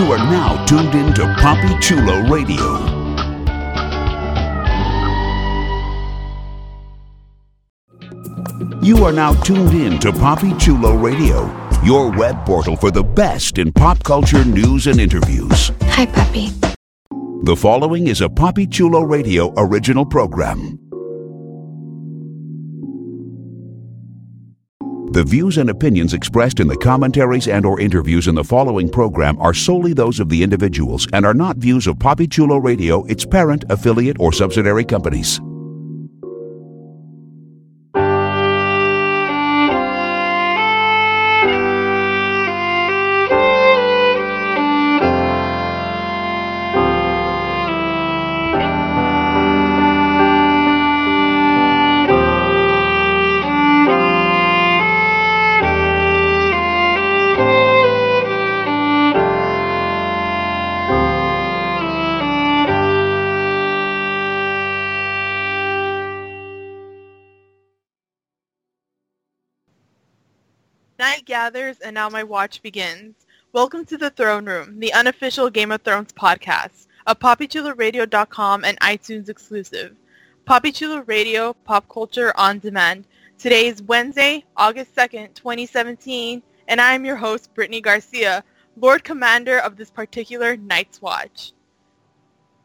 You are now tuned in to Papi Chulo Radio. You are now tuned in to Papi Chulo Radio, your web portal for the best in pop culture news and interviews. Hi, Papi. The following is a Papi Chulo Radio original program. The views and opinions expressed in the commentaries and or interviews in the following program are solely those of the individuals and are not views of Papi Chulo Radio, its parent, affiliate, or subsidiary companies. And now my watch begins. Welcome to The Throne Room, the unofficial Game of Thrones podcast, a PapiChuloRadio.com and iTunes exclusive. Papi Chulo Radio, pop culture on demand. Today is Wednesday, August 2nd, 2017, and I am your host, Brittany Garcia, Lord Commander of this particular Night's Watch.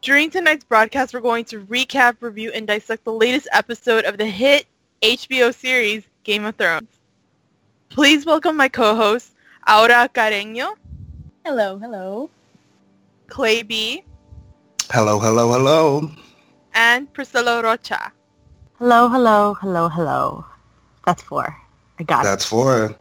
During tonight's broadcast, we're going to recap, review, and dissect the latest episode of the hit HBO series, Game of Thrones. Please welcome my co-hosts, Aura Carreño. Hello, hello. Clay B. Hello, hello, hello. And Priscilla Rocha. Hello, hello, hello, hello. That's four. I got it. That's four.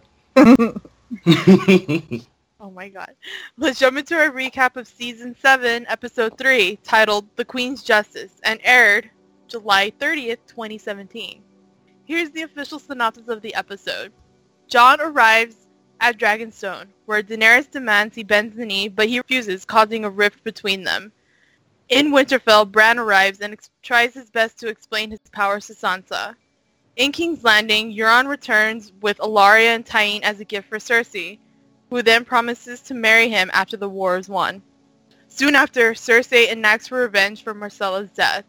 Oh my god. Let's jump into a recap of Season 7, Episode 3, titled The Queen's Justice, and aired July 30th, 2017. Here's the official synopsis of the episode. Jon arrives at Dragonstone, where Daenerys demands he bends the knee, but he refuses, causing a rift between them. In Winterfell, Bran arrives and tries his best to explain his powers to Sansa. In King's Landing, Euron returns with Ellaria and Tyene as a gift for Cersei, who then promises to marry him after the war is won. Soon after, Cersei enacts for revenge for Marcella's death.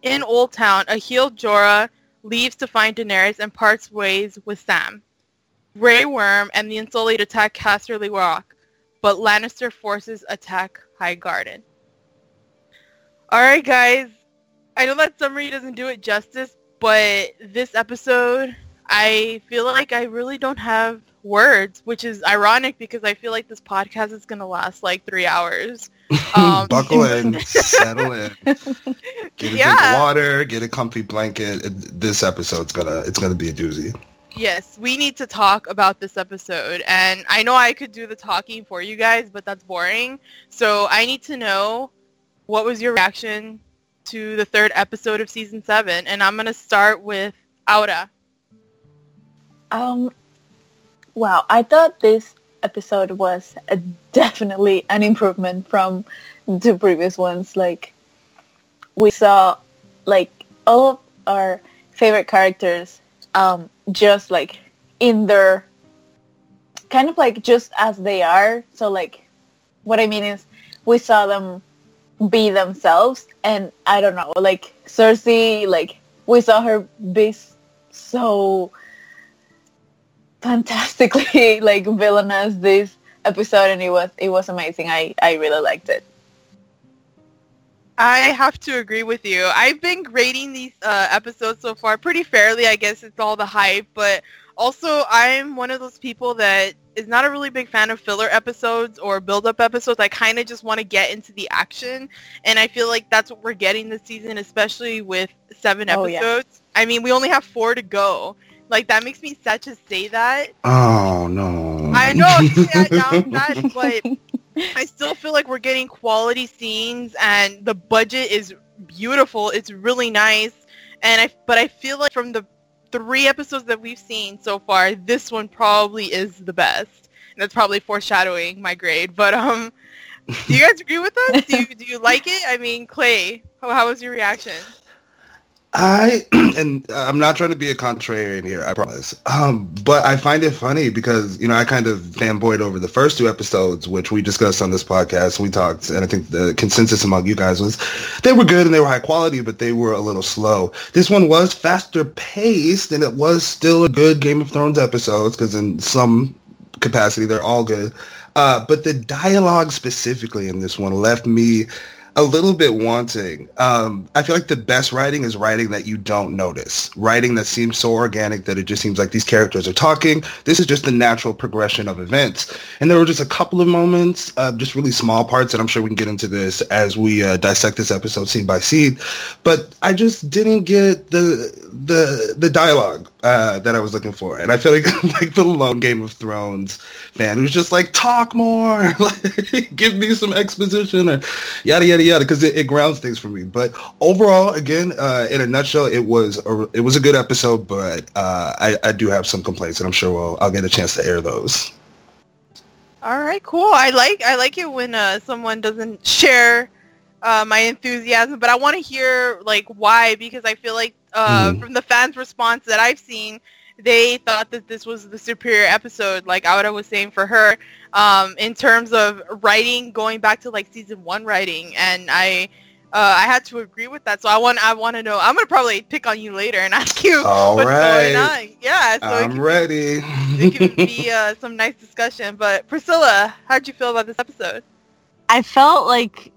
In Old Town, a healed Jorah leaves to find Daenerys and parts ways with Sam. Grey Worm and the Unsullied attack Casterly Rock, but Lannister forces attack Highgarden. Alright guys, I know that summary doesn't do it justice, but this episode, I feel like I really don't have words, which is ironic because I feel like this podcast is going to last like 3 hours. Buckle in, settle in, get a drink of water, get a comfy blanket. This episode's it's gonna be a doozy. Yes, we need to talk about this episode, and I know I could do the talking for you guys, but that's boring, so I need to know what was your reaction to the third episode of Season 7, and I'm going to start with Aura. Wow, I thought this episode was definitely an improvement from the previous ones. Like, we saw, like, all of our favorite characters just like in their kind of like just as they are. So like what I mean is we saw them be themselves, and I don't know, like Cersei, like we saw her be so fantastically like villainous this episode, and it was amazing. I really liked it. I have to agree with you. I've been grading these episodes so far pretty fairly. I guess it's all the hype, but also I'm one of those people that is not a really big fan of filler episodes or build-up episodes. I kind of just want to get into the action, and I feel like that's what we're getting this season, especially with 7 episodes. Yeah. I mean, we only have 4 to go. Like, that makes me sad to say that. Oh, no. I know. Yeah, now I'm sad, but I still feel like we're getting quality scenes, and the budget is beautiful. It's really nice, and I feel like from the 3 episodes that we've seen so far, this one probably is the best. And that's probably foreshadowing my grade. But do you guys agree with us? Do you like it? I mean, Clay, how was your reaction? And I'm not trying to be a contrarian here, I promise. But I find it funny because, you know, I kind of fanboyed over the first two episodes, which we discussed on this podcast. We talked, and I think the consensus among you guys was they were good and they were high quality, but they were a little slow. This one was faster paced, and it was still a good Game of Thrones episode because in some capacity, they're all good. But the dialogue specifically in this one left me a little bit wanting. I feel like the best writing is writing that you don't notice. Writing that seems so organic that it just seems like these characters are talking. This is just the natural progression of events. And there were just a couple of moments, just really small parts, and I'm sure we can get into this as we dissect this episode scene by scene. But I just didn't get the dialogue that I was looking for. And I feel like I'm like the lone Game of Thrones fan who's just like, talk more! Like, give me some exposition or yada, yada, yada, because it grounds things for me. But overall, again, in a nutshell, it was a good episode, but I do have some complaints, and I'm sure I'll get a chance to air those. All right, cool. I like it when someone doesn't share my enthusiasm, but I want to hear like why, because I feel like from the fans' response that I've seen, they thought that this was the superior episode, like Aura was saying for her, in terms of writing, going back to like season one writing, and I had to agree with that. So I want to know. I'm gonna probably pick on you later and ask you what's going on. Yeah, so I'm ready. It can be some nice discussion. But Priscilla, how'd you feel about this episode? I felt like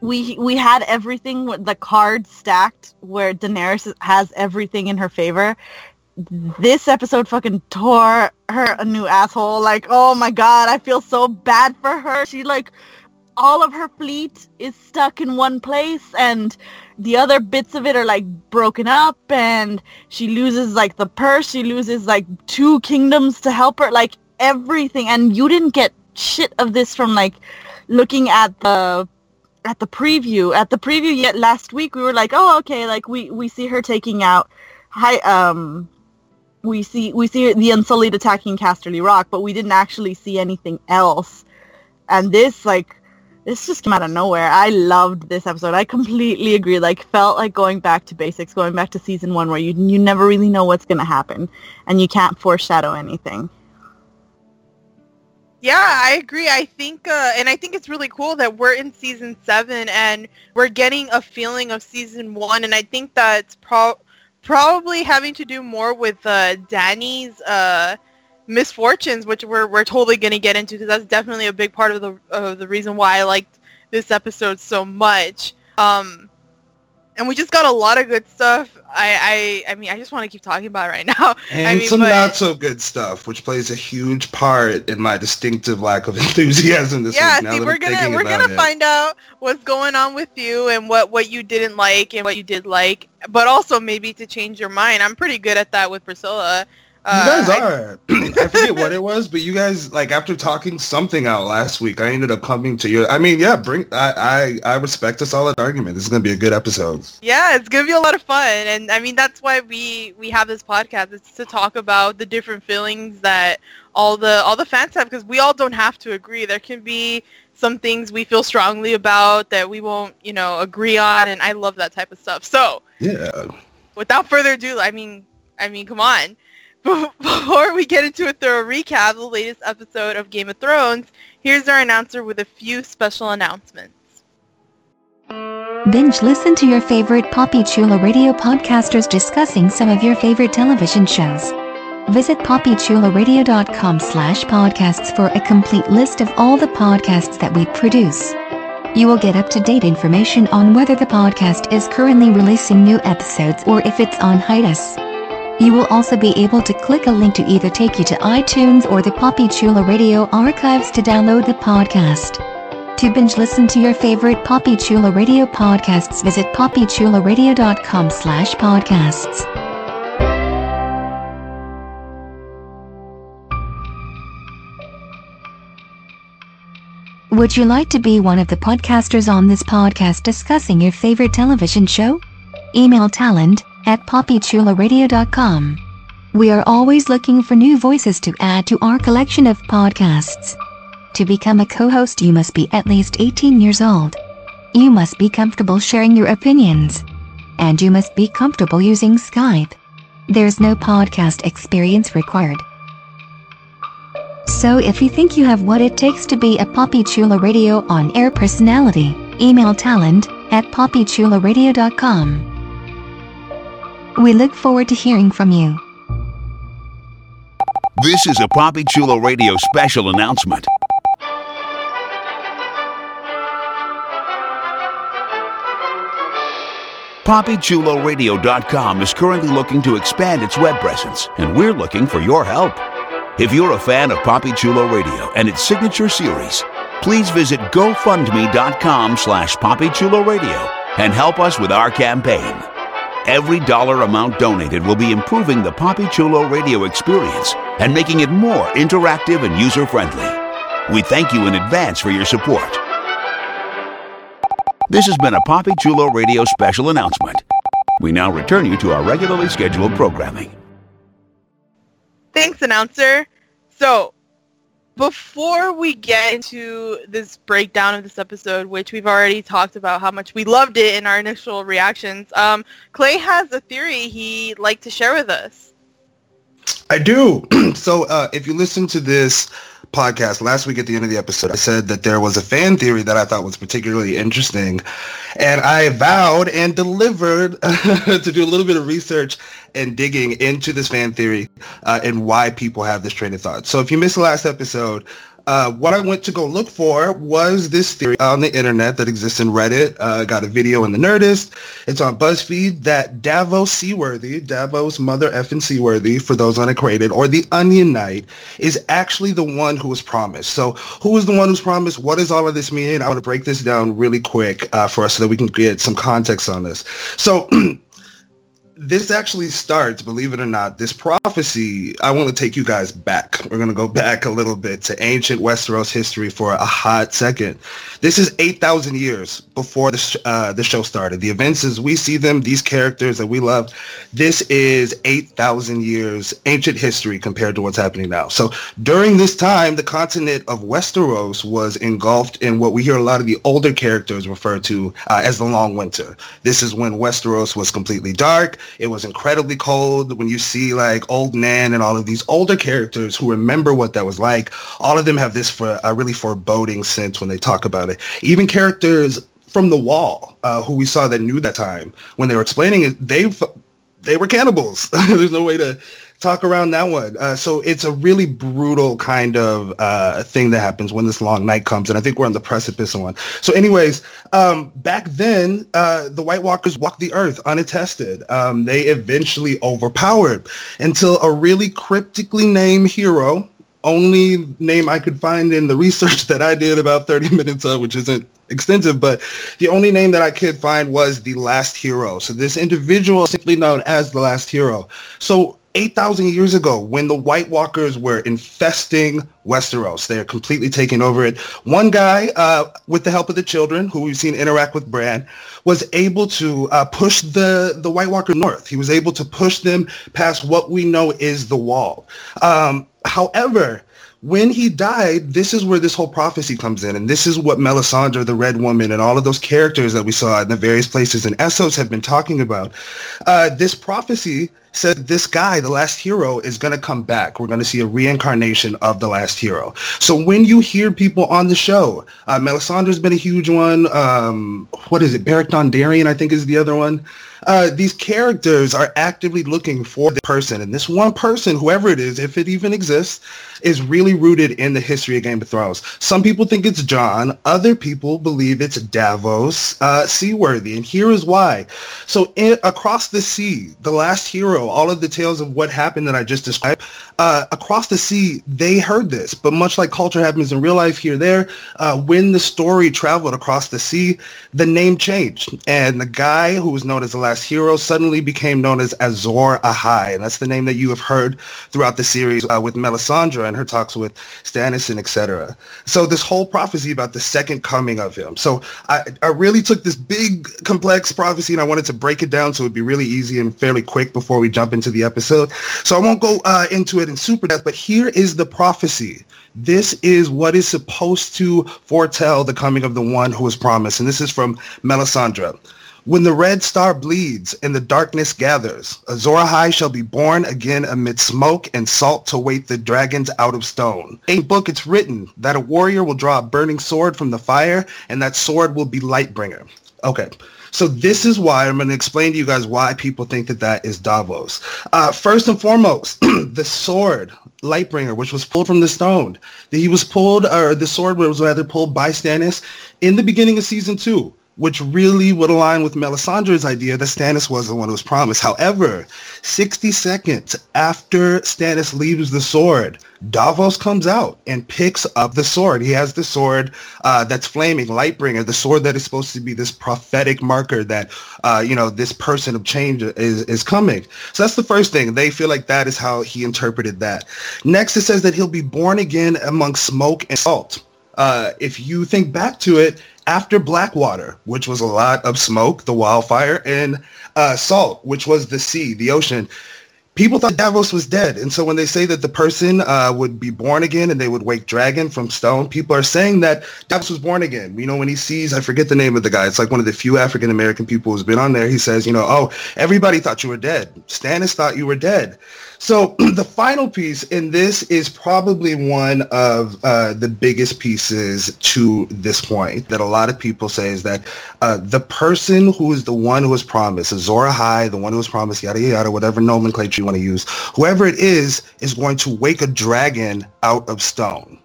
we had everything with the card stacked, where Daenerys has everything in her favor. This episode fucking tore her a new asshole. Like, oh my god, I feel so bad for her. She, like, all of her fleet is stuck in one place, and the other bits of it are, like, broken up, and she loses, like, the purse. She loses, like, 2 kingdoms to help her. Like, everything. And you didn't get shit of this from, like, looking at the preview. At the preview, yet last week, we were like, oh, okay, like, we see her taking out We see the Unsullied attacking Casterly Rock, but we didn't actually see anything else. And this just came out of nowhere. I loved this episode. I completely agree. Like, felt like going back to basics, going back to season one, where you never really know what's going to happen, and you can't foreshadow anything. Yeah, I agree. I think it's really cool that we're in season 7 and we're getting a feeling of season 1, and I think that's probably having to do more with Dany's misfortunes, which we're totally going to get into, because that's definitely a big part of the reason why I liked this episode so much. And we just got a lot of good stuff. I mean, I just want to keep talking about it right now. And not so good stuff, which plays a huge part in my distinctive lack of enthusiasm this week. Yeah, see, we're gonna find out what's going on with you and what you didn't like and what you did like, but also maybe to change your mind. I'm pretty good at that with Priscilla. You guys are. I forget what it was, but you guys, like, after talking something out last week, I ended up coming to you. I mean, yeah, I respect a solid argument. This is going to be a good episode. Yeah, it's going to be a lot of fun. And, I mean, that's why we have this podcast. It's to talk about the different feelings that all the fans have, because we all don't have to agree. There can be some things we feel strongly about that we won't, you know, agree on. And I love that type of stuff. So, yeah. Without further ado, I mean, come on. Before we get into a thorough recap of the latest episode of Game of Thrones, here's our announcer with a few special announcements. Binge listen to your favorite Papi Chulo Radio podcasters discussing some of your favorite television shows. Visit papichuloradio.com/podcasts for a complete list of all the podcasts that we produce. You will get up-to-date information on whether the podcast is currently releasing new episodes or if it's on hiatus. You will also be able to click a link to either take you to iTunes or the Papi Chulo Radio archives to download the podcast. To binge listen to your favorite Papi Chulo Radio podcasts, visit papichuloradio.com/podcasts. Would you like to be one of the podcasters on this podcast discussing your favorite television show? Email talent@papichuloradio.com. We are always looking for new voices to add to our collection of podcasts. To become a co-host, you must be at least 18 years old. You must be comfortable sharing your opinions. and you must be comfortable using Skype. There's no podcast experience required. So if you think you have what it takes to be a Papi Chulo Radio on-air personality, email talent@papichuloradio.com. We look forward to hearing from you. This is a Papi Chulo Radio special announcement. PapiChuloRadio.com is currently looking to expand its web presence, and we're looking for your help. If you're a fan of Papi Chulo Radio and its signature series, please visit GoFundMe.com/PapiChuloRadio and help us with our campaign. Every dollar amount donated will be improving the Papi Chulo Radio experience and making it more interactive and user-friendly. We thank you in advance for your support. This has been a Papi Chulo Radio special announcement. We now return you to our regularly scheduled programming. Thanks, announcer. So, before we get into this breakdown of this episode, which we've already talked about how much we loved it in our initial reactions, Clay has a theory he'd like to share with us. I do. So, if you listen to this podcast last week at the end of the episode, I said that there was a fan theory that I thought was particularly interesting, and I vowed and delivered to do a little bit of research and digging into this fan theory and why people have this train of thought. So if you missed the last episode, what I went to go look for was this theory on the internet that exists in Reddit. Got a video in the Nerdist. It's on BuzzFeed that Davos Seaworthy, Davos mother effing Seaworthy, for those unacquainted, or the Onion Knight, is actually the one who was promised. So who is the one who's promised? What does all of this mean? I want to break this down really quick for us so that we can get some context on this. So this actually starts, believe it or not, this prophecy. I want to take you guys back. We're going to go back a little bit to ancient Westeros history for a hot second. This is 8,000 years before the show started. The events as we see them, these characters that we love, this is 8,000 years ancient history compared to what's happening now. So during this time, the continent of Westeros was engulfed in what we hear a lot of the older characters refer to as the Long Winter. This is when Westeros was completely dark. It was incredibly cold. When you see like Old Nan and all of these older characters who remember what that was like, all of them have this for a really foreboding sense when they talk about it. Even characters from The Wall, who we saw that knew that time, when they were explaining it, they were cannibals. There's no way to talk around that one. So it's a really brutal kind of thing that happens when this long night comes, and I think we're on the precipice of one. So anyways, back then, the White Walkers walked the earth unattested. They eventually overpowered until a really cryptically named hero, only name I could find in the research that I did about 30 minutes of, which isn't extensive, but the only name that I could find was the Last Hero. So this individual is simply known as the Last Hero. So 8,000 years ago, when the White Walkers were infesting Westeros, they are completely taking over it. One guy, with the help of the children, who we've seen interact with Bran, was able to push the White Walker north. He was able to push them past what we know is the Wall. However, when he died, this is where this whole prophecy comes in, and this is what Melisandre, the Red Woman, and all of those characters that we saw in the various places in Essos have been talking about. This prophecy said this guy, the Last Hero, is going to come back. We're going to see a reincarnation of the Last Hero. So when you hear people on the show, Melisandre's been a huge one. Beric Dondarrion, I think, is the other one. These characters are actively looking for the person, and this one person, whoever it is, if it even exists, is really rooted in the history of Game of Thrones. Some people think it's Jon, other people believe it's Davos Seaworthy, and here is why. So across the sea, the Last Hero, all of the tales of what happened that I just described, across the sea, they heard this, but much like culture happens in real life here, there, when the story traveled across the sea, the name changed, and the guy who was known as the Last Hero suddenly became known as Azor Ahai, and that's the name that you have heard throughout the series with Melisandre and her talks with Stannis and etc. So this whole prophecy about the second coming of him. So I really took this big, complex prophecy, and I wanted to break it down so it would be really easy and fairly quick before we jump into the episode. So I won't go into it in super depth, but here is the prophecy. This is what is supposed to foretell the coming of the one who was promised, and this is from Melisandre. When the red star bleeds and the darkness gathers, Azor Ahai shall be born again amid smoke and salt to wait the dragons out of stone. In the book it's written that a warrior will draw a burning sword from the fire, and that sword will be Lightbringer. Okay, so this is why I'm going to explain to you guys why people think that that is Davos. First and foremost, the sword, Lightbringer, which was pulled from the stone. The sword was rather pulled by Stannis in the beginning of season 2. Which really would align with Melisandre's idea that Stannis was the one who was promised. However, 60 seconds after Stannis leaves the sword, Davos comes out and picks up the sword. He has the sword that's flaming, Lightbringer, the sword that is supposed to be this prophetic marker that, this person of change is coming. So that's the first thing. They feel like that is how he interpreted that. Next, it says that he'll be born again among smoke and salt. If you think back to it, after Blackwater, which was a lot of smoke, the wildfire, and salt, which was the sea, the ocean, people thought Davos was dead. And so when they say that the person would be born again and they would wake dragon from stone, people are saying that Davos was born again. You know, when he sees, I forget the name of the guy, it's like one of the few African-American people who's been on there, he says, everybody thought you were dead. Stannis thought you were dead. So the final piece, and this is probably one of the biggest pieces to this point that a lot of people say, is that the person who is the one who was promised, Azor Ahai, the one who was promised, yada, yada, whatever nomenclature you want to use, whoever it is going to wake a dragon out of stone.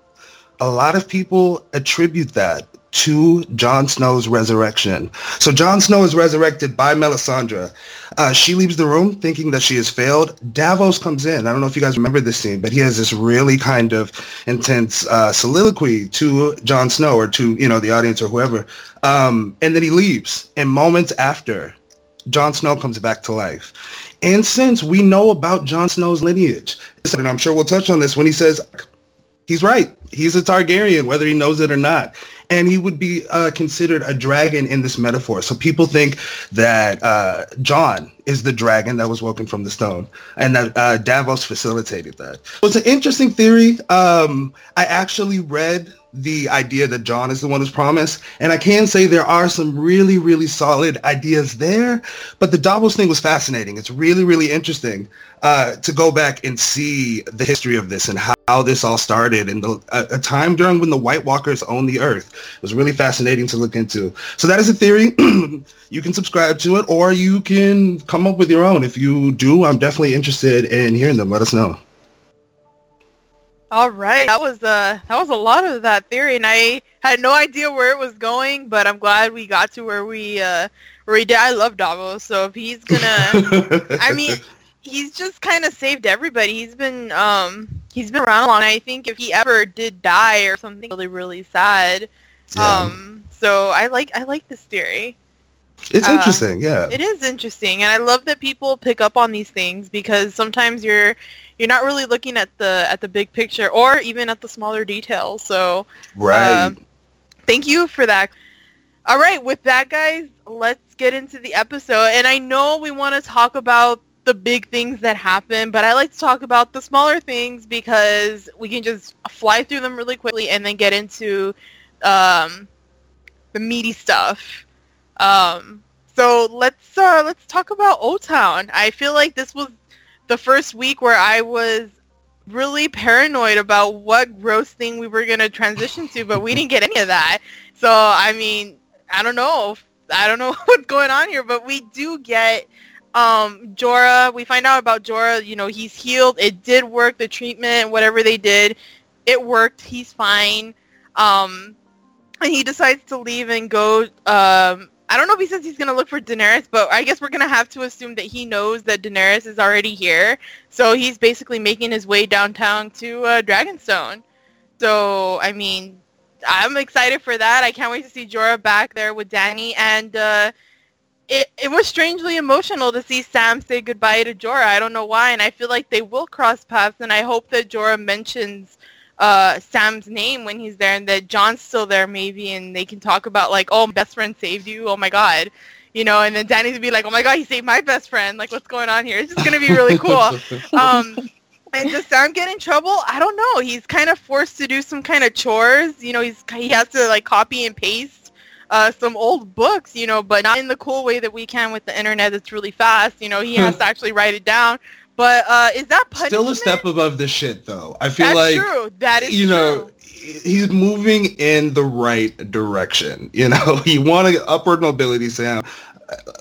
A lot of people attribute that to Jon Snow's resurrection. So Jon Snow is resurrected by Melisandre. She leaves the room thinking that she has failed. Davos comes in. I don't know if you guys remember this scene, but he has this really kind of intense soliloquy to Jon Snow, or to the audience or whoever. And then he leaves. And moments after, Jon Snow comes back to life. And since we know about Jon Snow's lineage, and I'm sure we'll touch on this when he says, he's right. He's a Targaryen, whether he knows it or not. And he would be considered a dragon in this metaphor. So people think that Jon is the dragon that was woken from the stone, and that Davos facilitated that. So it's an interesting theory. I actually read the idea that Jon is the one who's promised, and I can say there are some really, really solid ideas there, but the Davos thing was fascinating. It's really, really interesting to go back and see the history of this and how this all started, and a time during when the White Walkers owned the Earth. It was really fascinating to look into. So that is a theory. You can subscribe to it, or you can come up with your own. If you do, I'm definitely interested in hearing them. Let us know. All right, that was a lot of that theory, and I had no idea where it was going, but I'm glad we got to where we did. I love Davos, so if he's gonna, he's just kind of saved everybody. He's been around long. I think if he ever did die or something really, really sad, yeah. So I like this theory. It's interesting, yeah. It is interesting, and I love that people pick up on these things, because sometimes you're not really looking at the big picture, or even at the smaller details. So, right. Thank you for that. All right, with that, guys, let's get into the episode. And I know we want to talk about the big things that happen, but I like to talk about the smaller things, because we can just fly through them really quickly and then get into the meaty stuff. So let's talk about Old Town. I feel like this was the first week where I was really paranoid about what gross thing we were going to transition to, but we didn't get any of that. So, I don't know what's going on here, but we do get Jorah. We find out about Jorah. He's healed. It did work. The treatment, whatever they did, it worked. He's fine. And he decides to leave and go, I don't know if he says he's going to look for Daenerys, but I guess we're going to have to assume that he knows that Daenerys is already here. So he's basically making his way downtown to Dragonstone. So, I'm excited for that. I can't wait to see Jorah back there with Dany. And it was strangely emotional to see Sam say goodbye to Jorah. I don't know why, and I feel like they will cross paths. And I hope that Jorah mentions Sam's name when he's there, and that Jon's still there maybe, and they can talk about like, oh, my best friend saved you, oh my god, and then Dany would be like, oh my god, he saved my best friend, like what's going on here? It's just gonna be really cool. And does Sam get in trouble? I don't know, he's kind of forced to do some kind of chores, he has to like copy and paste some old books, you know, but not in the cool way that we can with the internet. It's really fast. You know, he has to actually write it down. But is that punishment? Still a step above this shit, though. I feel That's true. He's moving in the right direction. You know, you want an upward mobility, Sam.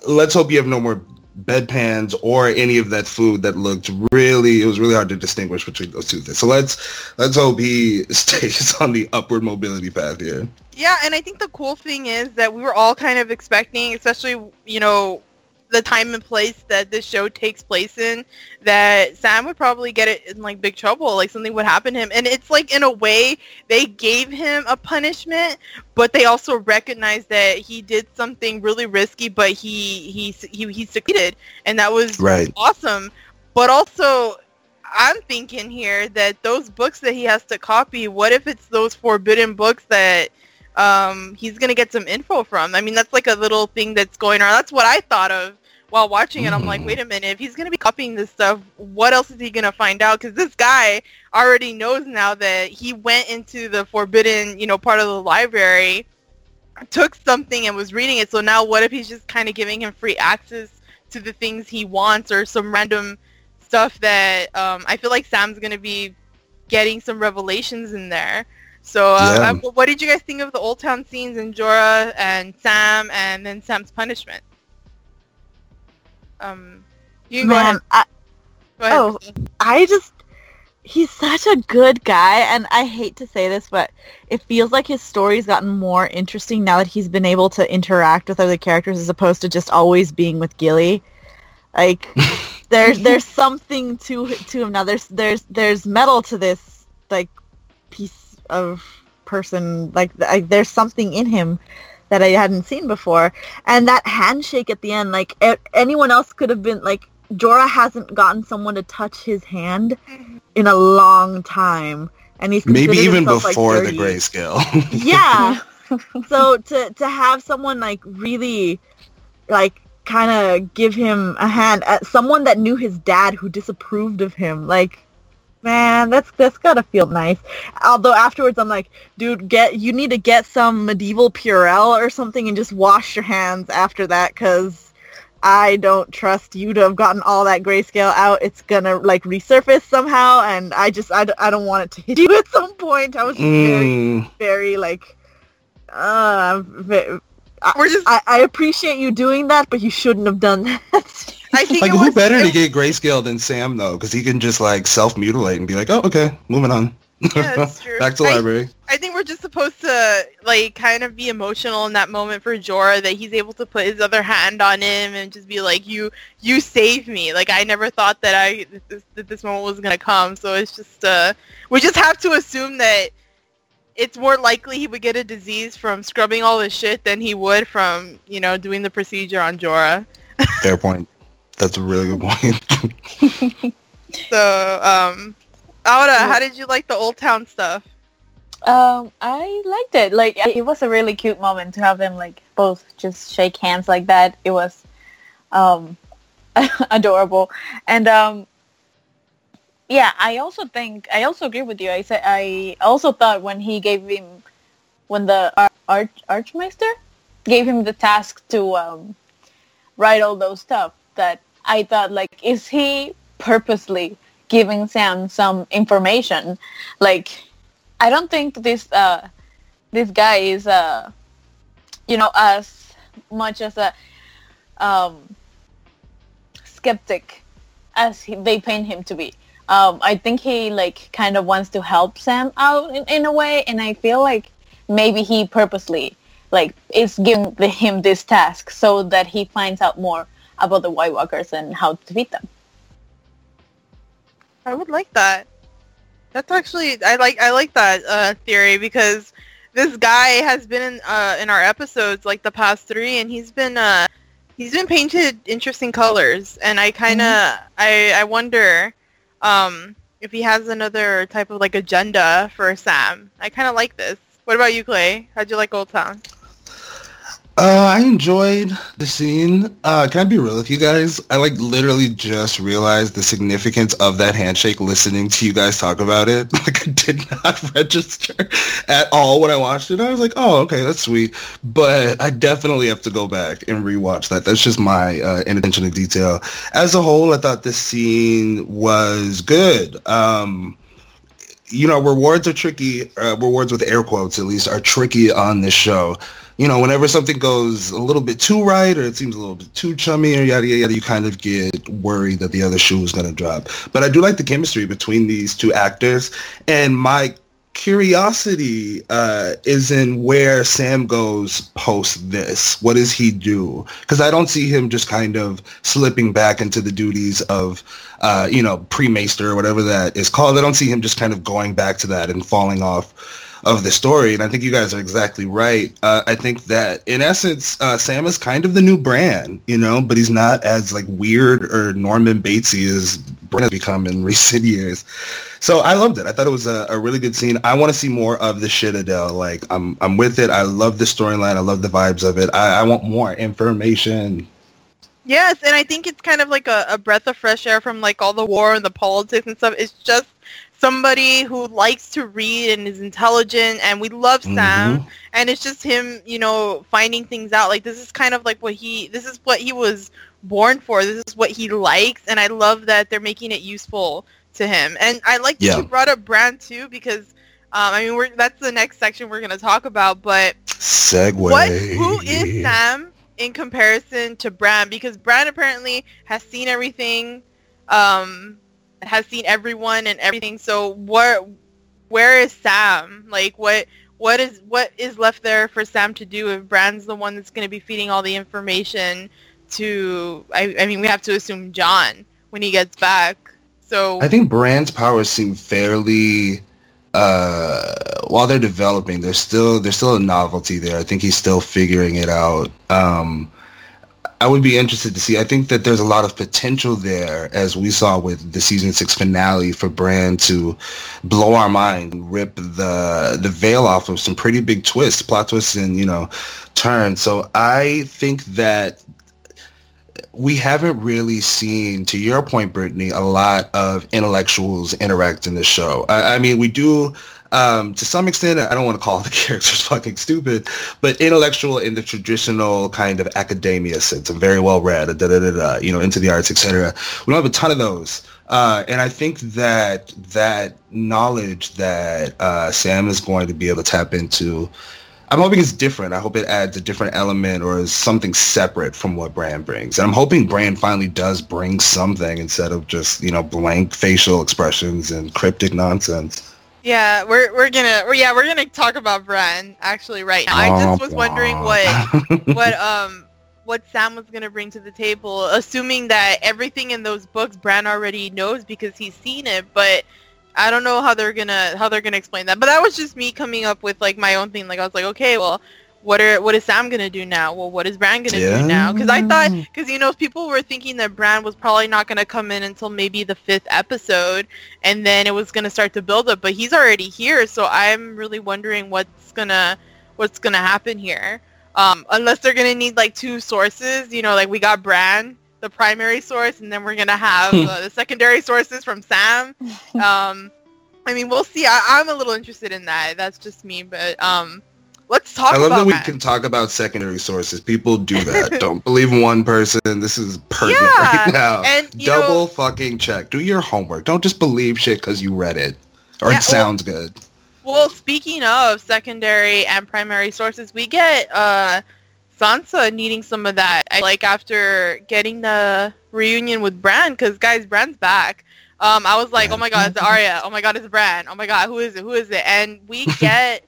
Let's hope you have no more bedpans or any of that food that looked really, it was really hard to distinguish between those two things. So let's hope he stays on the upward mobility path here. Yeah, and I think the cool thing is that we were all kind of expecting, especially, you know, the time and place that this show takes place in, that Sam would probably get it in, like, big trouble. Like, something would happen to him. And it's like, in a way, they gave him a punishment, but they also recognized that he did something really risky, but he succeeded. And that was awesome. But also, I'm thinking here that those books that he has to copy, what if it's those forbidden books that he's going to get some info from? I mean, that's like a little thing that's going on. That's what I thought of while watching it. I'm like, wait a minute, if he's going to be copying this stuff, what else is he going to find out? Because this guy already knows now that he went into the forbidden, you know, part of the library, took something and was reading it. So now what if he's just kind of giving him free access to the things he wants or some random stuff that I feel like Sam's going to be getting some revelations in there. So what did you guys think of the Old Town scenes and Jorah and Sam and then Sam's punishment? You can go ahead. He's such a good guy, and I hate to say this, but it feels like his story's gotten more interesting now that he's been able to interact with other characters as opposed to just always being with Gilly. Like, there's something to him now. There's metal to this, like, piece of person. Like, there's something in him that I hadn't seen before. And that handshake at the end, like, anyone else could have been, like, Jorah hasn't gotten someone to touch his hand in a long time. And he's maybe even before the grayscale. Yeah. So to have someone, like, really, like, kind of give him a hand, someone that knew his dad who disapproved of him, like, man, that's gotta feel nice. Although afterwards I'm like, dude, you need to get some medieval Purell or something and just wash your hands after that, because I don't trust you to have gotten all that grayscale out. It's gonna, like, resurface somehow, and I don't want it to hit you at some point. I was just very, very, like, I appreciate you doing that, but you shouldn't have done that. I think, like, who better to get grayscale than Sam, though? Because he can just, like, self-mutilate and be like, oh, okay, moving on. Yeah, that's true. Back to library. I think we're just supposed to, like, kind of be emotional in that moment for Jorah, that he's able to put his other hand on him and just be like, you saved me. Like, I never thought that this moment was going to come. So it's just, we just have to assume that it's more likely he would get a disease from scrubbing all this shit than he would from, you know, doing the procedure on Jorah. Fair point. That's a really good point. So, Aura, how did you like the Old Town stuff? I liked it. Like, it was a really cute moment to have them, like, both just shake hands like that. It was adorable. And yeah, I also agree with you. I also thought when the Archmeister gave him the task to write all those stuff, that I thought, like, is he purposely giving Sam some information? Like, I don't think this guy is, you know, as much as a skeptic as they paint him to be. I think he, like, kind of wants to help Sam out in a way, and I feel like maybe he purposely, like, is giving him this task so that he finds out more about the White Walkers and how to beat them. I would like that. That's actually, I like that theory, because this guy has been in our episodes, like, the past three, and he's been painted interesting colors, and I kind of I wonder if he has another type of, like, agenda for Sam. I kind of like this. What about you, Clay? How'd you like Old Town? I enjoyed the scene. Can I be real with you guys? I literally just realized the significance of that handshake listening to you guys talk about it. I did not register at all when I watched it. I was like, oh, okay, that's sweet. But I definitely have to go back and rewatch that. That's just my inattention to detail. As a whole, I thought this scene was good. You know, rewards are tricky. Rewards with air quotes, at least, are tricky on this show. You know, whenever something goes a little bit too right or it seems a little bit too chummy or yada, yada, you kind of get worried that the other shoe is going to drop. But I do like the chemistry between these two actors. And my curiosity is in where Sam goes post this. What does he do? Because I don't see him just kind of slipping back into the duties of, you know, pre-maester or whatever that is called. I don't see him just kind of going back to that and falling off of the story, and I think you guys are exactly right. I think that, in essence, Sam is kind of the new Bran, you know, but he's not as, weird or Norman Batesy as Bran has become in recent years. So I loved it. I thought it was a really good scene. I want to see more of the Citadel. I'm with it. I love the storyline. I love the vibes of it. I want more information. Yes, and I think it's kind of like a breath of fresh air from, all the war and the politics and stuff. It's just somebody who likes to read and is intelligent, and we love Sam, mm-hmm. and it's just him, you know, finding things out. This is kind of this is what he was born for. This is what he likes, and I love that they're making it useful to him. And I like that you brought up Bran, too, because, that's the next section we're going to talk about, but... Segue. Who is Sam in comparison to Bran? Because Bran apparently has seen everything, has seen everyone and everything. So where is Sam? What is left there for Sam to do if Bran's the one that's going to be feeding all the information to, we have to assume Jon when he gets back. So I think Bran's powers seem fairly, while they're developing, there's still a novelty there. I think he's still figuring it out. I would be interested to see. I think that there's a lot of potential there, as we saw with the season 6 finale, for Bran to blow our mind, rip the veil off of some pretty big twists, plot twists, and turns. So I think that we haven't really seen, to your point, Brittany, a lot of intellectuals interact in this show. We do. To some extent, I don't want to call the characters fucking stupid, but intellectual in the traditional kind of academia sense, and very well read, into the arts, etc. We don't have a ton of those. And I think that knowledge that Sam is going to be able to tap into, I'm hoping it's different. I hope it adds a different element or is something separate from what Bran brings. And I'm hoping Bran finally does bring something instead of just, blank facial expressions and cryptic nonsense. Yeah, we're gonna talk about Bran actually right now. I just was wondering what Sam was gonna bring to the table, assuming that everything in those books Bran already knows because he's seen it. But I don't know how they're gonna explain that. But that was just me coming up with my own thing. I was like, okay, well, what is Sam gonna do now? Well, what is Bran gonna do now? Because I thought, people were thinking that Bran was probably not gonna come in until maybe the 5th episode, and then it was gonna start to build up. But he's already here, so I'm really wondering what's gonna happen here. Unless they're gonna need 2 sources, we got Bran, the primary source, and then we're gonna have the secondary sources from Sam. We'll see. I'm a little interested in that. That's just me, but let's talk about that. I love that we can talk about secondary sources. People do that. Don't believe one person. This is pertinent right now. And, double fucking check. Do your homework. Don't just believe shit because you read it. Or it sounds good. Well, speaking of secondary and primary sources, we get Sansa needing some of that. After getting the reunion with Bran, because, guys, Bran's back. I was like, oh, my God, it's Arya. Oh, my God, it's Bran. Oh, my God, who is it? And we get...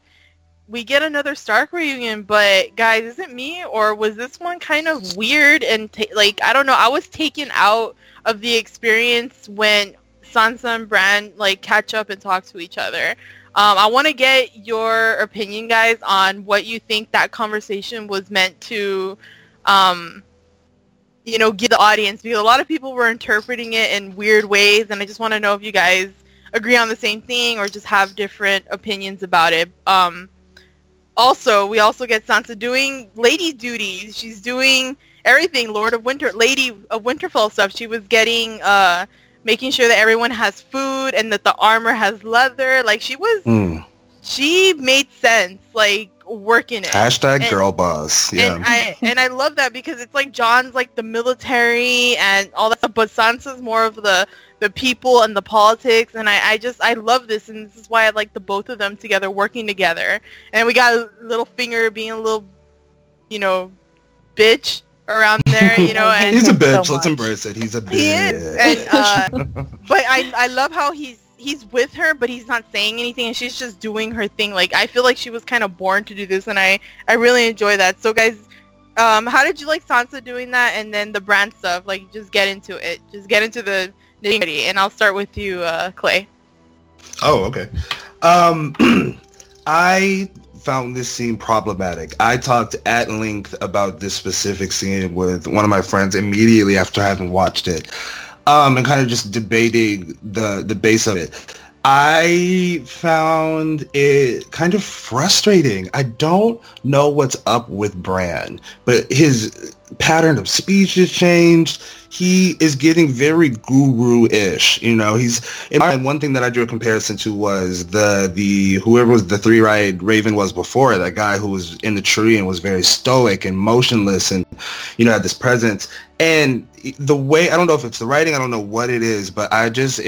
We get another Stark reunion, but guys, is it me or was this one kind of weird and I don't know? I was taken out of the experience when Sansa and Bran catch up and talk to each other. I want to get your opinion, guys, on what you think that conversation was meant to, give the audience, because a lot of people were interpreting it in weird ways, and I just want to know if you guys agree on the same thing or just have different opinions about it. Also, we also get Sansa doing lady duties. She's doing everything, Lady of Winterfell stuff. She was getting, making sure that everyone has food and that the armor has leather. Like, she was, she made sense, like, working it. # girl boss, yeah. And I love that because it's like Jon's, like, the military and all that stuff, but Sansa's more of the people and the politics, and I love this, and this is why I like the both of them together, working together. And we got Littlefinger being a little, you know, bitch around there, you know. And he's a bitch. So let's embrace it. He's a bitch. He is. And, but I love how he's with her, but he's not saying anything, and she's just doing her thing. Like, I feel like she was kind of born to do this, and I really enjoy that. So, guys, how did you like Sansa doing that, and then the Bran stuff? Like, just get into it. Just get into the... And I'll start with you, Clay. Oh, okay. I found this scene problematic. I talked at length about this specific scene with one of my friends immediately after having watched it, and kind of just debating the base of it. I found it kind of frustrating. I don't know what's up with Bran, but his pattern of speech has changed. He is getting very guru-ish, you know. And one thing that I drew a comparison to was the whoever was the Three-Eyed Raven was before, that guy who was in the tree and was very stoic and motionless and, you know, had this presence. And the way, I don't know if it's the writing, I don't know what it is, but I did not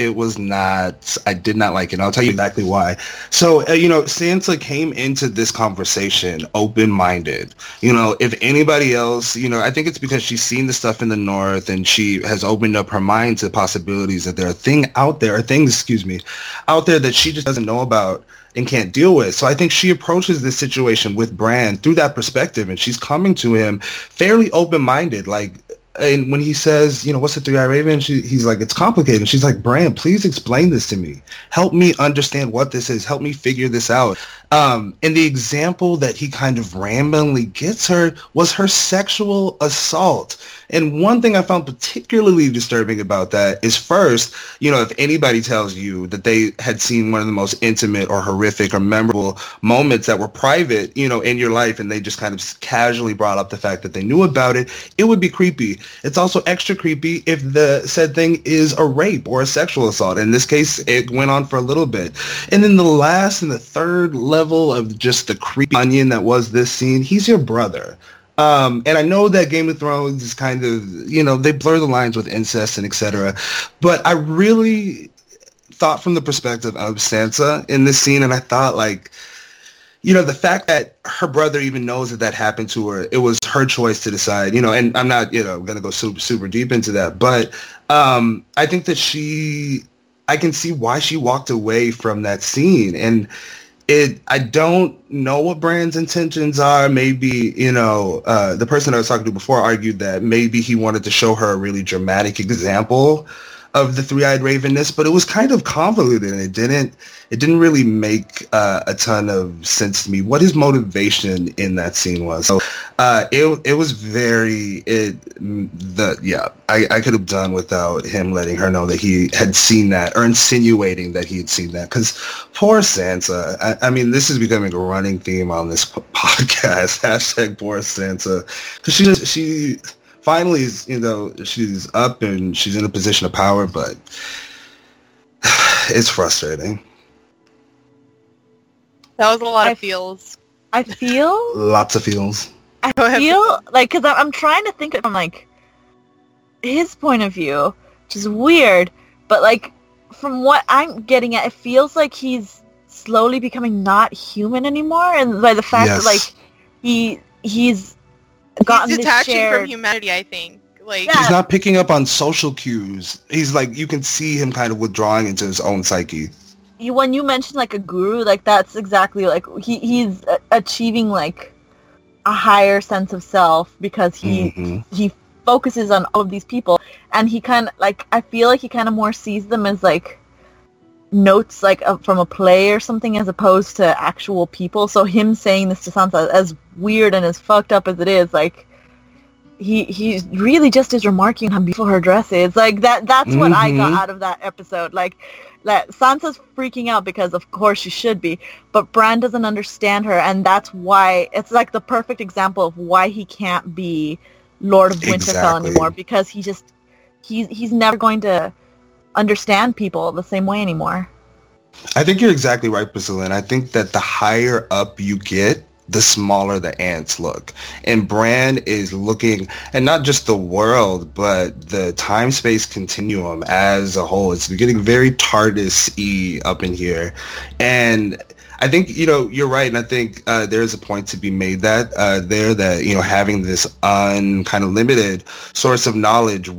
like it. And I'll tell you exactly why. So, you know, Sansa came into this conversation open-minded. You know, if anybody else, you know, I think it's because she's seen the stuff in the North and she has opened up her mind to the possibilities that there are things out there that she just doesn't know about and can't deal with. So I think she approaches this situation with Bran through that perspective, and she's coming to him fairly open-minded, like. And when he says, you know, what's the Three-Eyed Raven? He's like, it's complicated. And she's like, Bran, please explain this to me. Help me understand what this is. Help me figure this out. And the example that he kind of randomly gets her was her sexual assault. And one thing I found particularly disturbing about that is, first, you know, if anybody tells you that they had seen one of the most intimate or horrific or memorable moments that were private, you know, in your life, and they just kind of casually brought up the fact that they knew about it, it would be creepy. It's also extra creepy if the said thing is a rape or a sexual assault. In this case, it went on for a little bit. And then the last and the third level of just the creepy onion that was this scene, he's your brother. And I know that Game of Thrones is kind of, you know, they blur the lines with incest and et cetera, but I really thought from the perspective of Sansa in this scene, and I thought, like, you know, the fact that her brother even knows that happened to her, it was her choice to decide, you know, and I'm not, you know, going to go super, super deep into that, but I think that I can see why she walked away from that scene. And I don't know what Bran's intentions are. Maybe, you know, the person I was talking to before argued that maybe he wanted to show her a really dramatic example of the Three-Eyed Ravenness, but it was kind of convoluted, and it didn't really make a ton of sense to me what his motivation in that scene was. So it was very I could have done without him letting her know that he had seen that, or insinuating that he had seen that, because poor Sansa. I mean, this is becoming a running theme on this podcast. # poor Sansa, because she finally, you know, she's up and she's in a position of power, but it's frustrating. That was a lot of feels. I feel? Lots of feels. I feel, like, because I'm trying to think from, like, his point of view, which is weird, but, like, from what I'm getting at, it feels like he's slowly becoming not human anymore, and by the fact that, like, he's... He's detaching from humanity, I think. Like, he's not picking up on social cues. He's like, you can see him kind of withdrawing into his own psyche. When you mentioned, like, a guru, like, that's exactly, like, he's achieving, like, a higher sense of self because he focuses on all of these people. And he kind of, like, I feel like he kind of more sees them as, like, notes, like, from a play or something, as opposed to actual people. So him saying this to Sansa, as weird and as fucked up as it is, like, he really just is remarking how beautiful her dress is. Like that's what I got out of that episode. Like that Sansa's freaking out because of course she should be, but Bran doesn't understand her, and that's why it's like the perfect example of why he can't be Lord of Winterfell anymore, because he just he's never going to understand people the same way anymore. I think you're exactly right, Priscilla, and I think that the higher up you get, the smaller the ants look. And Bran is looking, and not just the world, but the time-space continuum as a whole. It's getting very TARDIS-y up in here. And I think, you know, you're right, and I think there's a point to be made that having this limited source of knowledge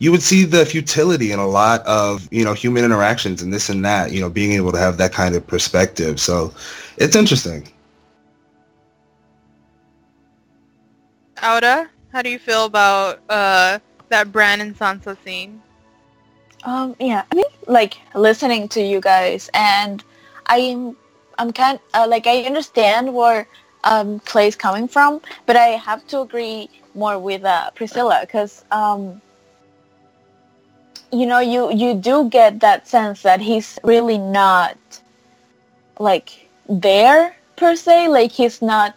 you would see the futility in a lot of, you know, human interactions and this and that, you know, being able to have that kind of perspective. So it's interesting. Auda, how do you feel about that Bran and Sansa scene? I mean, like, listening to you guys, and I'm kind of, I understand where Clay's coming from, but I have to agree more with Priscilla, because, you do get that sense that he's really not, like, there, per se. Like, he's not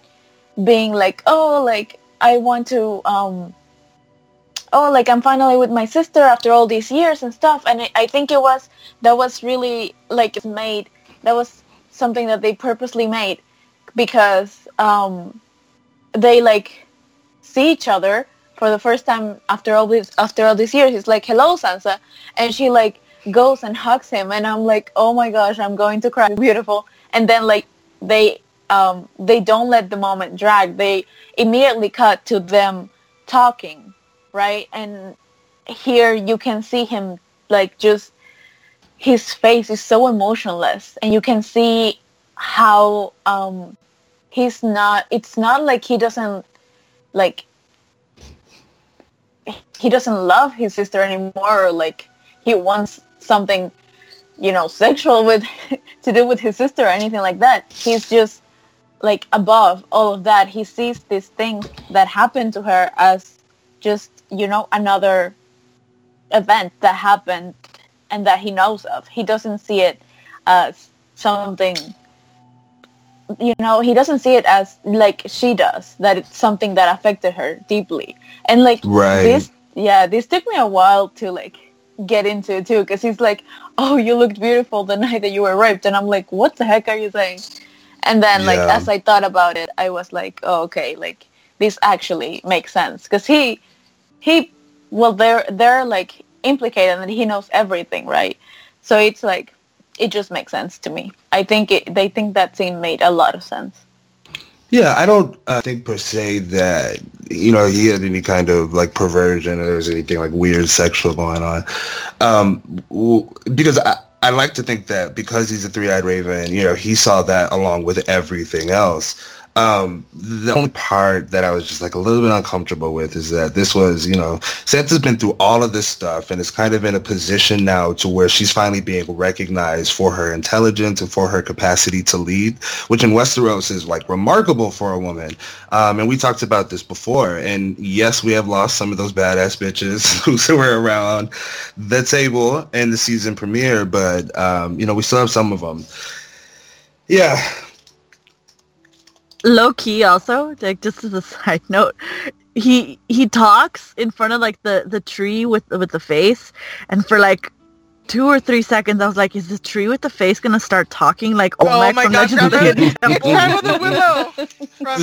being like, oh, like, I want to, I'm finally with my sister after all these years and stuff. And I think that was something that they purposely made, because they see each other for the first time after all these years. It's like, hello, Sansa. And she goes and hugs him. And I'm like, oh my gosh, I'm going to cry. Beautiful. And then they don't let the moment drag. They immediately cut to them talking, right? And here you can see him, just his face is so emotionless. And you can see how he doesn't love his sister anymore. Or he wants something, sexual with to do with his sister or anything like that. He's just... above all of that, he sees this thing that happened to her as just, another event that happened and that he knows of. He doesn't see it as something, he doesn't see it as, she does, that it's something that affected her deeply. And, right. This took me a while to, get into it, too, because he's like, oh, you looked beautiful the night that you were raped. And I'm like, what the heck are you saying? And then, as I thought about it, I was like, oh, okay, this actually makes sense. Because they're implicated and he knows everything, right? So it's it just makes sense to me. I think they think that scene made a lot of sense. Yeah, I don't think per se that, he had any kind of, perversion or there was anything, weird sexual going on. Because I like to think that because he's a three-eyed raven, he saw that along with everything else. The only part that I was just a little bit uncomfortable with is that this was, Sansa's been through all of this stuff and is kind of in a position now to where she's finally being recognized for her intelligence and for her capacity to lead, which in Westeros is remarkable for a woman. And we talked about this before. And yes, we have lost some of those badass bitches who were around the table in the season premiere, but, we still have some of them. Yeah. Low key, also, just as a side note, he talks in front of the tree with the face, and for 2 or 3 seconds, I was like, "Is the tree with the face gonna start talking?" Legends of the Hidden Temple.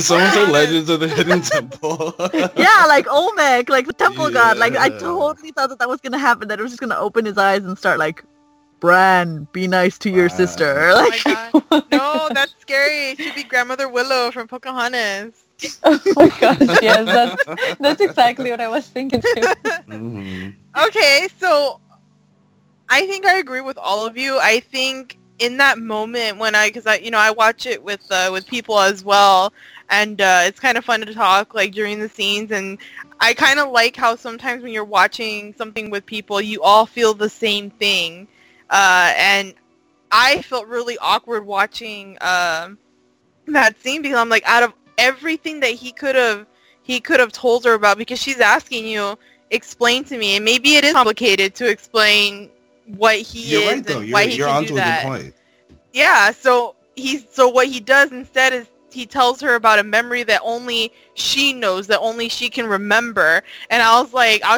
Someone said Legends of the Hidden Temple. Yeah, Olmec, the temple god. I totally thought that was gonna happen. That it was just gonna open his eyes and start Bran, be nice to your sister. Oh my God. No, that's scary. It should be Grandmother Willow from Pocahontas. Oh my gosh, yes, that's exactly what I was thinking too. Mm-hmm. Okay, so I think I agree with all of you. I think in that moment when I watch it with people as well, and it's kind of fun to talk during the scenes, and I kind of like how sometimes when you're watching something with people, you all feel the same thing. And I felt really awkward watching that scene because I'm out of everything that he could have he could have told her about, because she's asking you, explain to me. And maybe it is complicated to explain what he is right, and why he can do that. You're onto a good point. Yeah, so what he does instead is he tells her about a memory that only she knows, that only she can remember. And I was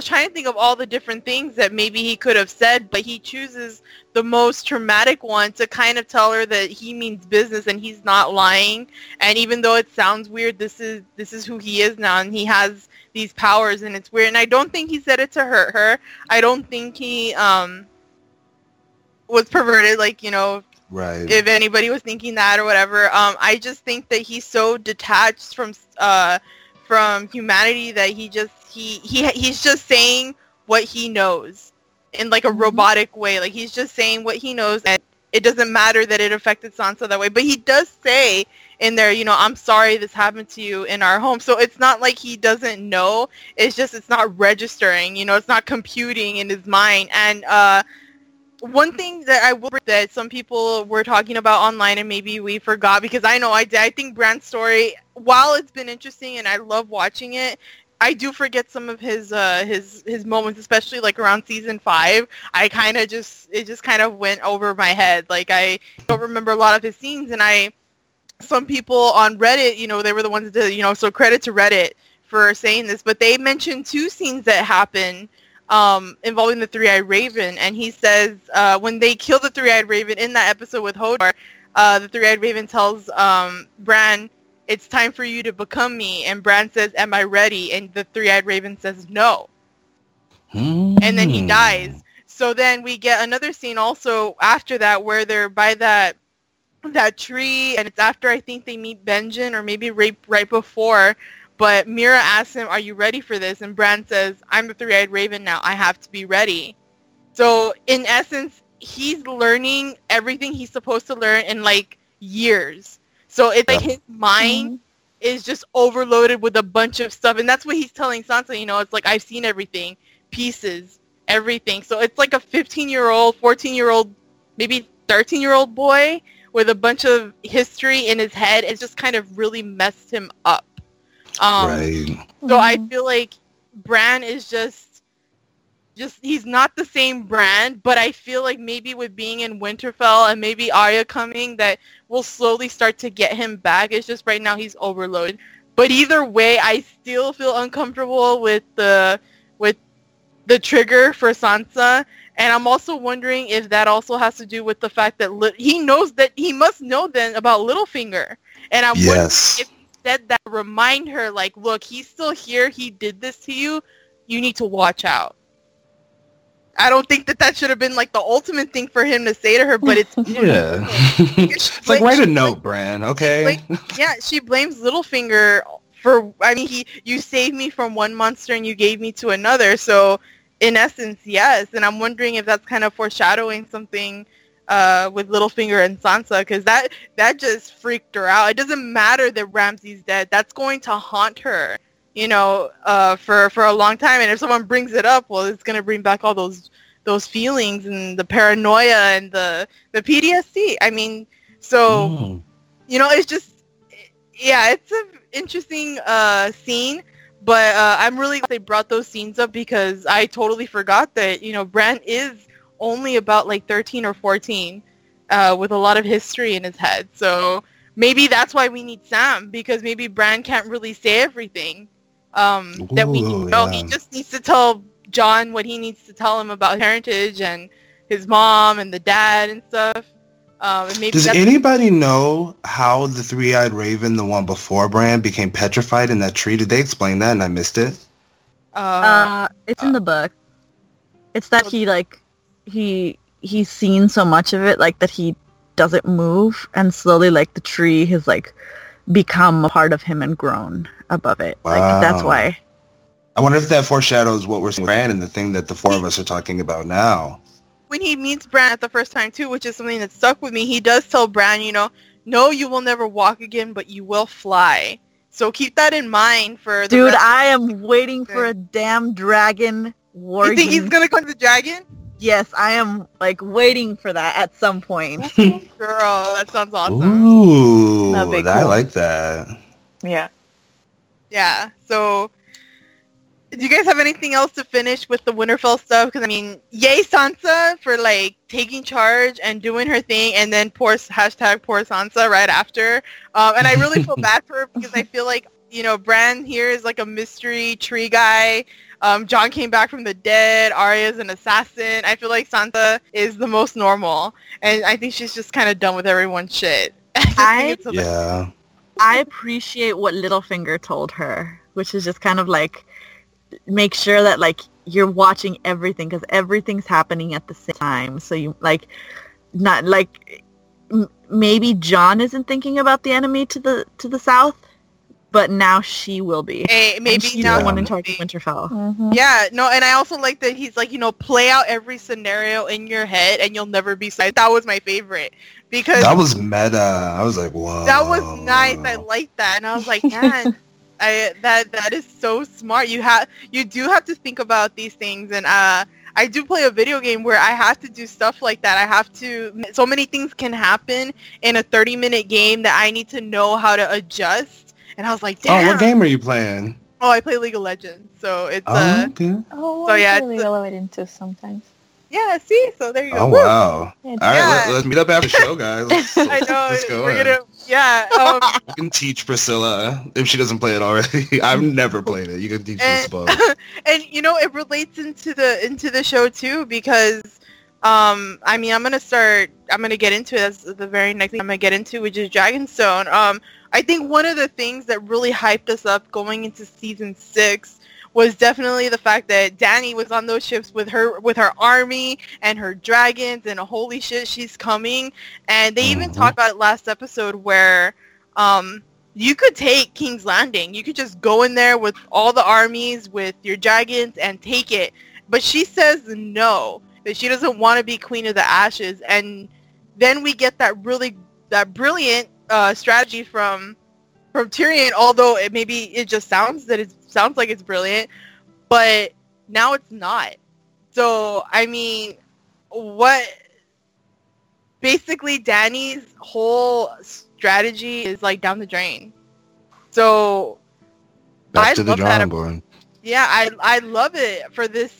trying to think of all the different things that maybe he could have said, but he chooses the most traumatic one to kind of tell her that he means business and he's not lying. And even though it sounds weird, this is who he is now, and he has these powers, and it's weird. And I don't think he said it to hurt her. I don't think he was perverted, right. If anybody was thinking that or whatever. I just think that he's so detached from humanity that he's just saying what he knows in a robotic way. He's just saying what he knows, and it doesn't matter that it affected Sansa that way. But he does say in there, I'm sorry this happened to you in our home. So it's not like he doesn't know. It's just it's not registering. It's not computing in his mind. And one thing that I will, that some people were talking about online and maybe we forgot, because I know I did. I think Bran's story, while it's been interesting and I love watching it, I do forget some of his moments, especially around season 5. I kind of it just went over my head. I don't remember a lot of his scenes, and some people on Reddit, they were the ones that, so credit to Reddit for saying this, but they mentioned 2 scenes that happened involving the Three-Eyed Raven, and he says when they kill the Three-Eyed Raven in that episode with Hodor, the Three-Eyed Raven tells Bran, it's time for you to become me, and Bran says, am I ready? And the Three-Eyed Raven says no. And then he dies. So then we get another scene also after that where they're by that tree, and it's after I think they meet Benjen, or maybe right before. But Mira asks him, are you ready for this? And Bran says, I'm the Three-Eyed Raven now. I have to be ready. So, in essence, he's learning everything he's supposed to learn in, years. So, it's his mind is just overloaded with a bunch of stuff. And that's what he's telling Sansa, I've seen everything. Pieces. Everything. So, it's a 15-year-old, 14-year-old, maybe 13-year-old boy with a bunch of history in his head. It's just kind of really messed him up. So I feel Bran is just he's not the same Bran, but I feel maybe with being in Winterfell and maybe Arya coming, that we'll slowly start to get him back. It's just right now he's overloaded. But either way, I still feel uncomfortable with the trigger for Sansa, and I'm also wondering if that also has to do with the fact that he knows that he must know then about Littlefinger, and I'm wondering if said that, remind her, look, he's still here, he did this to you, you need to watch out. I don't think that should have been, the ultimate thing for him to say to her, but it's... yeah. It's write a note, Bran, okay? She blames Littlefinger for, you saved me from one monster and you gave me to another, so, in essence, yes, and I'm wondering if that's kind of foreshadowing something... with Littlefinger and Sansa, because that just freaked her out. It doesn't matter that Ramsay's dead. That's going to haunt her, for a long time. And if someone brings it up, well, it's going to bring back all those feelings and the paranoia and the PTSD. It's just, it's an interesting scene. But I'm really glad they brought those scenes up, because I totally forgot that, Bran is only about 13 or 14 with a lot of history in his head. So maybe that's why we need Sam, because maybe Bran can't really say everything that we need to know. Yeah. He just needs to tell John what he needs to tell him about his heritage and his mom and the dad and stuff. Does anybody know how the Three-Eyed Raven, the one before Bran, became petrified in that tree? Did they explain that and I missed it? It's in the book. It's that he he's seen so much of it that he doesn't move, and slowly the tree has become a part of him and grown above it. Wow. That's why I wonder if that foreshadows what we're seeing with Bran and the thing that the four of us are talking about now. When he meets Bran at the first time too, which is something that stuck with me, he does tell Bran, no, you will never walk again, but you will fly. So keep that in mind for the dude, I am waiting for a damn dragon war. You think he's gonna come to the dragon? Yes, I am, waiting for that at some point. Girl, that sounds awesome. Ooh, I like that. Yeah. Yeah, so do you guys have anything else to finish with the Winterfell stuff? Because, I mean, yay Sansa for, like, taking charge and doing her thing, and then poor Sansa right after. And I really feel bad for her because I feel like, you know, Bran here is, like, a mystery tree guy. Jon came back from the dead. Arya's an assassin. I feel like Sansa is the most normal. And I think she's just kind of done with everyone's shit. I appreciate what Littlefinger told her, which is just kind of like, make sure that, like, you're watching everything because everything's happening at the same time. So you, like, not like maybe Jon isn't thinking about the enemy to the south, but now she will be. Hey, maybe she's the one in charge of Winterfell. Mm-hmm. Yeah, no, and I also like that he's like, you know, play out every scenario in your head and you'll never be sad. That was my favorite. Because that was meta. I was like, whoa. That was nice. I liked that. And I was like, man, that is so smart. You do have to think about these things. And I do play a video game where I have to do stuff like that. So many things can happen in a 30-minute game that I need to know how to adjust. And I was like, damn. Oh, what game are you playing? Oh, I play League of Legends. So it's okay. Oh, so, I play League of Legends too sometimes. Yeah, see? So there you go. Oh, wow. Woo. All right, let's meet up after the show, guys. I know. Let's go. We're going to, you can teach Priscilla if she doesn't play it already. I've never played it. You can teach Priscilla. And, you know, it relates into the show, too, because, I mean, I'm going to get into it. That's the very next thing I'm going to get into, which is Dragonstone. I think one of the things that really hyped us up going into season 6 was definitely the fact that Dany was on those ships with her army and her dragons, and holy shit, she's coming. And they even talked about it last episode where you could take King's Landing. You could just go in there with all the armies, with your dragons, and take it. But she says no, that she doesn't want to be Queen of the Ashes. And then we get that brilliant strategy from Tyrion, although sounds like it's brilliant, but now it's not. So, I mean, basically Dany's whole strategy is, like, down the drain. So, back to the drawing board. Yeah, I love it for this,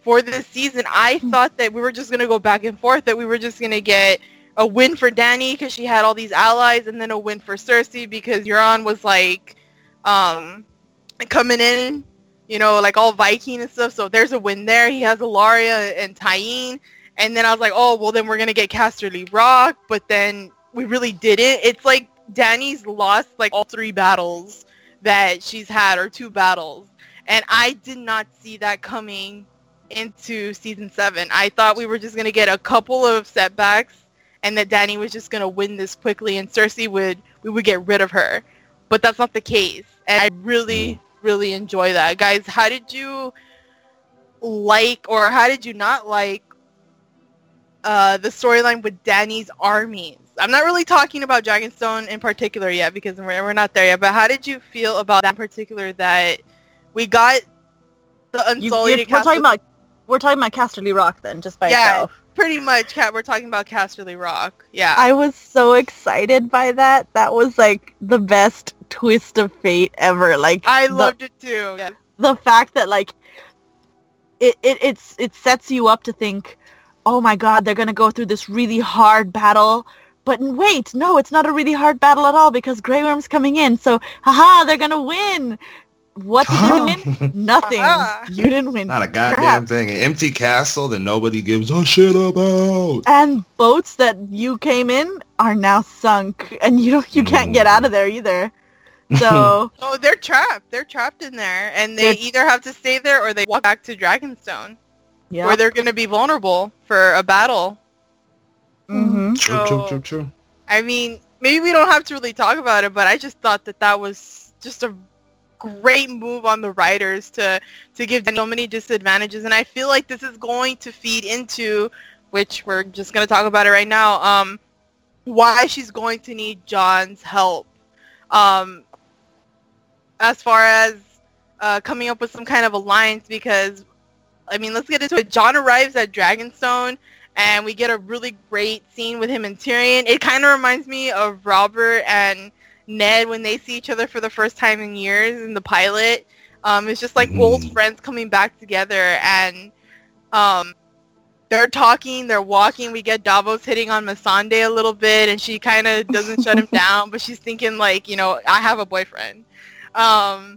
for this season. I thought that we were just going to go back and forth, that we were just going to get a win for Dany because she had all these allies, and then a win for Cersei because Euron was, like, coming in, you know, like all Viking and stuff. So there's a win there. He has Ellaria and Tyene. And then I was like, oh, well, then we're going to get Casterly Rock. But then we really didn't. It's like Dany's lost like all 3 battles that she's had, or 2 battles. And I did not see that coming into season 7. I thought we were just going to get a couple of setbacks and that Dany was just going to win this quickly and Cersei we would get rid of her. But that's not the case. And I really, really enjoy that. Guys, how did you like, or how did you not like the storyline with Dany's armies? I'm not really talking about Dragonstone in particular yet because we're not there yet. But how did you feel about that in particular, that we got the Unsullied? We're talking about Casterly Rock then, just by itself. Pretty much, we're talking about Casterly Rock. Yeah. I was so excited by that. That was, like, the best twist of fate ever. Like, I loved it too. Yeah. The fact that, like, it sets you up to think, oh my god, they're gonna go through this really hard battle, but wait, no, it's not a really hard battle at all because Grey Worm's coming in, so haha, they're gonna win. What did you win? Nothing. You didn't win. Not a goddamn thing. An empty castle that nobody gives a shit about. And boats that you came in are now sunk, and you can't get out of there either. So oh, they're trapped. They're trapped in there, and they either have to stay there or they walk back to Dragonstone, yep, where they're going to be vulnerable for a battle. Mm-hmm. True. I mean, maybe we don't have to really talk about it, but I just thought that was just a great move on the writers to give so many disadvantages, and I feel like this is going to feed into, which we're just going to talk about it right now, why she's going to need Jon's help, as far as coming up with some kind of alliance. Because, I mean, let's get into it. Jon arrives at Dragonstone, and we get a really great scene with him and Tyrion. It kind of reminds me of Robert and Ned, when they see each other for the first time in years in the pilot, it's just like old friends coming back together, and they're talking, they're walking. We get Davos hitting on Melisandre a little bit, and she kind of doesn't shut him down, but she's thinking like, you know, I have a boyfriend. And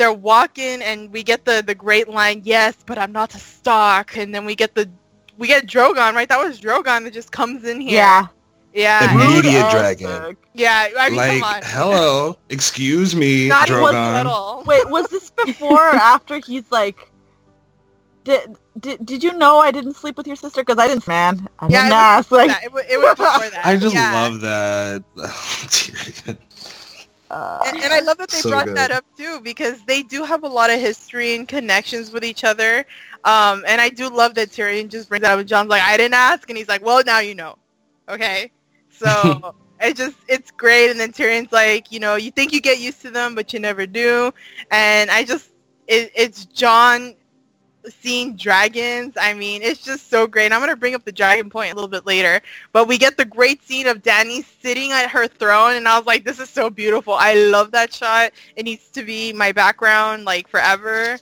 they're walking, and we get the great line, yes, but I'm not a Stark. And then we get Drogon, right? That was Drogon that just comes in here. Yeah. Yeah. Immediate dragon. Yeah, I mean, like, come on. Hello, excuse me, not Drogon. Wait, was this before or after he's like, did you know I didn't sleep with your sister? Because I didn't, man. I didn't ask. Like, it was before that. I just love that. Oh, and I love that they brought that up too, because they do have a lot of history and connections with each other. And I do love that Tyrion just brings that up. Jon's like, I didn't ask, and he's like, well, now you know. Okay, so it's great. And then Tyrion's like, you know, you think you get used to them, but you never do. And it's Jon seeing dragons. I mean, it's just so great. And I'm going to bring up the dragon point a little bit later. But we get the great scene of Dany sitting at her throne. And I was like, this is so beautiful. I love that shot. It needs to be my background, like, forever.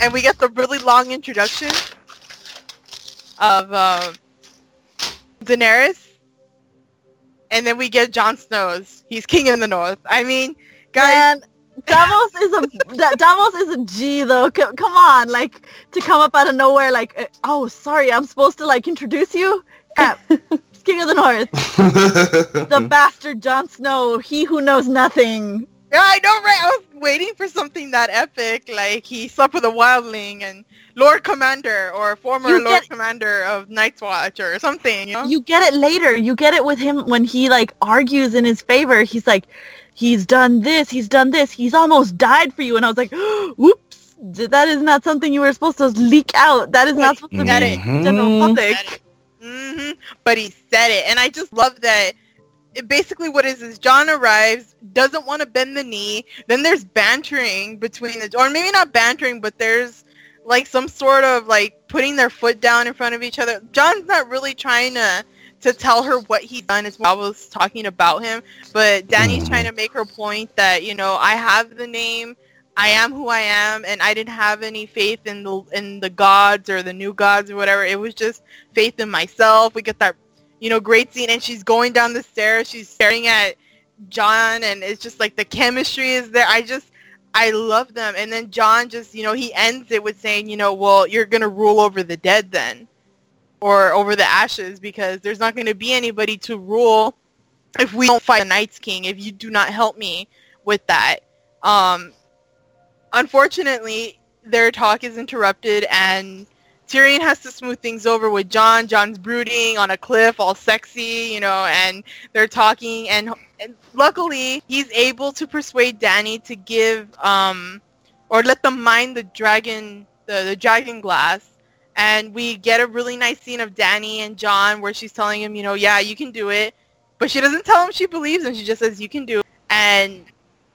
And we get the really long introduction of... Daenerys, and then we get Jon Snow's. He's king in the north. I mean, guys, Davos is a Davos is a G though. Come on, like, to come up out of nowhere, like, oh, sorry, I'm supposed to like introduce you. King of the North, the bastard Jon Snow, he who knows nothing. Yeah, I know, right? I was waiting for something that epic, like he slept with a wildling and Lord Commander or former Lord Commander of Night's Watch or something, you know? You get it later. You get it with him when he, like, argues in his favor. He's like, he's done this. He's almost died for you. And I was like, oops, that is not something you were supposed to leak out. That is not supposed to be general public. But he said it. And I just love that. Basically what is Jon arrives, doesn't want to bend the knee, then there's bantering between the, or maybe not bantering, but there's like some sort of like putting their foot down in front of each other. Jon's not really trying to tell her what he's done, is what I was talking about him, but Dany's trying to make her point that, you know, I have the name, I am who I am, and I didn't have any faith in the gods or the new gods or whatever. It was just faith in myself. We get that, you know, great scene, and she's going down the stairs, she's staring at Jon, and it's just like the chemistry is there. I love them. And then Jon just, you know, he ends it with saying, you know, well, you're going to rule over the dead then, or over the ashes, because there's not going to be anybody to rule if we don't fight the Night's King, if you do not help me with that. Unfortunately, their talk is interrupted, and Tyrion has to smooth things over with Jon. Jon's brooding on a cliff, all sexy, you know, and they're talking. And luckily, he's able to persuade Dany to give, or let them mine the dragon, the dragon glass. And we get a really nice scene of Dany and Jon where she's telling him, you know, yeah, you can do it. But she doesn't tell him she believes him. She just says, you can do it. And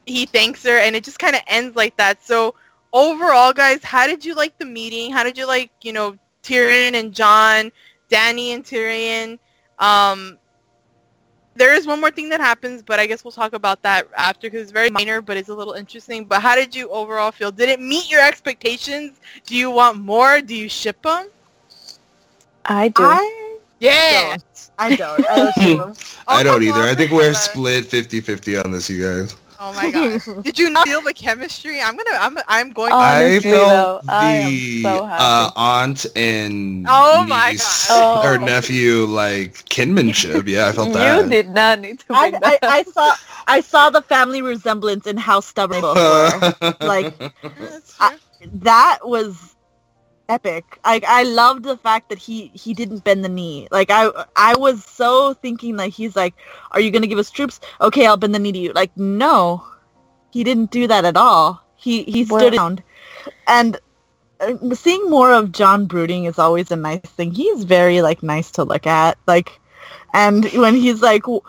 he thanks her, and it just kind of ends like that. So overall, guys, how did you like the meeting? How did you like, you know, Tyrion and Jon, Dany and Tyrion? There is one more thing that happens, but I guess we'll talk about that after, because it's very minor, but it's a little interesting. But how did you overall feel? Did it meet your expectations? Do you want more? Do you ship them? I do. I don't. I don't ship them. I don't either. I think we're split 50-50 on this, you guys. Oh my God! Did you not feel the chemistry? I'm going. Honestly, I felt the aunt and niece or nephew like kinship. Yeah, I felt that. You did not need to. I saw the family resemblance in how stubborn they were. Like, that was epic. Like, I loved the fact that he didn't bend the knee. Like, I was so thinking that he's like, are you gonna give us troops? Okay, I'll bend the knee to you. Like, no, he didn't do that at all. He stood around. And seeing more of Jon brooding is always a nice thing. He's very like nice to look at. Like, and when he's like what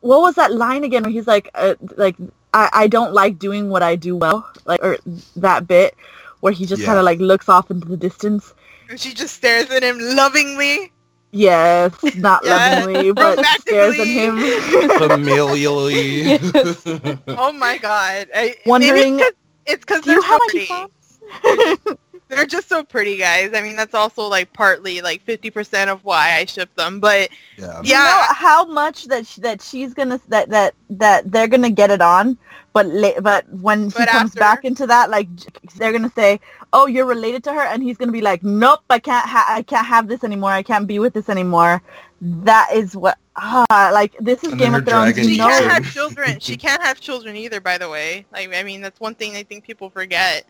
was that line again? Where he's like I don't like doing what I do well. Like, or that bit where he just kind of, like, looks off into the distance. And she just stares at him lovingly. Yes, not lovingly, but scares at him. Familially. Yes. Oh my god. Wondering. It's because they're so pretty. They're just so pretty, guys. I mean, that's also, like, partly, like, 50% of why I ship them. But, yeah. You know how much that they're going to get it on? But when he comes back into that, like, they're going to say, oh, you're related to her? And he's going to be like, nope, I can't have this anymore. I can't be with this anymore. That is what... this is Game of Thrones. She can't have children. She can't have children either, by the way. Like, I mean, that's one thing I think people forget.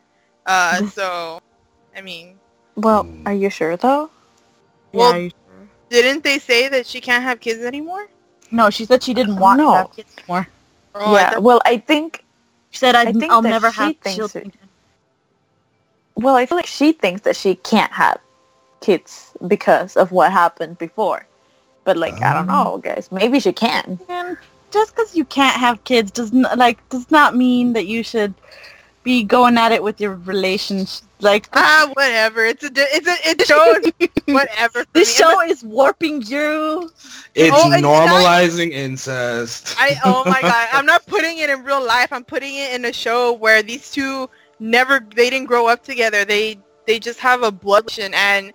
So... I mean... Well, are you sure, though? Well, yeah, sure? Didn't they say that she can't have kids anymore? No, she said she didn't want to have kids anymore. Oh, yeah, I think... She said, I'll never have children. Well, I feel like she thinks that she can't have kids because of what happened before. But, I don't know, guys. Maybe she can. And just because you can't have kids does not mean that you should... be going at it with your relationship, whatever. It shows whatever. This show is warping you. It's normalizing incest. Oh my god! I'm not putting it in real life. I'm putting it in a show where these two they didn't grow up together. They just have a blood relation, and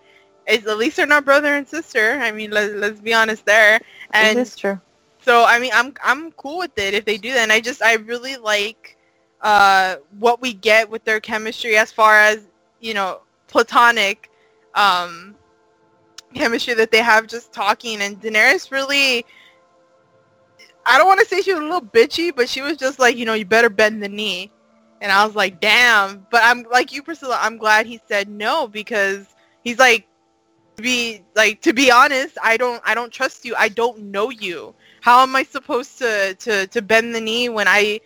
it's, at least they're not brother and sister. I mean, let's be honest there. And it is true. So I mean, I'm cool with it if they do that. And I really like. What we get with their chemistry as far as, you know, platonic chemistry that they have just talking. And Daenerys really, I don't want to say she was a little bitchy, but she was just like, you know, you better bend the knee. And I was like, damn. But I'm like you, Priscilla, I'm glad he said no, because he's like, to be honest, I don't trust you. I don't know you. How am I supposed to bend the knee when I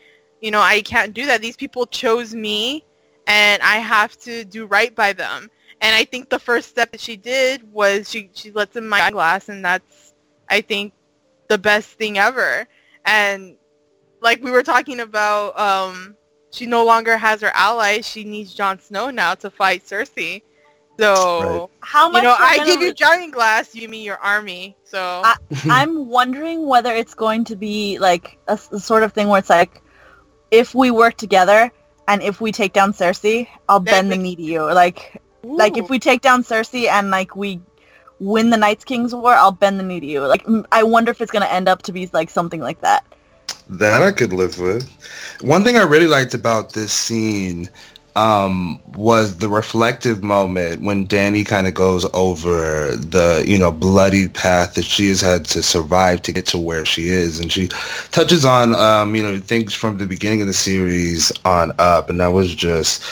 can't do that. These people chose me, and I have to do right by them. And I think the first step that she did was she lets him my glass, and that's, I think, the best thing ever. And like we were talking about, she no longer has her allies. She needs Jon Snow now to fight Cersei. So, right. How much I give you giant glass, you mean your army. So I'm wondering whether it's going to be like a sort of thing where it's like, if we work together and if we take down Cersei, I'll bend the knee to you. Like if we take down Cersei and like we win the Night's King's War, I'll bend the knee to you. Like, I wonder if it's going to end up to be like something like that. That I could live with. One thing I really liked about this scene was the reflective moment when Dany kind of goes over the, bloody path that she has had to survive to get to where she is. And she touches on, things from the beginning of the series on up. And that was just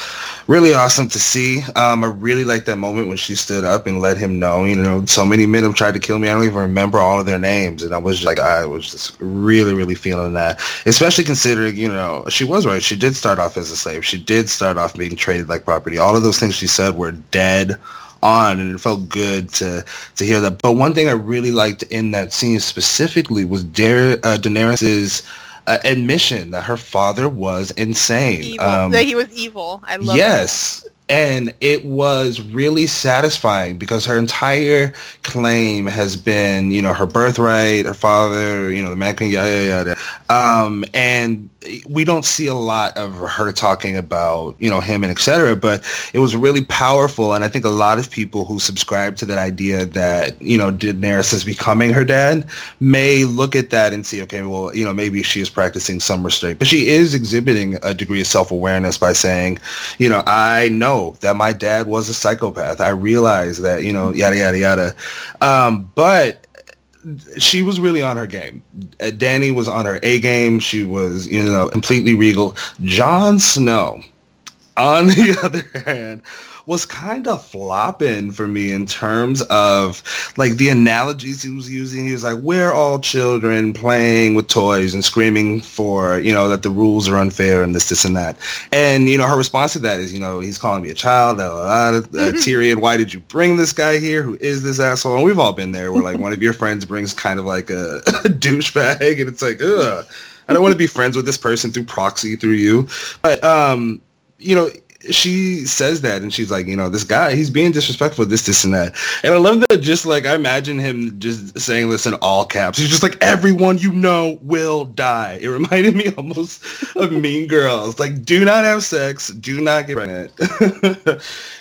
really awesome to see. I really liked that moment when she stood up and let him know, so many men have tried to kill me. I don't even remember all of their names. And I was just really, really feeling that, especially considering, she was right. She did start off as a slave. She did start off being traded like property. All of those things she said were dead on, and it felt good to hear that. But one thing I really liked in that scene specifically was Daenerys's admission that her father was insane. Evil. That he was evil. I love it. Yes. And it was really satisfying because her entire claim has been, her birthright, her father, the man king, yada, yada, yada. And we don't see a lot of her talking about, him and et cetera, but it was really powerful. And I think a lot of people who subscribe to that idea that, Daenerys is becoming her dad may look at that and see, okay, well, maybe she is practicing some restraint. But she is exhibiting a degree of self-awareness by saying, I know that my dad was a psychopath. I realized that, yada, yada, yada. But she was really on her game. Dany was on her A game. She was, completely regal. Jon Snow, on the other hand, was kind of flopping for me in terms of, like, the analogies he was using. He was like, we're all children playing with toys and screaming for, that the rules are unfair and this and that. And, her response to that is, he's calling me a child. Tyrion, why did you bring this guy here? Who is this asshole? And we've all been there where, like, one of your friends brings kind of like a douchebag, and it's like, ugh, I don't want to be friends with this person through proxy, through you. But, she says that, and she's like, you know, this guy, he's being disrespectful, this, and that. And I love that, just like, I imagine him just saying this in all caps. He's just like, everyone you know will die. It reminded me almost of Mean Girls. Like, do not have sex. Do not get pregnant.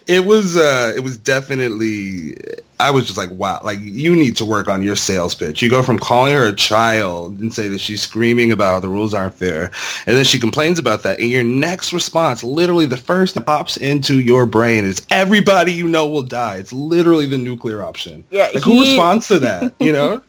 It was definitely, I was just like, wow, like, you need to work on your sales pitch. You go from calling her a child and say that she's screaming about how the rules aren't fair, and then she complains about that, and your next response, literally the first that pops into your brain, is everybody you know will die. It's literally the nuclear option. Yeah, like, who responds to that, you know?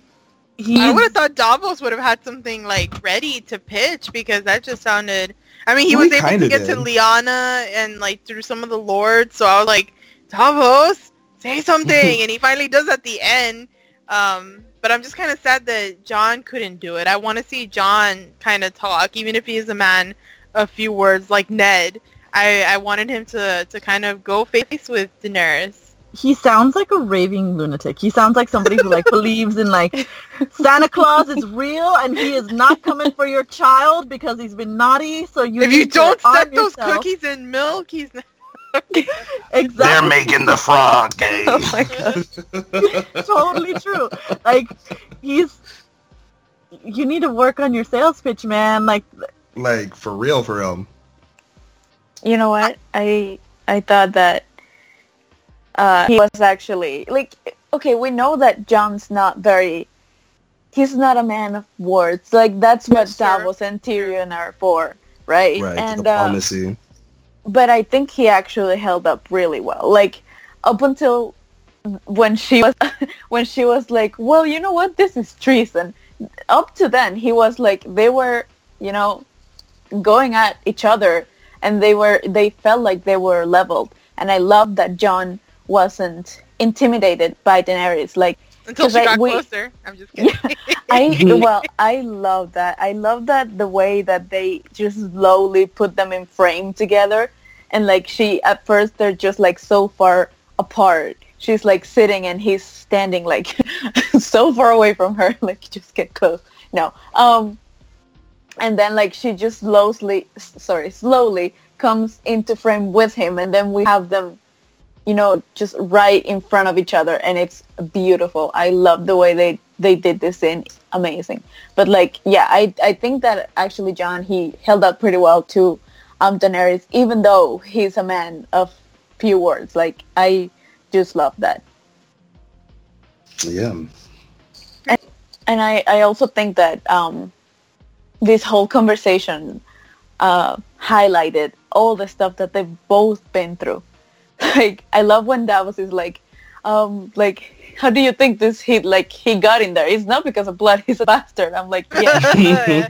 I would have thought Davos would have had something, like, ready to pitch, because that just sounded... I mean, he was able to get to Lyanna and, like, through some of the lords, so I was like, Davos, say something, and he finally does at the end. But I'm just kind of sad that Jon couldn't do it. I want to see Jon kind of talk, even if he is a man of few words, like Ned. I wanted him to kind of go face with Daenerys. He sounds like a raving lunatic. He sounds like somebody who, like, believes in, like, Santa Claus is real and he is not coming for your child because he's been naughty. So you, if you don't stuff those cookies in milk, he's not. Exactly. They're making the frog game. Oh my god. Totally true. Like, you need to work on your sales pitch, man. Like for real. You know what? I thought that he was actually, like, okay, we know that Jon's not very, he's not a man of words. Like, that's what Davos and Tyrion are for, right? Right, and diplomacy. But I think he actually held up really well. Like, up until when she was like, well, you know what, this is treason. Up to then, he was like, they were, you know, going at each other, and they felt like they were leveled. And I love that Jon wasn't intimidated by Daenerys, like, until she got closer. I'm just kidding. Yeah, I love that. I love that the way that they just slowly put them in frame together, and like, she at first, they're just like so far apart. She's like sitting and he's standing, like, so far away from her. Like, just get close. No. And then, like, she just slowly comes into frame with him, and then we have them, you know, just right in front of each other, and it's beautiful. I love the way they did this in. Amazing. But, like, yeah, I think that actually Jon, he held up pretty well to Daenerys, even though he's a man of few words. Like, I just love that. Yeah. And I also think that this whole conversation highlighted all the stuff that they've both been through. Like, I love when Davos is like, how do you think this hit? Like, he got in there. It's not because of blood. He's a bastard. I'm like, yeah.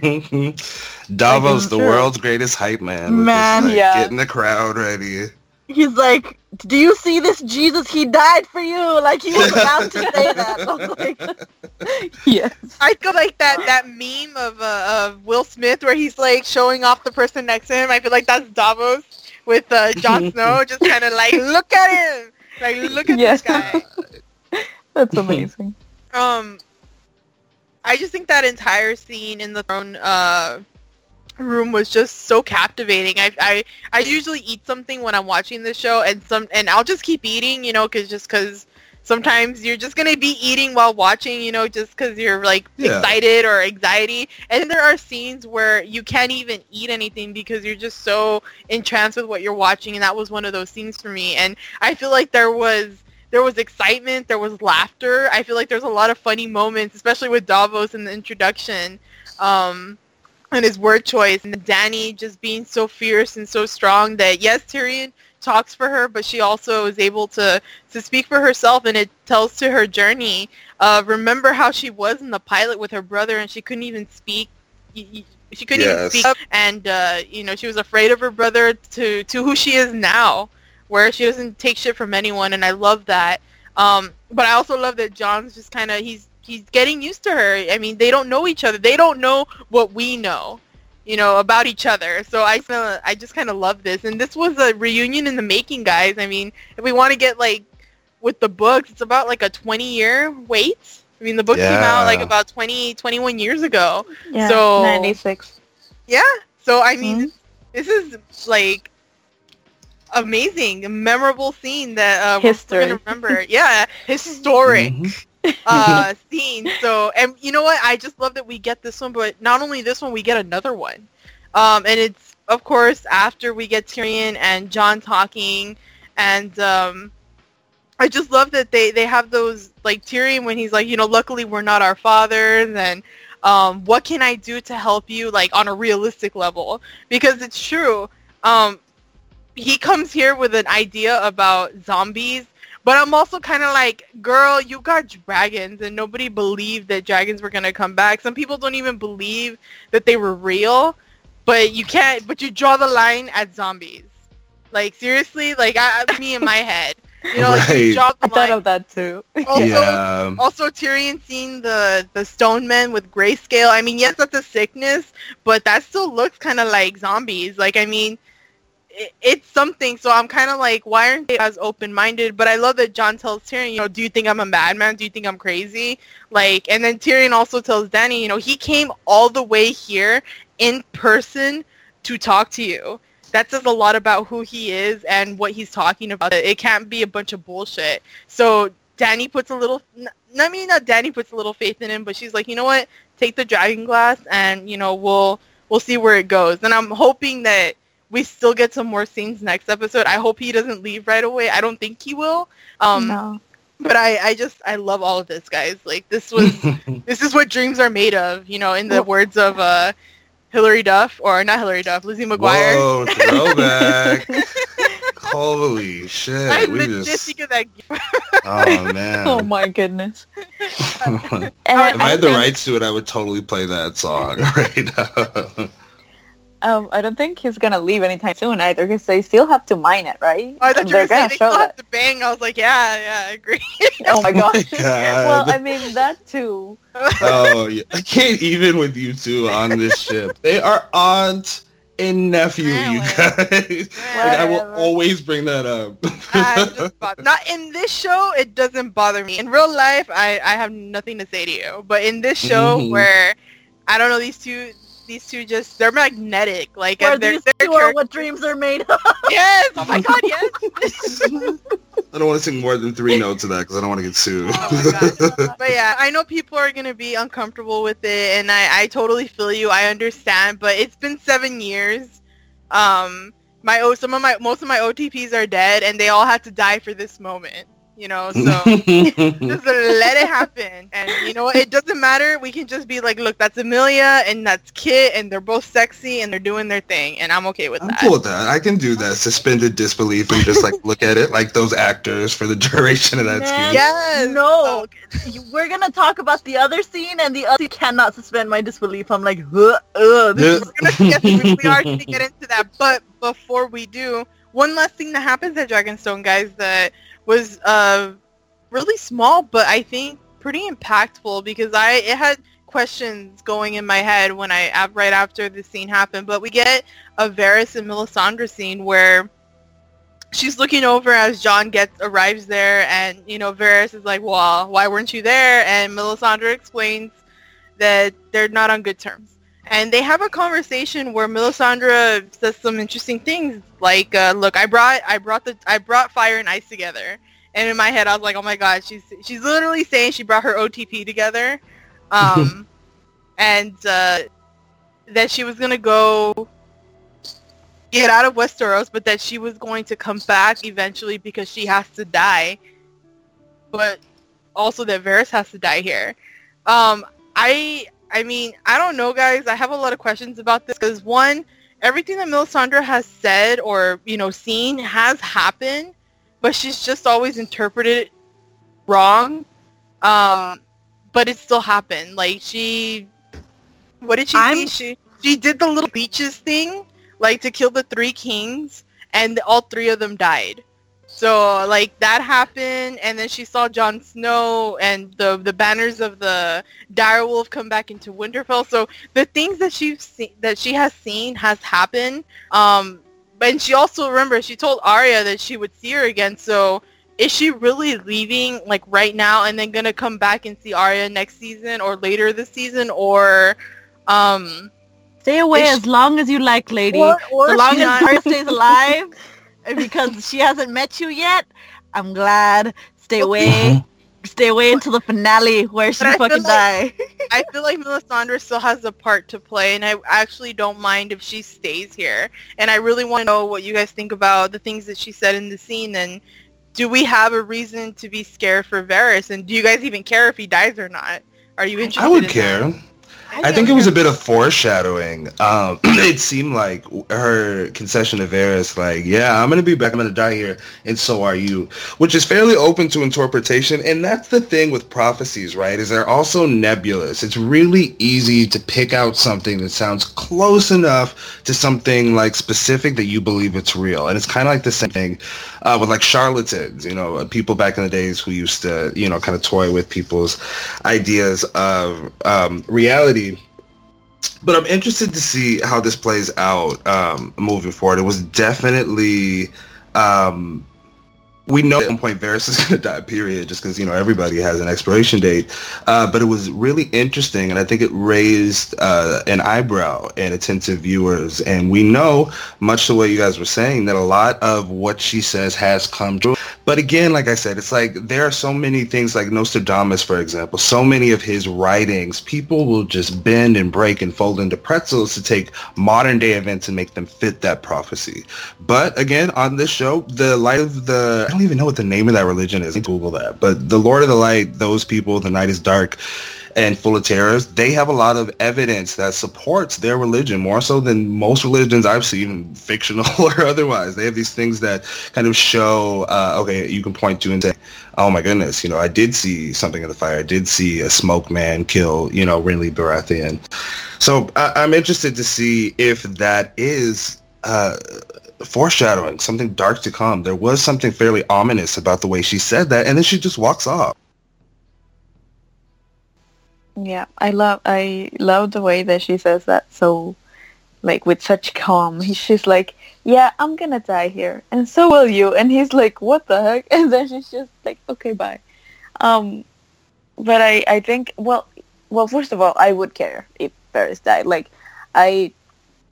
Davos, the world's greatest hype man. Man, like, yeah. Getting the crowd ready. He's like, do you see this Jesus? He died for you. Like, he was about to say that. I was like, yes. I feel like that meme of Will Smith where he's like showing off the person next to him. I feel like that's Davos. With Jon Snow, just kind of like, look at him! Like, look at this guy. That's amazing. I just think that entire scene in the throne room was just so captivating. I usually eat something when I'm watching this show, and I'll just keep eating, you know, because sometimes you're just going to be eating while watching, you know, just because you're, like, excited or anxiety. And there are scenes where you can't even eat anything because you're just so entranced with what you're watching. And that was one of those scenes for me. And I feel like there was excitement. There was laughter. I feel like there's a lot of funny moments, especially with Davos in the introduction and his word choice. And Dany just being so fierce and so strong that, yes, Tyrion talks for her, but she also is able to speak for herself, and it tells to her journey. Remember how she was in the pilot with her brother, and she couldn't even speak. She couldn't even speak up, and you know, she was afraid of her brother to who she is now, where she doesn't take shit from anyone, and I love that. But I also love that Jon's just kind of he's getting used to her. I mean, they don't know each other. They don't know what we know, you know, about each other. So I just kind of love this. And this was a reunion in the making, guys. I mean, if we want to get, like, with the books, it's about, like, a 20-year wait. I mean, the book came out, like, about 21 years ago. Yeah, so, 96. Yeah. So, I mean, this is, like, amazing, memorable scene that we're going to remember. Yeah, historic scene. So, and you know what? I just love that we get this one, but not only this one, we get another one. And it's, of course, after we get Tyrion and Jon talking, and I just love that they have those, like, Tyrion when he's like, you know, luckily we're not our fathers, and what can I do to help you, like, on a realistic level? Because it's true. He comes here with an idea about zombies, but I'm also kind of like, girl, you got dragons, and nobody believed that dragons were going to come back. Some people don't even believe that they were real, but you draw the line at zombies. Like, seriously? Like, me in my head. You know, like, you draw the line. I thought of that, too. Also, Tyrion seeing the stone men with grayscale. I mean, yes, that's a sickness, but that still looks kind of like zombies. Like, I mean, it's something, so I'm kind of like, why aren't they as open-minded? But I love that Jon tells Tyrion, you know, do you think I'm a madman? Do you think I'm crazy? Like, and then Tyrion also tells Dany, you know, he came all the way here in person to talk to you. That says a lot about who he is and what he's talking about. It can't be a bunch of bullshit. So Dany puts a little, I mean, not Dany puts a little faith in him, but she's like, you know what? Take the dragon glass and, you know, we'll see where it goes. And I'm hoping that we still get some more scenes next episode. I hope he doesn't leave right away. I don't think he will. No. But I love all of this, guys. Like, this is what dreams are made of, you know, in the words of Lizzie McGuire. Whoa, throwback. Holy shit. I legit think of that game. Oh, man. Oh, my goodness. If I had the rights to it, I would totally play that song right now. I don't think he's going to leave anytime soon either, because they still have to mine it, right? Oh, I thought you were saying they still have to bang. I was like, yeah, I agree. Oh, my gosh. Well, I mean, that too. Oh, yeah. I can't even with you two on this ship. They are aunt and nephew, you guys. Like, I will always bring that up. Not in this show, it doesn't bother me. In real life, I have nothing to say to you. But in this show where, I don't know, these two just, they're magnetic. Like, these two are what dreams are made of. Yes! Oh my god, yes! I don't want to sing more than 3 notes of that because I don't want to get sued. Oh my god. But yeah, I know people are going to be uncomfortable with it, and I totally feel you. I understand, but it's been 7 years. Most of my OTPs are dead, and they all had to die for this moment. You know, so just let it happen. And you know, it doesn't matter. We can just be like, look, that's Amelia and that's Kit, and they're both sexy and they're doing their thing, and I'm okay with that. I'm cool with that. I can do that. Suspended disbelief and just like look at it like those actors for the duration of that scene. Yes. No. Oh. We're gonna talk about the other scene, and the other scene cannot suspend my disbelief. I'm like, this is we are gonna get into that. But before we do, one last thing that happens at Dragonstone, guys, that was really small, but I think pretty impactful, because it had questions going in my head when right after the scene happened. But we get a Varys and Melisandre scene where she's looking over as Jon arrives there, and you know, Varys is like, "Well, why weren't you there?" And Melisandre explains that they're not on good terms. And they have a conversation where Melisandre says some interesting things, like, "Look, I brought fire and ice together." And in my head, I was like, "Oh my god, she's literally saying she brought her OTP together," and that she was gonna go get out of Westeros, but that she was going to come back eventually because she has to die, but also that Varys has to die here. I mean, I don't know, guys. I have a lot of questions about this because, one, everything that Melisandre has said or, you know, seen has happened, but she's just always interpreted it wrong. But it still happened. Like, what did she do? She did the little beaches thing, like, to kill the 3 kings, and all 3 of them died. So, like, that happened, and then she saw Jon Snow and the banners of the direwolf come back into Winterfell. So the things that she has seen has happened. And she also, remember, she told Arya that she would see her again. So is she really leaving, like, right now and then going to come back and see Arya next season or later this season? Or stay away as long as you like, lady. Or so long as Arya stays alive. because she hasn't met you yet. I'm glad. Stay away. Stay away until the finale where she fucking die. I feel like Melisandre still has a part to play, and I actually don't mind if she stays here. And I really want to know what you guys think about the things that she said in the scene, and do we have a reason to be scared for Varys, and do you guys even care if he dies or not? Are you interested? I would care. I think it was a bit of foreshadowing. It seemed like her concession to Varys, like, yeah, I'm going to be back, I'm going to die here, and so are you, which is fairly open to interpretation. And that's the thing with prophecies, right, is they're also nebulous. It's really easy to pick out something that sounds close enough to something, like, specific that you believe it's real. And it's kind of like the same thing with, like, charlatans, you know, people back in the days who used to, you know, kind of toy with people's ideas of reality. But I'm interested to see how this plays out moving forward. It was definitely... we know at one point Varys is going to die, period, just because, you know, everybody has an expiration date. But it was really interesting, and I think it raised an eyebrow in attentive viewers. And we know, much the way you guys were saying, that a lot of what she says has come true. But again, like I said, it's like there are so many things, like Nostradamus, for example, so many of his writings, people will just bend and break and fold into pretzels to take modern-day events and make them fit that prophecy. But again, on this show, the light of the... I don't even know what the name of that religion is. I can Google that. But the Lord of the Light, those people, the night is dark and full of terrors, they have a lot of evidence that supports their religion, more so than most religions I've seen, fictional or otherwise. They have these things that kind of show, okay, you can point to and say, oh my goodness, you know, I did see something in the fire. I did see a smoke man kill, you know, Renly Baratheon. So I'm interested to see if that is... foreshadowing something dark to come. There was something fairly ominous about the way she said that, and then she just walks off. Yeah, I love the way that she says that, so like with such calm. She's like, yeah, I'm gonna die here, and so will you. And he's like, what the heck? And then she's just like, okay, bye. But I think, well, first of all, I would care if Varys died. Like, I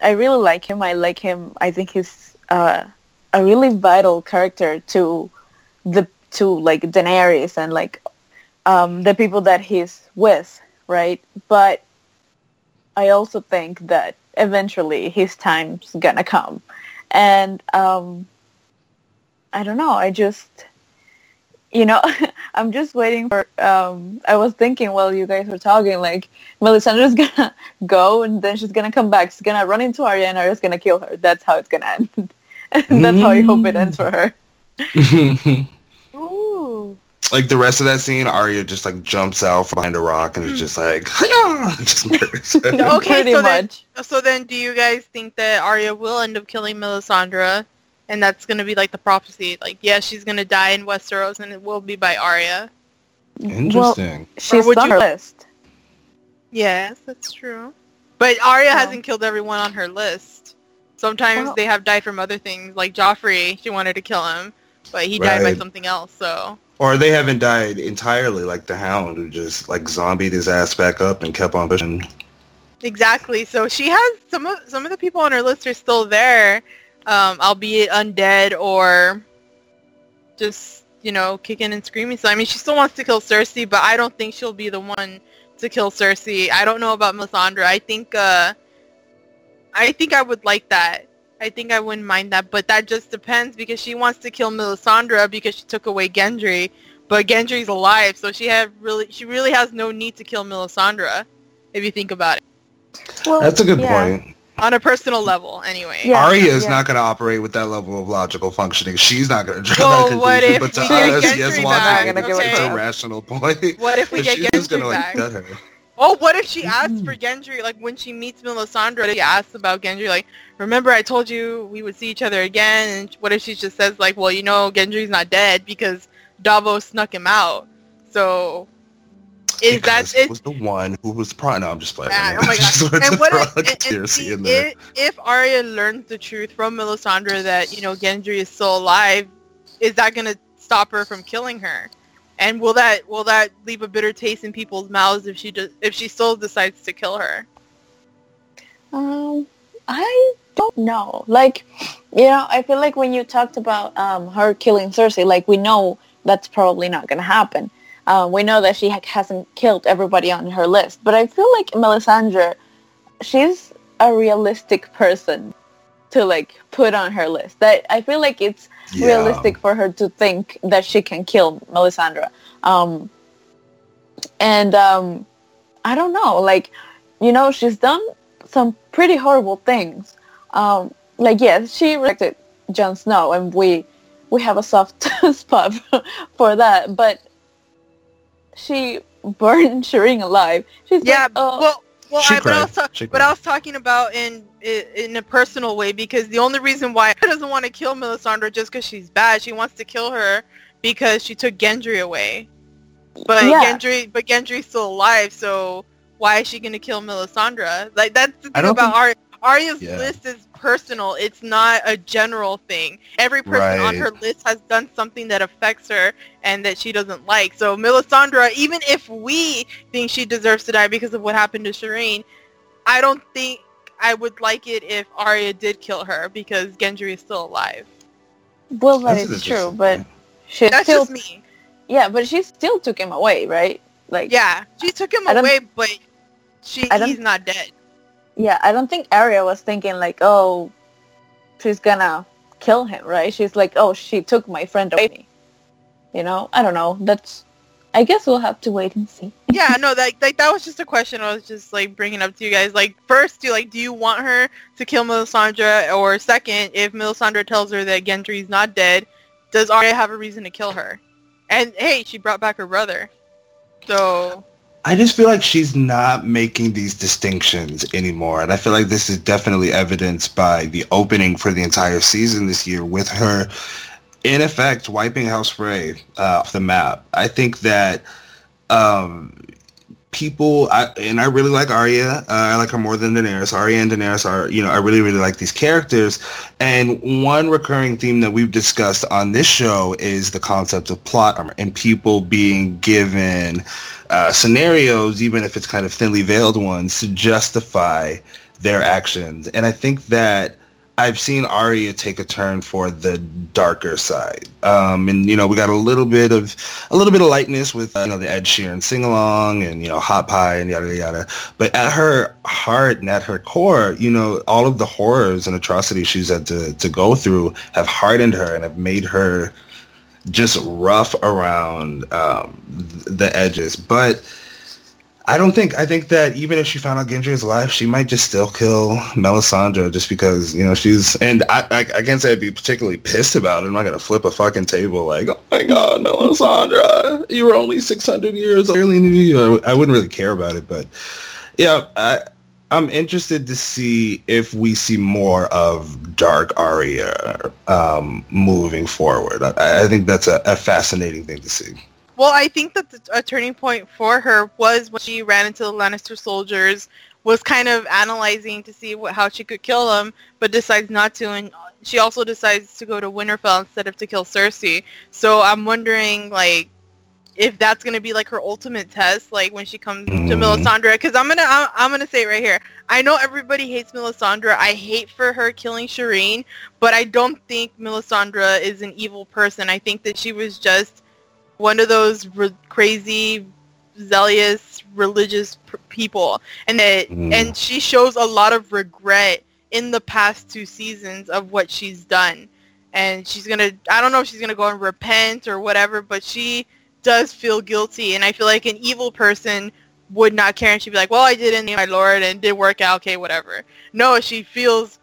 really like him. I like him. I think he's a really vital character to like Daenerys and like the people that he's with, right? But I also think that eventually his time's gonna come, and I don't know. I just, you know, I'm just waiting for. I was thinking while you guys were talking, like Melisandre's gonna go and then she's gonna come back. She's gonna run into Arya and Arya's gonna kill her. That's how it's gonna end. That's how I hope it ends for her. Ooh. Like the rest of that scene, Arya just like jumps out from behind a rock and is just like, hi-yah! Just murders her. Okay, pretty much. So then, do you guys think that Arya will end up killing Melisandre? And that's going to be, like, the prophecy. Like, yeah, she's going to die in Westeros, and it will be by Arya. Interesting. Well, she's on her list. Yes, that's true. But Arya hasn't killed everyone on her list. Sometimes they have died from other things. Like, Joffrey, she wanted to kill him, but he died by something else, so... Or they haven't died entirely, like the Hound, who just, like, zombied his ass back up and kept on pushing. Exactly. So she has... Some of the people on her list are still there... albeit undead or just, you know, kicking and screaming. So, I mean, she still wants to kill Cersei, but I don't think she'll be the one to kill Cersei. I don't know about Melisandre. I think I would like that. I think I wouldn't mind that, but that just depends because she wants to kill Melisandre because she took away Gendry, but Gendry's alive, so she really has no need to kill Melisandre, if you think about it. Well, that's a good point. On a personal level, anyway. Yeah, Arya is not going to operate with that level of logical functioning. She's not going to draw that conclusion. But to us, yes, Wanda, it's a rational point. What if we get Gendry back? Like, what if she asks for Gendry? Like, when she meets Melisandre, she asks about Gendry. Like, remember I told you we would see each other again? And what if she just says, like, well, you know, Gendry's not dead because Davos snuck him out. So... was the one who was prone. No, I'm just playing. Yeah, oh my god! And what if Arya learns the truth from Melisandre that, you know, Gendry is still alive? Is that gonna stop her from killing her? And will that leave a bitter taste in people's mouths if she still decides to kill her? I don't know. Like, you know, I feel like when you talked about her killing Cersei, like, we know that's probably not going to happen. We know that she hasn't killed everybody on her list. But I feel like Melisandre, she's a realistic person to, like, put on her list. That I feel like it's realistic for her to think that she can kill Melisandre. And I don't know. Like, you know, she's done some pretty horrible things. Like, yes, she rejected Jon Snow, and we have a soft spot for that. But she burned Shireen alive. She's like, oh. But I was talking about in a personal way, because the only reason why I doesn't want to kill Melisandre just because she's bad. She wants to kill her because she took Gendry away. But Gendry's still alive, so why is she going to kill Melisandre? Like, that's the thing about Arya. Arya's list is personal. It's not a general thing. Every person on her list has done something that affects her and that she doesn't like. So Melisandre, even if we think she deserves to die because of what happened to Shireen, I don't think I would like it if Arya did kill her because Gendry is still alive. Well, that is true, but that's still... just me. Yeah, but she still took him away, right? Like, yeah, she took him away, but he's not dead. Yeah, I don't think Arya was thinking, like, oh, she's gonna kill him, right? She's like, oh, she took my friend away. You know? I don't know. That's... I guess we'll have to wait and see. Yeah, no, that was just a question I was just, like, bringing up to you guys. Like, first, do you want her to kill Melisandre? Or second, if Melisandre tells her that Gendry's not dead, does Arya have a reason to kill her? And, hey, she brought back her brother. So... I just feel like she's not making these distinctions anymore. And I feel like this is definitely evidenced by the opening for the entire season this year with her, in effect, wiping House Frey off the map. I think that I really like Arya. I like her more than Daenerys. Arya and Daenerys are, I really, really like these characters. And one recurring theme that we've discussed on this show is the concept of plot armor and people being given scenarios, even if it's kind of thinly veiled ones, to justify their actions. And I think that I've seen Arya take a turn for the darker side, and we got a little bit of lightness with the Ed Sheeran sing along and Hot Pie and yada yada. But at her heart and at her core, all of the horrors and atrocities she's had to go through have hardened her and have made her just rough around the edges. But I think that even if she found out Gendry is alive, she might just still kill Melisandre just because, she's... And I can't say I'd be particularly pissed about it. I'm not going to flip a fucking table like, oh my god, Melisandre, you were only 600 years old. I wouldn't really care about it, but yeah, I'm interested to see if we see more of Dark Arya moving forward. I think that's a fascinating thing to see. Well, I think that a turning point for her was when she ran into the Lannister soldiers, was kind of analyzing to see how she could kill them, but decides not to, and she also decides to go to Winterfell instead of to kill Cersei. So I'm wondering, like, if that's going to be, like, her ultimate test, like, when she comes to Melisandre, because I'm gonna say it right here. I know everybody hates Melisandre. I hate for her killing Shireen, but I don't think Melisandre is an evil person. I think that she was just one of those crazy, zealous, religious people. And she shows a lot of regret in the past two seasons of what she's done. And she's going to... I don't know if she's going to go and repent or whatever, but she does feel guilty. And I feel like an evil person would not care. And she'd be like, well, I did it, my lord, and it did work out. Okay, whatever. No, she feels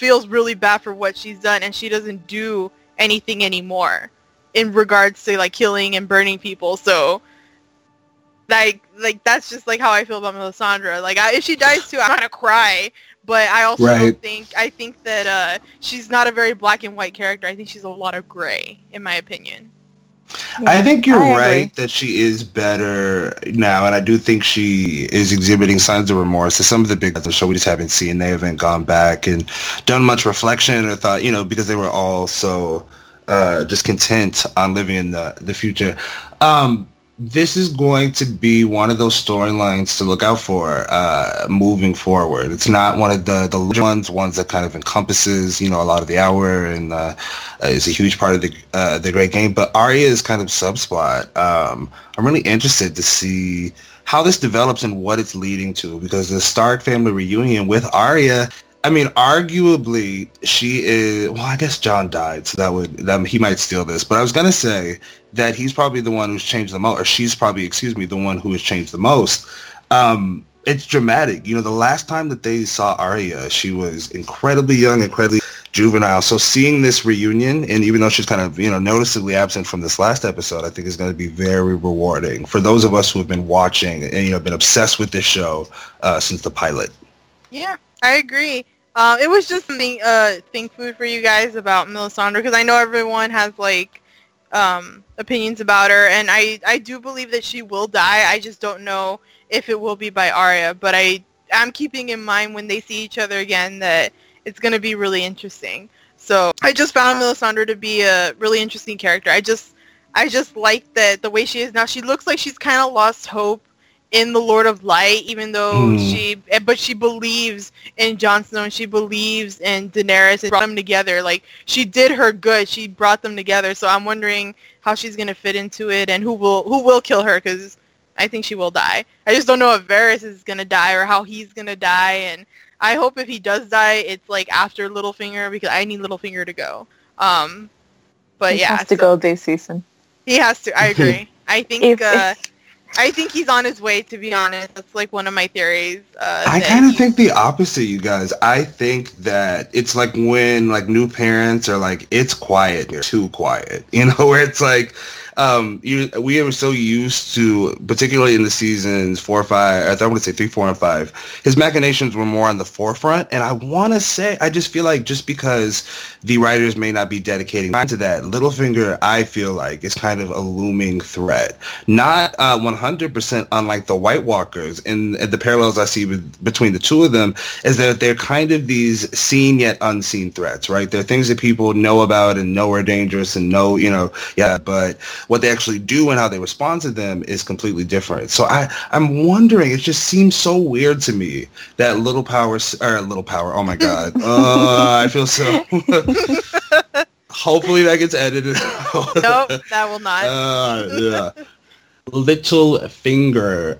really bad for what she's done, and she doesn't do anything anymore in regards to, like, killing and burning people. So, like that's just, like, how I feel about Melisandre. Like, if she dies, too, I'm going to cry. But I also don't think... I think that she's not a very black and white character. I think she's a lot of gray, in my opinion. Yeah, I think you're right that she is better now, and I do think she is exhibiting signs of remorse. So some of the big guys on the show we just haven't seen. They haven't gone back and done much reflection or thought, because they were all so... just content on living in the future. this is going to be one of those storylines to look out for moving forward. It's not one of the larger ones that kind of encompasses, you know, a lot of the hour and is a huge part of the Great Game. But Arya is kind of subplot. I'm really interested to see how this develops and what it's leading to, because the Stark family reunion with Arya, I mean, arguably she is. Well, I guess Jon died, so that he might steal this. But I was gonna say that he's probably the one who's changed the most, or she's probably, the one who has changed the most. It's dramatic. You know, the last time that they saw Arya, she was incredibly young, incredibly juvenile. So seeing this reunion, and even though she's kind of, you know, noticeably absent from this last episode, I think is going to be very rewarding for those of us who have been watching and, you know, been obsessed with this show since the pilot. Yeah, I agree. It was just something, think food for you guys about Melisandre, because I know everyone has, like, opinions about her, and I do believe that she will die. I just don't know if it will be by Arya, but I'm keeping in mind when they see each other again that it's going to be really interesting. So I just found Melisandre to be a really interesting character. I just like that the way she is now. She looks like she's kind of lost hope in the Lord of Light, even though she believes in Jon Snow, and she believes in Daenerys, and brought them together. Like, she did her good. She brought them together. So I'm wondering how she's going to fit into it and who will kill her, because I think she will die. I just don't know if Varys is going to die or how he's going to die. And I hope if he does die, it's like after Littlefinger, because I need Littlefinger to go. But he has to go this season. He has to. I agree. I think... I think he's on his way, to be honest. That's, like, one of my theories. I kind of think the opposite, you guys. I think that it's, like, when, like, new parents are, like, it's quiet, you're too quiet. You know, where it's, like, we are so used to, particularly in the seasons 4 or 5, I want to say 3, 4, and 5, his machinations were more on the forefront. And I want to say, I just feel like just because the writers may not be dedicating time to that, Littlefinger, I feel like, is kind of a looming threat. Not 100% unlike the White Walkers. And the parallels I see between the two of them is that they're kind of these seen yet unseen threats, right? They're things that people know about and know are dangerous and know, you know, yeah, but what they actually do and how they respond to them is completely different. So I'm wondering, it just seems so weird to me that Little Power, oh my God. I feel so... Hopefully that gets edited. Nope, that will not. Yeah. Littlefinger.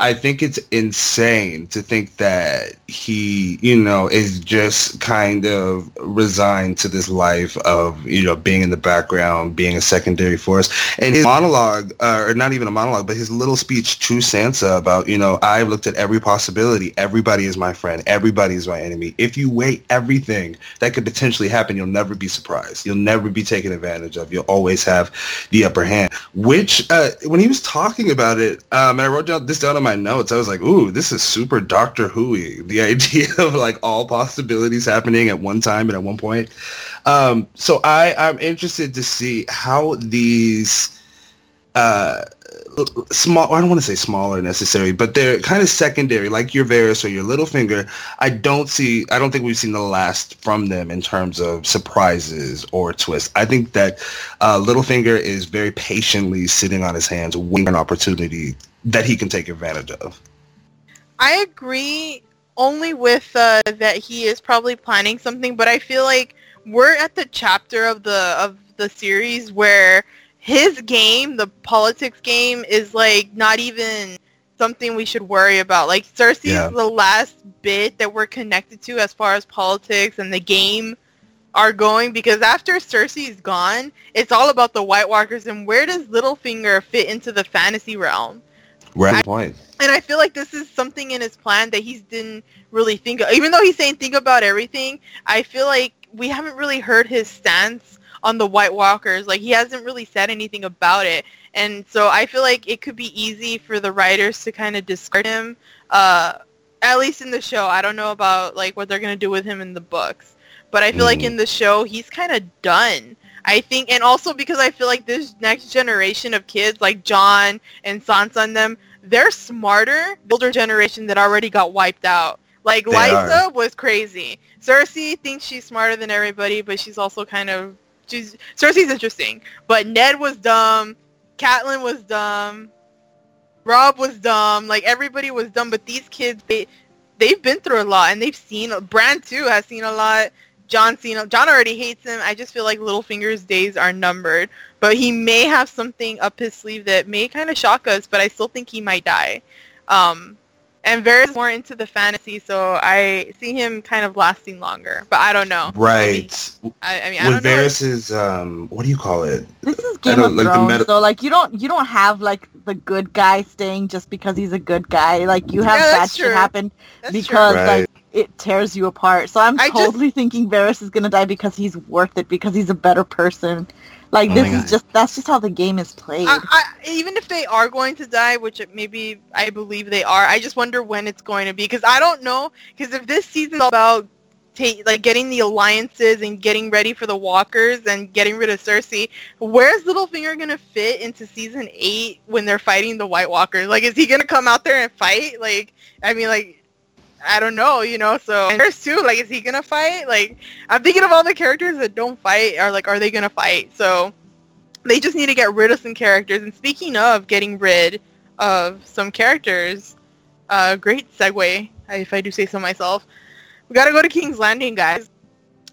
I think it's insane to think that he, you know, is just kind of resigned to this life of, you know, being in the background, being a secondary force. And his monologue, or not even a monologue, but his little speech to Sansa about, you know, I've looked at every possibility. Everybody is my friend. Everybody is my enemy. If you weigh everything that could potentially happen, you'll never be surprised. You'll never be taken advantage of. You'll always have the upper hand. Which, when he was talking about it, and I wrote this down on my notes, I was like, ooh, this is super Doctor Who-y, the idea of, like, all possibilities happening at one time and at one point. So I'm interested to see how these small, I don't want to say smaller necessarily, but they're kind of secondary, like your Varys or your Littlefinger. I don't think we've seen the last from them in terms of surprises or twists. I think that Littlefinger is very patiently sitting on his hands, waiting for an opportunity that he can take advantage of. I agree, only with that he is probably planning something, but I feel like we're at the chapter of the series where his game, the politics game, is, like, not even something we should worry about. Like, Cersei is the last bit that we're connected to as far as politics and the game are going, because after Cersei's gone, it's all about the White Walkers, and where does Littlefinger fit into the fantasy realm? Right. And I feel like this is something in his plan that he didn't really think of. Even though he's saying think about everything, I feel like we haven't really heard his stance on the White Walkers. Like, he hasn't really said anything about it. And so I feel like it could be easy for the writers to kind of discard him, at least in the show. I don't know about, like, what they're going to do with him in the books. But I feel like in the show, he's kind of done, I think. And also because I feel like this next generation of kids, like Jon and Sansa and them, they're smarter, the older generation that already got wiped out. Like, Lysa was crazy. Cersei thinks she's smarter than everybody, but she's also kind of... Cersei's interesting, but Ned was dumb. Catelyn was dumb. Rob was dumb. Like, everybody was dumb. But these kids, they've been through a lot. And they've seen... Bran, too, has seen a lot. Jon already hates him. I just feel like Littlefinger's days are numbered. But he may have something up his sleeve that may kind of shock us. But I still think he might die. And Varys more into the fantasy, so I see him kind of lasting longer. But I don't know. Right. I mean, with Varys' what do you call it? This is Game of Thrones, so like you don't have like the good guy staying just because he's a good guy. Like you have bad shit happen because like it tears you apart. So I'm totally thinking Varys is gonna die because he's worth it, because he's a better person. Like, oh, this is just, that's just how the game is played. Even if they are going to die, which maybe I believe they are, I just wonder when it's going to be. Because I don't know, because if this season's about getting the alliances and getting ready for the walkers and getting rid of Cersei, where's Littlefinger going to fit into season 8 when they're fighting the White Walkers? Like, is he going to come out there and fight? Like, I mean, like... I don't know, you know, so... And there's two, like, is he gonna fight? Like, I'm thinking of all the characters that don't fight, or, like, are they gonna fight? So, they just need to get rid of some characters. And speaking of getting rid of some characters, great segue, if I do say so myself. We gotta go to King's Landing, guys.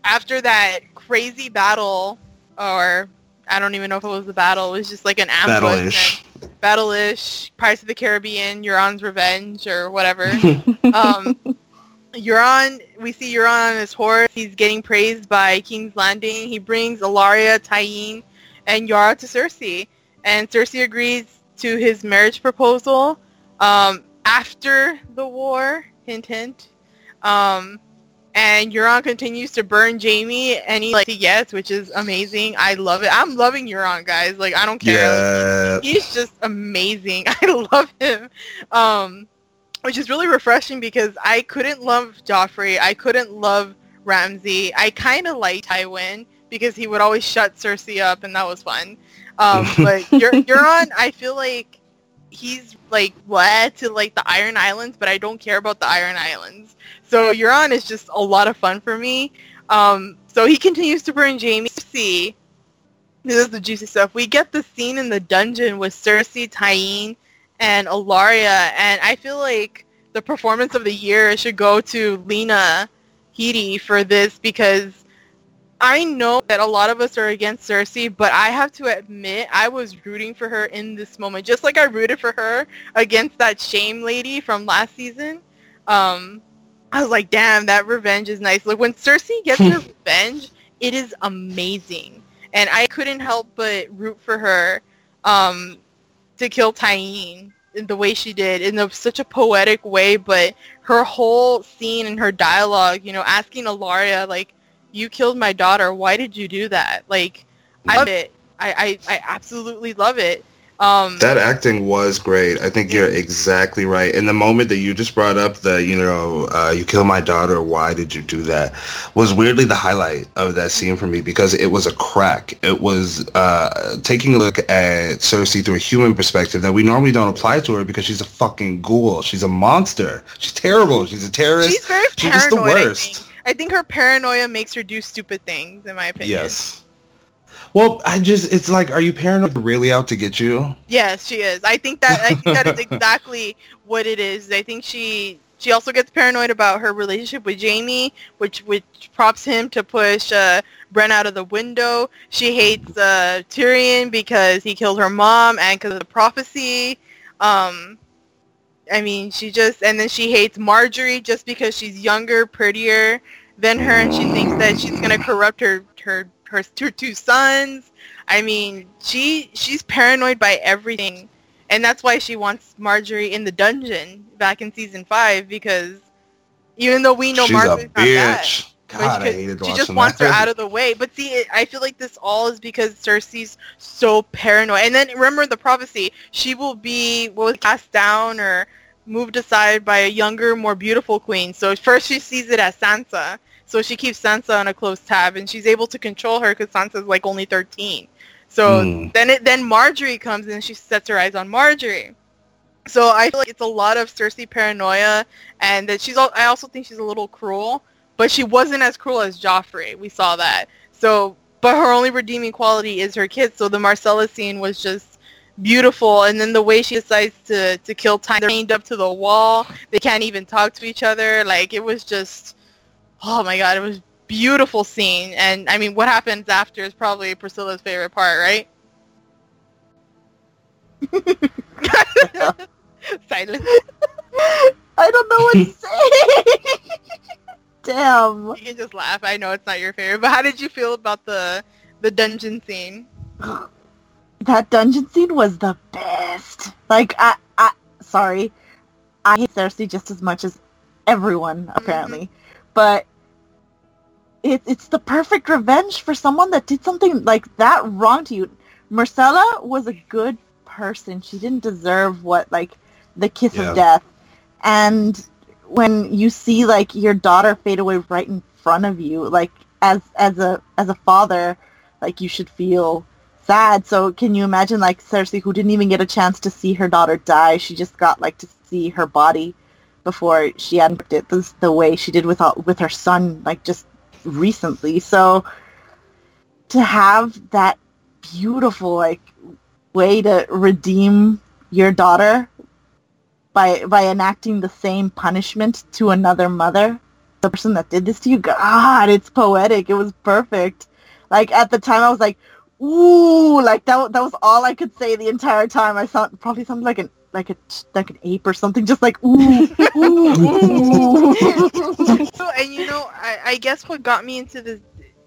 After that crazy battle, or... I don't even know if it was a battle. It was just, like, an ambush. Battle-ish, Pirates of the Caribbean, Euron's Revenge, or whatever. We see Euron on his horse. He's getting praised by King's Landing. He brings Ellaria, Tyene, and Jorah to Cersei. And Cersei agrees to his marriage proposal after the war. Hint, hint. And Euron continues to burn Jaime, and he yes, which is amazing. I love it. I'm loving Euron, guys. Like, I don't care. Yeah. Like, he's just amazing. I love him. Which is really refreshing because I couldn't love Joffrey. I couldn't love Ramsay. I kind of liked Tywin because he would always shut Cersei up, and that was fun. But Euron, I feel like he's like what to like the Iron Islands, but I don't care about the Iron Islands. So Euron is just a lot of fun for me. So he continues to burn Jaime. See, this is the juicy stuff. We get the scene in the dungeon with Cersei, Tyene, and Ellaria, and I feel like the performance of the year should go to Lena Headey for this, because I know that a lot of us are against Cersei, but I have to admit I was rooting for her in this moment, just like I rooted for her against that Shame lady from last season. I was like, damn, that revenge is nice. Like, when Cersei gets her revenge, it is amazing. And I couldn't help but root for her to kill Tyene in the way she did, in such a poetic way. But her whole scene and her dialogue, you know, asking Ellaria, like, you killed my daughter. Why did you do that? Like, I love it. I absolutely love it. That acting was great. I think you're exactly right. And the moment that you just brought up, you killed my daughter, why did you do that, was weirdly the highlight of that scene for me, because it was a crack. It was taking a look at Cersei through a human perspective that we normally don't apply to her, because she's a fucking ghoul. She's a monster. She's terrible. She's a terrorist. She's very paranoid. She's just the worst. I think her paranoia makes her do stupid things, in my opinion. Yes. Well, it's like, are you paranoid really out to get you? Yes, she is. I think that is exactly what it is. I think she also gets paranoid about her relationship with Jaime, which prompts him to push Bren out of the window. She hates Tyrion because he killed her mom and because of the prophecy. I mean, and then she hates Margaery just because she's younger, prettier than her, and she thinks that she's going to corrupt her two sons. I mean, she's paranoid by everything, and that's why she wants Margaery in the dungeon back in season 5. Because even though we know Margaery's not that, God, she just wants her out of the way. But see, I feel like this all is because Cersei's so paranoid. And then remember the prophecy: she will be cast down or moved aside by a younger, more beautiful queen. So first she sees it as Sansa. So she keeps Sansa on a close tab, and she's able to control her because Sansa's like only 13. So then Margaery comes, and she sets her eyes on Margaery. So I feel like it's a lot of Cersei paranoia, and that I also think she's a little cruel, but she wasn't as cruel as Joffrey. We saw that. So, but her only redeeming quality is her kids. So the Marcella scene was just beautiful. And then the way she decides to kill Tyene, they're chained up to the wall. They can't even talk to each other. Like, it was just, oh my God, it was beautiful scene. And I mean, what happens after is probably Priscilla's favorite part, right? Silence. I don't know what to say. Damn. You can just laugh. I know it's not your favorite, but how did you feel about the dungeon scene? That dungeon scene was the best. Like, I hate Cersei just as much as everyone, apparently. Mm-hmm. But it's the perfect revenge for someone that did something like that wrong to you. Marcella was a good person. She didn't deserve what, like, the kiss of death. And when you see, like, your daughter fade away right in front of you, like, as a father, like, you should feel sad. So can you imagine, like, Cersei, who didn't even get a chance to see her daughter die? She just got, like, to see her body before she had it, the way she did with her son, like, just recently. So to have that beautiful, like, way to redeem your daughter by enacting the same punishment to another mother, the person that did this to you, God, it's poetic. It was perfect. Like, at the time, I was like, ooh, like, that was all I could say the entire time. I thought probably something like an ape or something, just like, ooh, ooh, ooh. And, you know, I guess what got me into this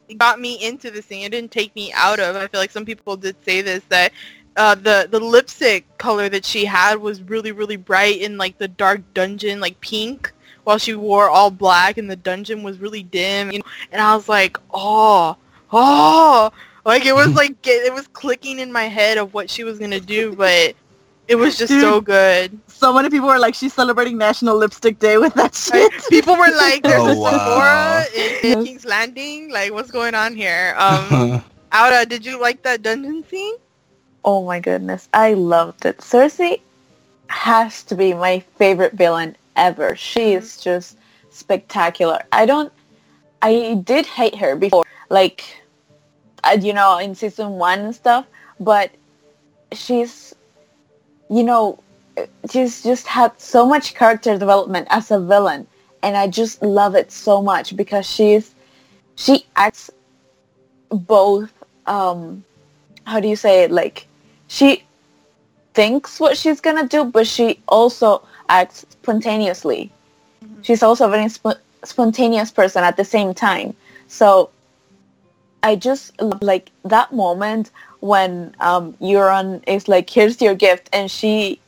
thing, it didn't take me out of, I feel like some people did say this, that the lipstick color that she had was really, really bright in, like, the dark dungeon, like, pink, while she wore all black, and the dungeon was really dim, you know? And I was like, oh, like, it was like, it was clicking in my head of what she was gonna do, but it was just, dude, so good. So many people were like, she's celebrating National Lipstick Day with that shit. Like, people were like, there's a Sephora in King's Landing. Like, what's going on here? Aura, did you like that dungeon scene? Oh my goodness. I loved it. Cersei has to be my favorite villain ever. She is just spectacular. I did hate her before, like, you know, in season 1 and stuff, but she's, you know, she's just had so much character development as a villain, and I just love it so much because she acts both, how do you say it, like, she thinks what she's gonna do, but she also acts spontaneously. Mm-hmm. She's also a very spontaneous person at the same time. So I just love, like, that moment when Euron is like, here's your gift, and she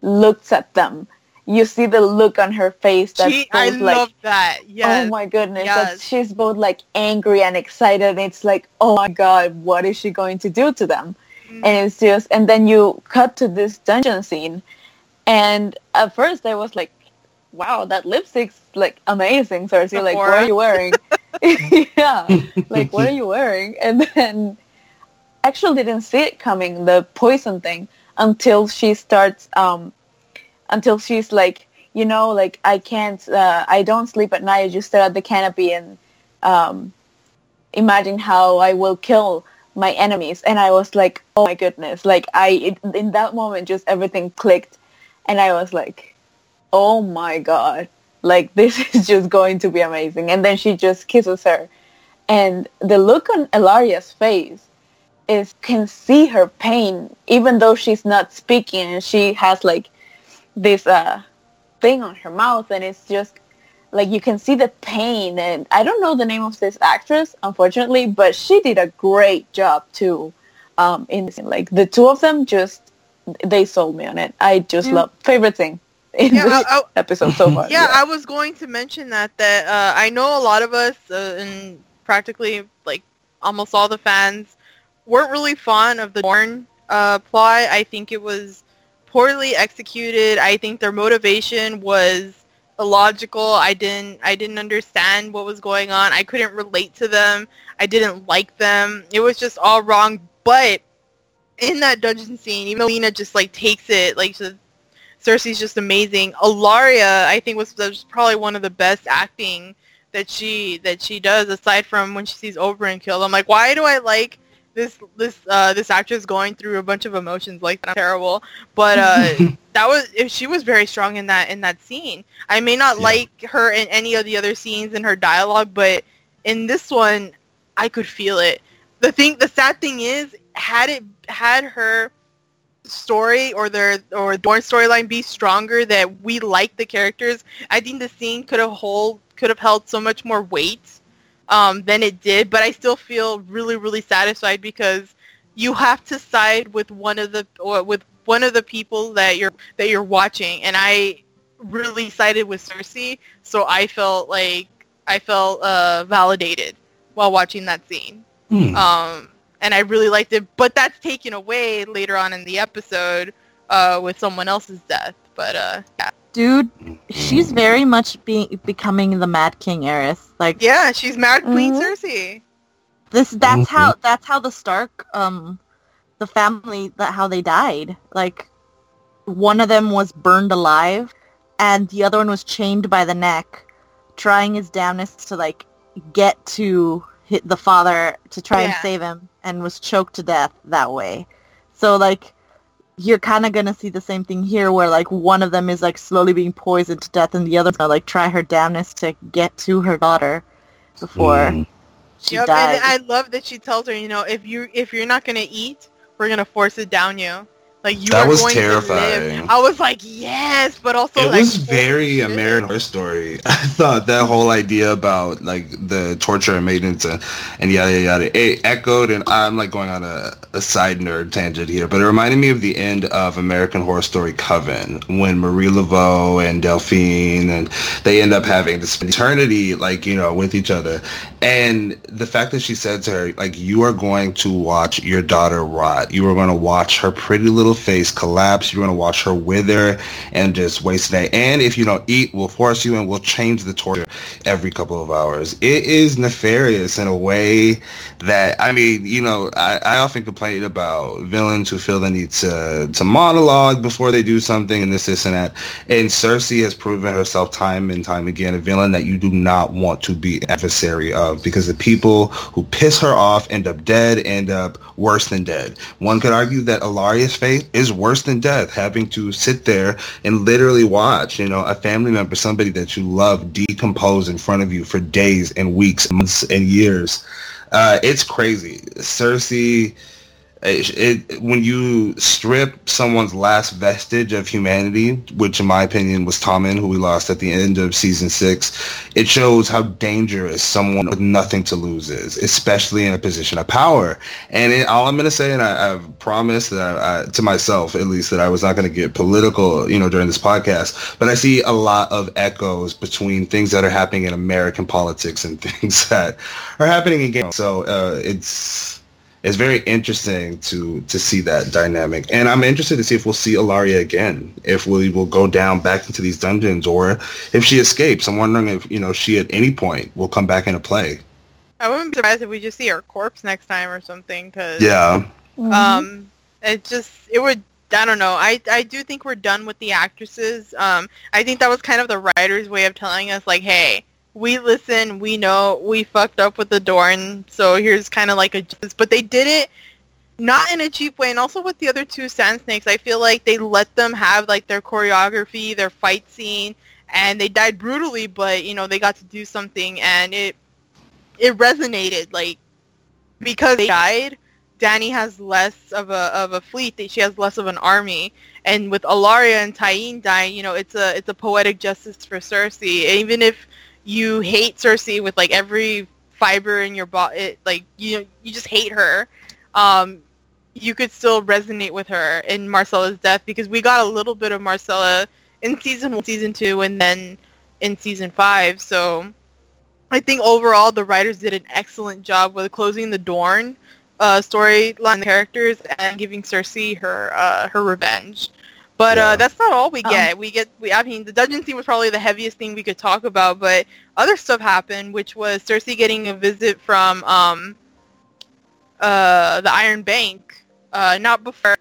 looks at them. You see the look on her face. That's I like, love that. Yes. Oh my goodness. Yes. She's both, like, angry and excited. And it's like, oh my God, what is she going to do to them? Mm-hmm. And it's just, and then you cut to this dungeon scene. And at first I was like, wow, that lipstick's, like, amazing, Cersei. Like, what are you wearing? Like, what are you wearing? And then actually didn't see it coming, the poison thing, until she starts, until she's like, you know, like, I don't sleep at night, I just stare at the canopy and imagine how I will kill my enemies. And I was like, oh my goodness, like, in that moment, just everything clicked, and I was like, oh my God, like, this is just going to be amazing. And then she just kisses her, and the look on Ellaria's face can see her pain, even though she's not speaking, and she has, like, this thing on her mouth, and it's just like, you can see the pain. And I don't know the name of this actress, unfortunately, but she did a great job too. In this, like, the two of them, just, they sold me on it. I just love, favorite thing in this episode so far. Yeah, I was going to mention that I know a lot of us, and practically, like, almost all the fans weren't really fond of the Dorne plot. I think it was poorly executed. I think their motivation was illogical. I didn't understand what was going on. I couldn't relate to them. I didn't like them. It was just all wrong. But in that dungeon scene, even though Lena just, like, takes it, like, Cersei's just amazing. Ellaria, I think, was probably one of the best acting that she does, aside from when she sees Oberyn killed. I'm like, why do I like this actress going through a bunch of emotions like that. Terrible, but that was she was very strong in that scene. I may not like her in any of the other scenes in her dialogue, but in this one, I could feel it. The sad thing is, had her story or Dorne storyline be stronger, that we like the characters, I think the scene could have held so much more weight than it did. But I still feel really, really satisfied because you have to side with one of the people that you're watching, and I really sided with Cersei, so I felt validated while watching that scene. And I really liked it, but that's taken away later on in the episode with someone else's death. But yeah, dude, she's very much becoming the Mad King heiress. Like, yeah, she's Mad Queen Cersei. That's how the Stark the family how they died. Like, one of them was burned alive, and the other one was chained by the neck, trying his damnedest to get to hit the father to try and save him, and was choked to death that way. So, you're kind of going to see the same thing here, where, one of them is, slowly being poisoned to death, and the other's going to, try her damnedest to get to her daughter before she dies. And I love that she tells her, if you're not going to eat, we're going to force it down you. That was going terrifying. To live. I was like, yes, but also it was very American Horror Story. I thought that whole idea about the torture and maintenance and yada yada yada, it echoed, and I'm going on a side nerd tangent here, but it reminded me of the end of American Horror Story Coven, when Marie Laveau and Delphine, and they end up having to spend eternity with each other, and the fact that she said to her, you are going to watch your daughter rot, you are going to watch her pretty little face collapse, you're going to watch her wither and just waste today, and if you don't eat, we'll force you and we'll change the torture every couple of hours. It is nefarious in a way that, I often complain about villains who feel the need to monologue before they do something, and this and that, and Cersei has proven herself time and time again a villain that you do not want to be adversary of, because the people who piss her off end up dead, end up worse than dead. One could argue that Ellaria's face is worse than death, having to sit there and literally watch a family member, somebody that you love, decompose in front of you for days and weeks, months and years. It's crazy. Cersei, when you strip someone's last vestige of humanity, which in my opinion was Tommen, who we lost at the end of season 6, it shows how dangerous someone with nothing to lose is, especially in a position of power. And all I'm going to say, and I've promised that I, to myself at least, that I was not going to get political during this podcast, but I see a lot of echoes between things that are happening in American politics and things that are happening in games. So it's very interesting to see that dynamic. And I'm interested to see if we'll see Ellaria again, if we will go down back into these dungeons, or if she escapes. I'm wondering if, she at any point will come back into play. I wouldn't be surprised if we just see her corpse next time or something. Cause, I don't know. I do think we're done with the actresses. I think that was kind of the writer's way of telling us, hey, we listen, we know, we fucked up with the Dorne, so here's kind of a justice. But they did it not in a cheap way, and also with the other two Sand Snakes, I feel they let them have, their choreography, their fight scene, and they died brutally, but, they got to do something, and it resonated, because they died, Dany has less of a fleet, she has less of an army, and with Ellaria and Tyene dying, it's a poetic justice for Cersei, even if you hate Cersei with every fiber in your body, you just hate her. You could still resonate with her in Marcella's death, because we got a little bit of Marcella in season 1, season 2, and then in season 5. So I think overall the writers did an excellent job with closing the Dorne storyline characters and giving Cersei her revenge. But that's not all we get. The dungeon scene was probably the heaviest thing we could talk about, but other stuff happened, which was Cersei getting a visit from the Iron Bank, not before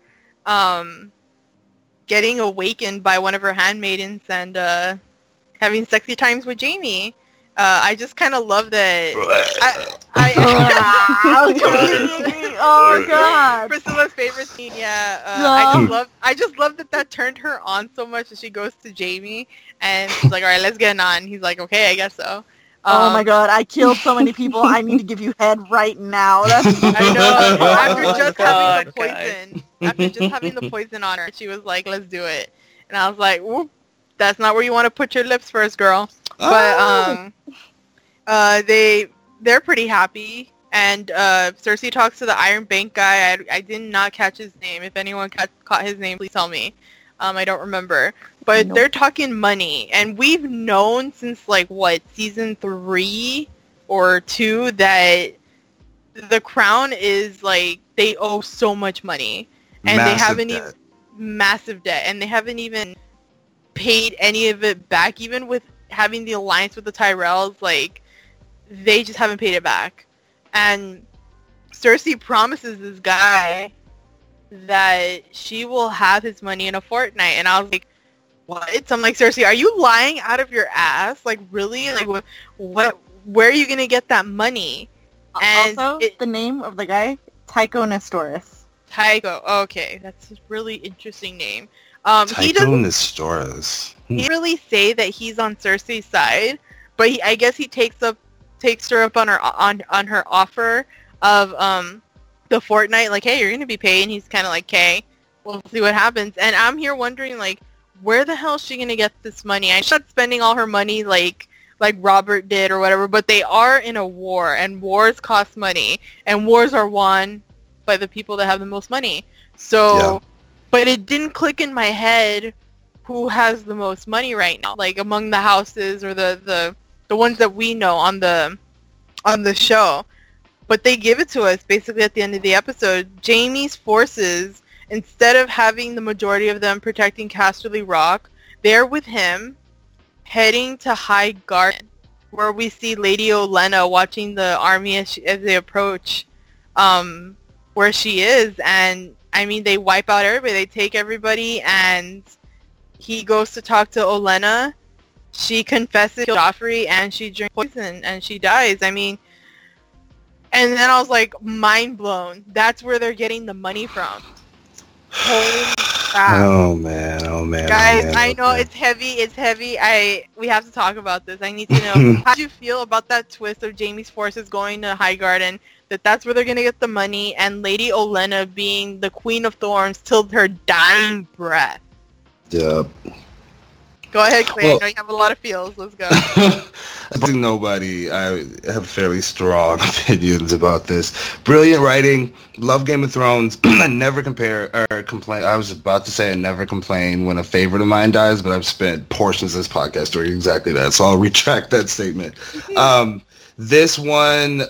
getting awakened by one of her handmaidens and having sexy times with Jaime. I just kind of love that. Oh god! Priscilla's favorite scene, yeah. I just love that turned her on so much that she goes to Jaime and she's like, "All right, let's get it on." He's like, "Okay, I guess so." Oh my god, I killed so many people. I need to give you head right now. I know. After just having the poison on her, she was like, "Let's do it," and I was like, "Whoop. That's not where you want to put your lips first, girl." But they're pretty happy, and Cersei talks to the Iron Bank guy. I did not catch his name. If anyone caught his name, please tell me. I don't remember. But They're talking money, and we've known since season 3 or 2 that the crown is they owe so much money, and they haven't even paid any of it back, even with having the alliance with the Tyrells. They just haven't paid it back, and Cersei promises this guy that she will have his money in a fortnight. And I was like, "What?" So I'm like, "Cersei, are you lying out of your ass? Really? What? Where are you gonna get that money?" And also, the name of the guy, Tycho Nestoris. Tycho. Okay, that's a really interesting name. Tyene Sand. He really say that he's on Cersei's side, but I guess he takes her up on her offer of the fortnight. Hey, you're gonna be paid, and he's kind of okay, we'll see what happens. And I'm here wondering where the hell is she gonna get this money? I'm not spending all her money like Robert did or whatever, but they are in a war, and wars cost money, and wars are won by the people that have the most money. So. Yeah. But it didn't click in my head who has the most money right now, among the houses or the ones that we know on the show. But they give it to us basically at the end of the episode. Jaime's forces, instead of having the majority of them protecting Casterly Rock, they're with him heading to High Garden, where we see Lady Olenna watching the army as they approach where she is, and they wipe out everybody. They take everybody, and he goes to talk to Olenna. She confesses to Joffrey, and she drinks poison, and she dies. And then I was mind blown. That's where they're getting the money from. Holy crap. Oh, man. Guys, I know it's heavy. We have to talk about this. I need to know. How did you feel about that twist of Jaime's forces going to High Garden? That's where they're going to get the money, and Lady Olenna being the Queen of Thorns till her dying breath. Yep. Go ahead, Clay. I know you have a lot of feels. Let's go. I have fairly strong opinions about this. Brilliant writing. Love Game of Thrones. I never complain. I was about to say I never complain when a favorite of mine dies, but I've spent portions of this podcast doing exactly that, so I'll retract that statement. This one,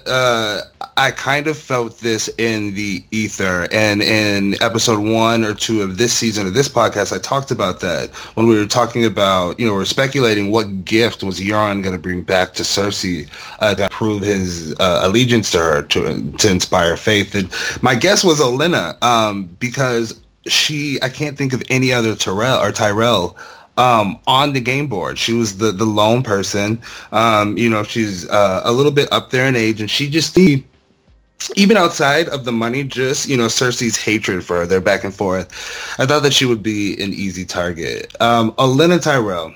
I kind of felt this in the ether, and in episode 1 or 2 of this season of this podcast, I talked about that when we were talking about, we're speculating what gift was Euron going to bring back to Cersei to prove his allegiance to her, to inspire faith. And my guess was Olenna, because I can't think of any other Tyrell on the game board. She was the lone person. She's a little bit up there in age, and she just, even outside of the money, just, Cersei's hatred for her, their back and forth, I thought that she would be an easy target. Olenna Tyrell,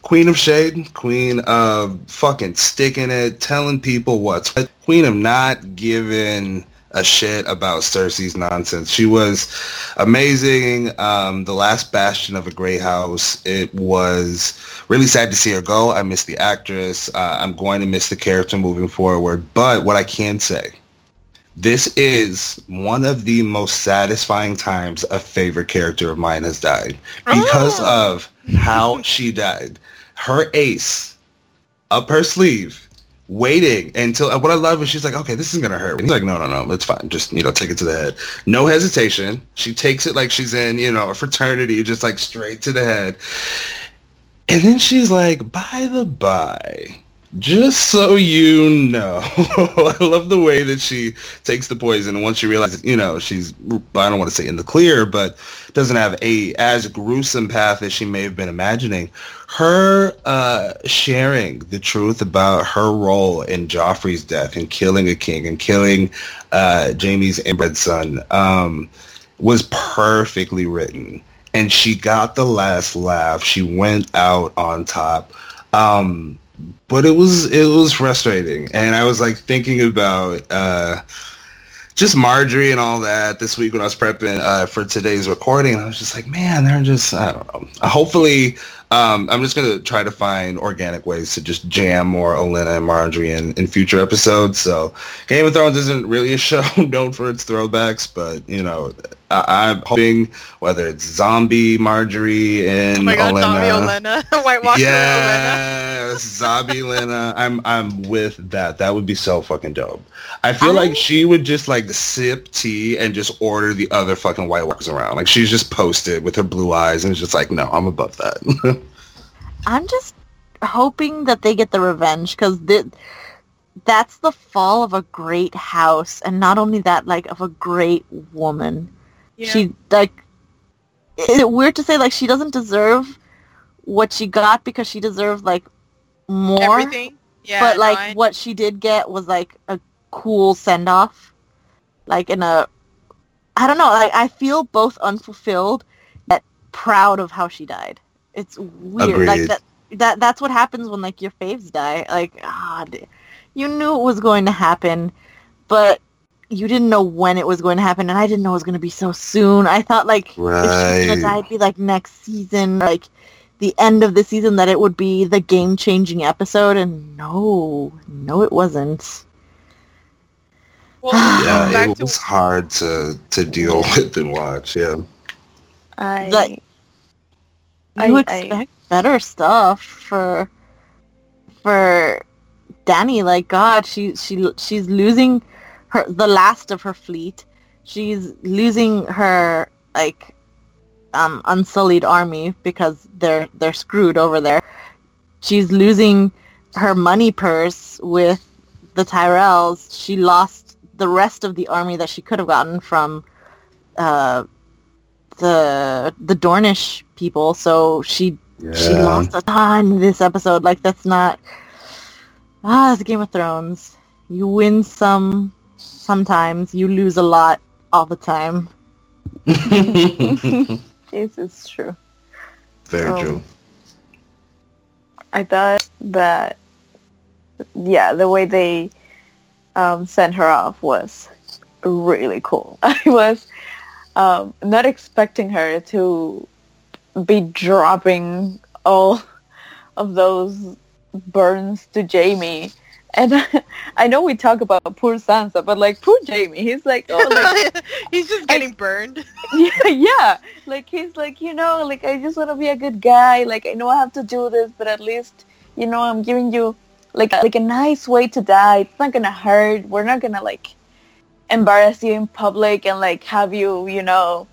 Queen of Shade, Queen of fucking sticking it, telling people what's what, Queen of not giving a shit about Cersei's nonsense. She was amazing. The last bastion of a great house. It was really sad to see her go. I miss the actress. I'm going to miss the character moving forward. But what I can say, this is one of the most satisfying times a favorite character of mine has died, because of how she died. Her ace up her sleeve, waiting until, what I love is she's like, "Okay, this is gonna hurt." He's like, no, it's fine, just take it to the head, no hesitation. She takes it like she's in a fraternity, just straight to the head. And then she's like, "By the by, Just so you know. I love the way that she takes the poison once she realizes, you know, she's, I don't want to say in the clear, but doesn't have a as gruesome path as she may have been imagining. Her sharing the truth about her role in Joffrey's death and killing a king and killing Jaime's inbred son was perfectly written. And she got the last laugh. She went out on top. But it was frustrating, and I was like thinking about just Margaery and all that this week when I was prepping for today's recording. I was just like, man, they're just, I don't know. Hopefully, I'm just gonna try to find organic ways to just jam more Olenna and Margaery in future episodes. So Game of Thrones isn't really a show known for its throwbacks, but you know, I'm hoping whether it's zombie Margaery and Olenna, White Walker, yes, zombie Olenna. I'm with that. That would be so fucking dope. I feel like she would just like sip tea and just order the other fucking White Walkers around. Like she's just posted with her blue eyes and is just like, no, I'm above that. I'm just hoping that they get the revenge because that's the fall of a great house, and not only that, like of a great woman. Yeah. She, like, is it weird to say, like, she doesn't deserve what she got because she deserved, like, more? Everything? Yeah. But, like, what she did get was, like, a cool send-off. Like, in a, I don't know, like, I feel both unfulfilled but proud of how she died. It's weird. Agreed. Like, that's what happens when, like, your faves die. Like, God, you knew it was going to happen, but you didn't know when it was going to happen, and I didn't know it was going to be so soon. I thought, like, right, if she was going to die, it'd be, like, next season, like, the end of the season, that it would be the game-changing episode, and no, it wasn't. Well, yeah, it was hard to deal with and watch, yeah. I expect better stuff for Dany. Like, God, she's losing the last of her fleet. She's losing her, like, unsullied army because they're screwed over there. She's losing her money purse with the Tyrells. She lost the rest of the army that she could have gotten from the Dornish people. So she lost a ton this episode. Like, that's not... it's Game of Thrones. You win some... Sometimes you lose a lot all the time. This is true. Very true. I thought that, the way they sent her off was really cool. I was not expecting her to be dropping all of those burns to Jaime. And I know we talk about poor Sansa, but, like, poor Jaime, he's, like... Oh, like he's just getting burned. Yeah. Like, he's, like, you know, like, I just want to be a good guy. Like, I know I have to do this, but at least, you know, I'm giving you, like a nice way to die. It's not going to hurt. We're not going to, like, embarrass you in public and, like, have you, you know,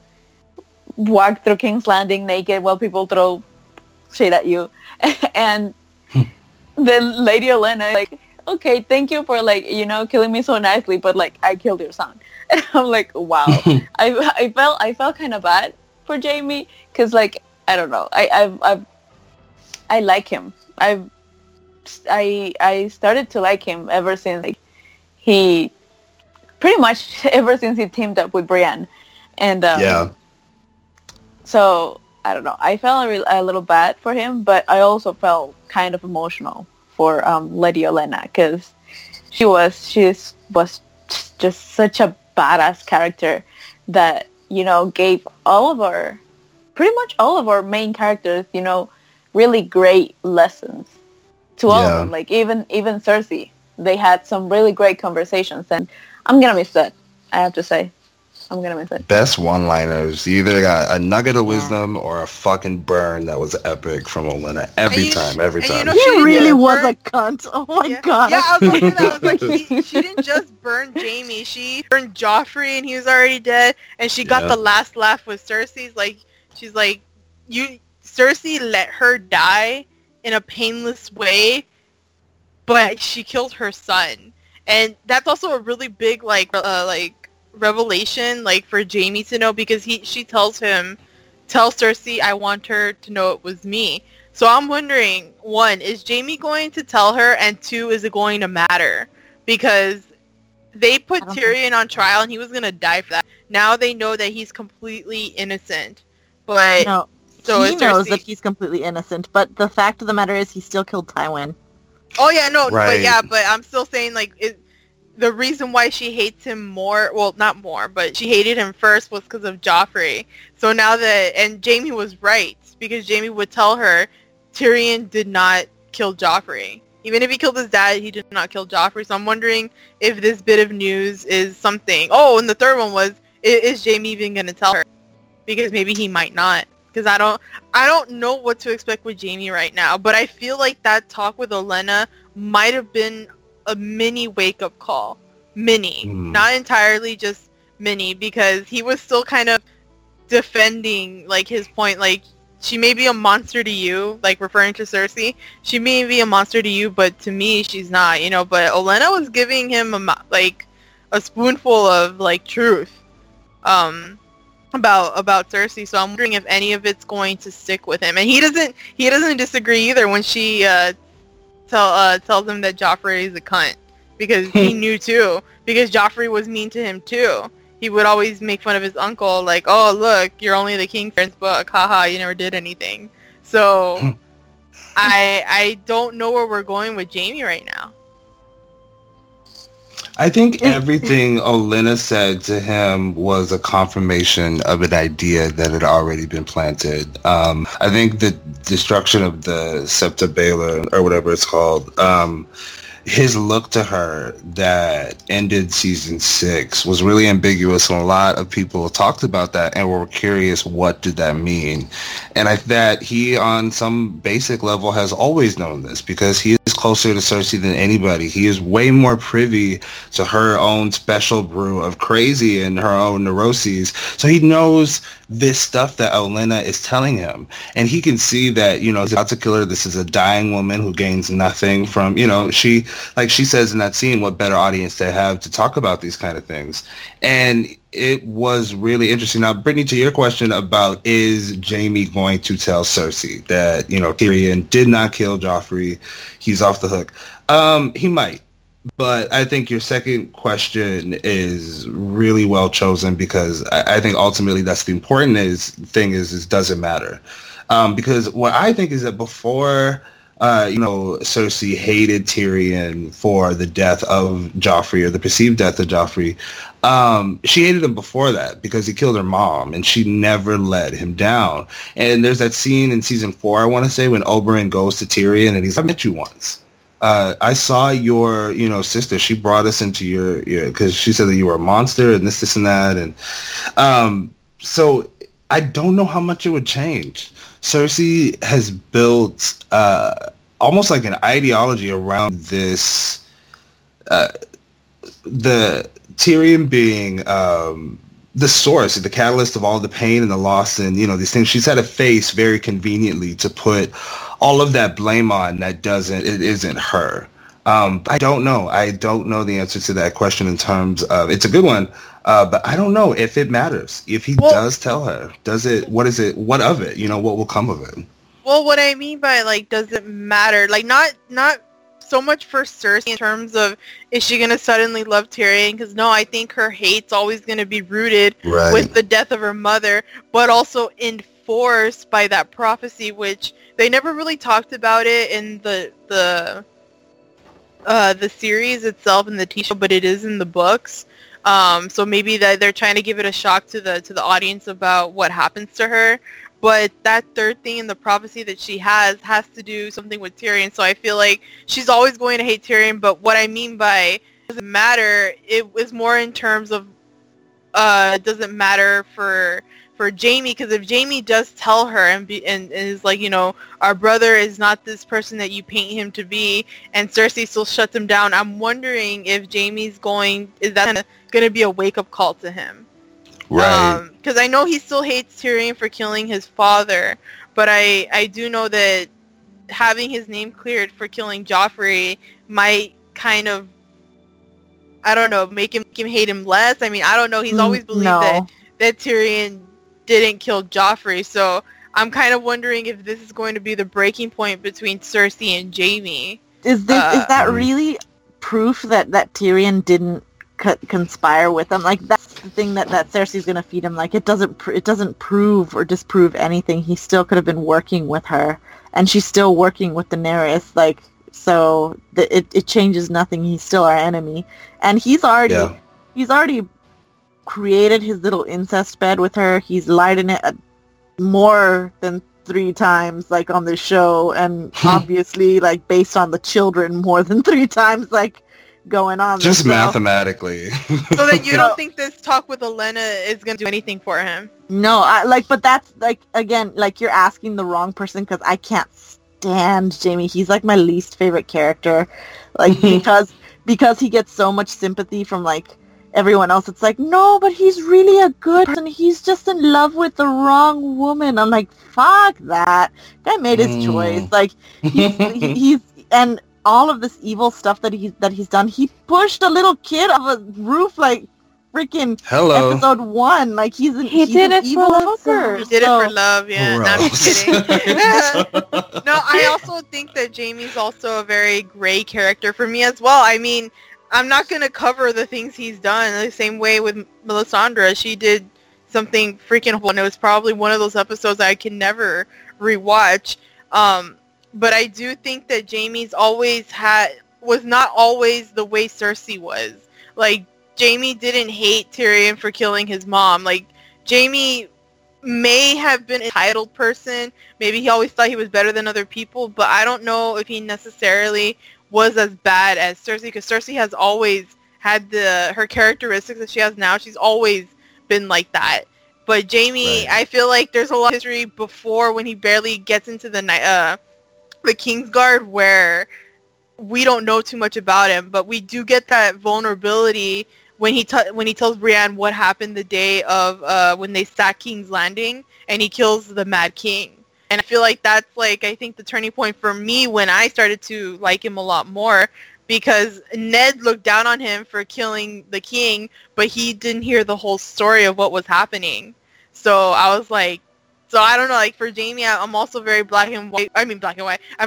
walk through King's Landing naked while people throw shit at you. And then Lady Olenna, like... Okay, thank you for, like, you know, killing me so nicely, but, like, I killed your son. And I'm like, wow. I felt kind of bad for Jaime because, like, I don't know. I like him. I started to like him ever since, like, he pretty much ever since he teamed up with Brienne, and so I don't know. I felt a little bad for him, but I also felt kind of emotional for Lady Olenna, because she was just such a badass character that, you know, gave pretty much all of our main characters, you know, really great lessons to all of them. Like, even Cersei, they had some really great conversations, and I'm gonna miss that. I have to say, I'm gonna miss it. Best one-liners. You either got a nugget of wisdom or a fucking burn that was epic from Olenna every time. You know, she really was a cunt. Oh my god. Yeah, I was like, she didn't just burn Jaime. She burned Joffrey, and he was already dead. And she got the last laugh with Cersei's. Like, she's like, Cersei let her die in a painless way but she killed her son. And that's also a really big, like revelation, like, for Jaime to know, because she tells him, tell Cersei I want her to know it was me. So I'm wondering, one, is Jaime going to tell her? And two, is it going to matter? Because they put Tyrion on trial, and he was going to die for that. Now they know that he's completely innocent. But no, so he knows that he's completely innocent. But the fact of the matter is he still killed Tywin. Oh, yeah, no, right. But yeah, but I'm still saying, like, the reason why she hates him more, well, not more, but she hated him first was because of Joffrey. So now that, and Jaime was right, because Jaime would tell her Tyrion did not kill Joffrey. Even if he killed his dad, he did not kill Joffrey. So I'm wondering if this bit of news is something. Oh, and the third one was, is Jaime even going to tell her? Because maybe he might not. Because I don't know what to expect with Jaime right now. But I feel like that talk with Olenna might have been a mini wake-up call. Mini. Mm. Not entirely, just mini. Because he was still kind of defending, like, his point. Like, she may be a monster to you, like, referring to Cersei. She may be a monster to you, but to me, she's not, you know. But Olenna was giving him, a spoonful of, like, truth. About Cersei, so I'm wondering if any of it's going to stick with him. And he doesn't disagree either when she tells him that Joffrey is a cunt, because he knew too, because Joffrey was mean to him too. He would always make fun of his uncle, like, oh, look, you're only the King's book, haha, you never did anything. So I don't know where we're going with Jaime right now. I think everything Olenna said to him was a confirmation of an idea that had already been planted. I think the destruction of the Septa Baelor, or whatever it's called, his look to her that ended season 6 was really ambiguous, and a lot of people talked about that and were curious, what did that mean? And that he, on some basic level, has always known this, because he is closer to Cersei than anybody. He is way more privy to her own special brew of crazy and her own neuroses. So he knows this stuff that Olenna is telling him, and he can see that, you know, he's about to kill her. This is a dying woman who gains nothing from, you know, she, like she says in that scene, what better audience to have to talk about these kind of things. And it was really interesting. Now, Brittany, to your question about, is Jaime going to tell Cersei that, you know, Tyrion did not kill Joffrey, he's off the hook? He might. But I think your second question is really well chosen, because I think ultimately that's the important thing is does it matter? Because what I think is that before, Cersei hated Tyrion for the death of Joffrey, or the perceived death of Joffrey. She hated him before that because he killed her mom, and she never let him down. And there's that scene in season 4, I want to say, when Oberyn goes to Tyrion and he's like, I met you once. I saw your, you know, sister. She brought us into your, because she said that you were a monster and this and that. And so I don't know how much it would change. Cersei has built almost like an ideology around this, the Tyrion being the source, the catalyst of all the pain and the loss and, you know, these things. She's had a face very conveniently to put all of that blame on that isn't her. I don't know. I don't know the answer to that question in terms of, it's a good one, but I don't know if it matters. If he does tell her, does it, what is it, what of it? You know, what will come of it? Well, what I mean by, like, does it matter? Like, not so much for Cersei in terms of, is she going to suddenly love Tyrion? Because, no, I think her hate's always going to be rooted with the death of her mother, but also in forced by that prophecy, which they never really talked about it in the series itself and the TV show, but it is in the books. So maybe that they're trying to give it a shock to the audience about what happens to her. But that third thing in the prophecy that she has to do something with Tyrion. So I feel like she's always going to hate Tyrion. But what I mean by doesn't matter, it was more in terms of doesn't matter for Jaime, because if Jaime does tell her and is like, you know, our brother is not this person that you paint him to be, and Cersei still shuts him down, I'm wondering if Jaime's is that going to be a wake-up call to him? Right. Because I know he still hates Tyrion for killing his father, but I do know that having his name cleared for killing Joffrey might kind of, I don't know, make him hate him less. I mean, I don't know. He's always believed that Tyrion didn't kill Joffrey. So I'm kind of wondering if this is going to be the breaking point between Cersei and Jaime. Is that really proof that Tyrion didn't conspire with them? Like, that's the thing that Cersei's gonna feed him. Like, it doesn't prove or disprove anything. He still could have been working with her, and she's still working with Daenerys. Like, so it changes nothing. He's still our enemy, and he's already created his little incest bed with her. He's lied in it more than 3 times, like, on the show, and obviously, like, based on the children, more than 3 times, like, going on. Just mathematically. So then you don't think this talk with Olenna is going to do anything for him? No, but that's, like, again, like, you're asking the wrong person, because I can't stand Jaime. He's, like, my least favorite character, like, because he gets so much sympathy from, like, everyone else. It's like, no, but he's really a good person. He's just in love with the wrong woman. I'm like, fuck that. That made his choice. Like, he's and all of this evil stuff that he's done. He pushed a little kid off a roof, like freaking episode 1. Like, he's an evil fucker. He did it for love. Yeah, no, I'm just kidding. No, I also think that Jaime's also a very gray character for me as well. I mean, I'm not going to cover the things he's done. The same way with Melisandre. She did something freaking horrible, and it was probably one of those episodes I can never rewatch. But I do think that Jaime's was not always the way Cersei was. Like, Jaime didn't hate Tyrion for killing his mom. Like, Jaime may have been an entitled person. Maybe he always thought he was better than other people, but I don't know if he necessarily was as bad as Cersei, because Cersei has always had her characteristics that she has now. She's always been like that. But Jaime, right, I feel like there's a lot of history before, when he barely gets into the Kingsguard, where we don't know too much about him, but we do get that vulnerability when he tells Brienne what happened the day of when they sacked King's Landing, and he kills the Mad King. And I feel like that's, like, I think the turning point for me, when I started to like him a lot more, because Ned looked down on him for killing the king, but he didn't hear the whole story of what was happening. So I was like, so I don't know, like, for Jaime, I'm also very black and white. I'm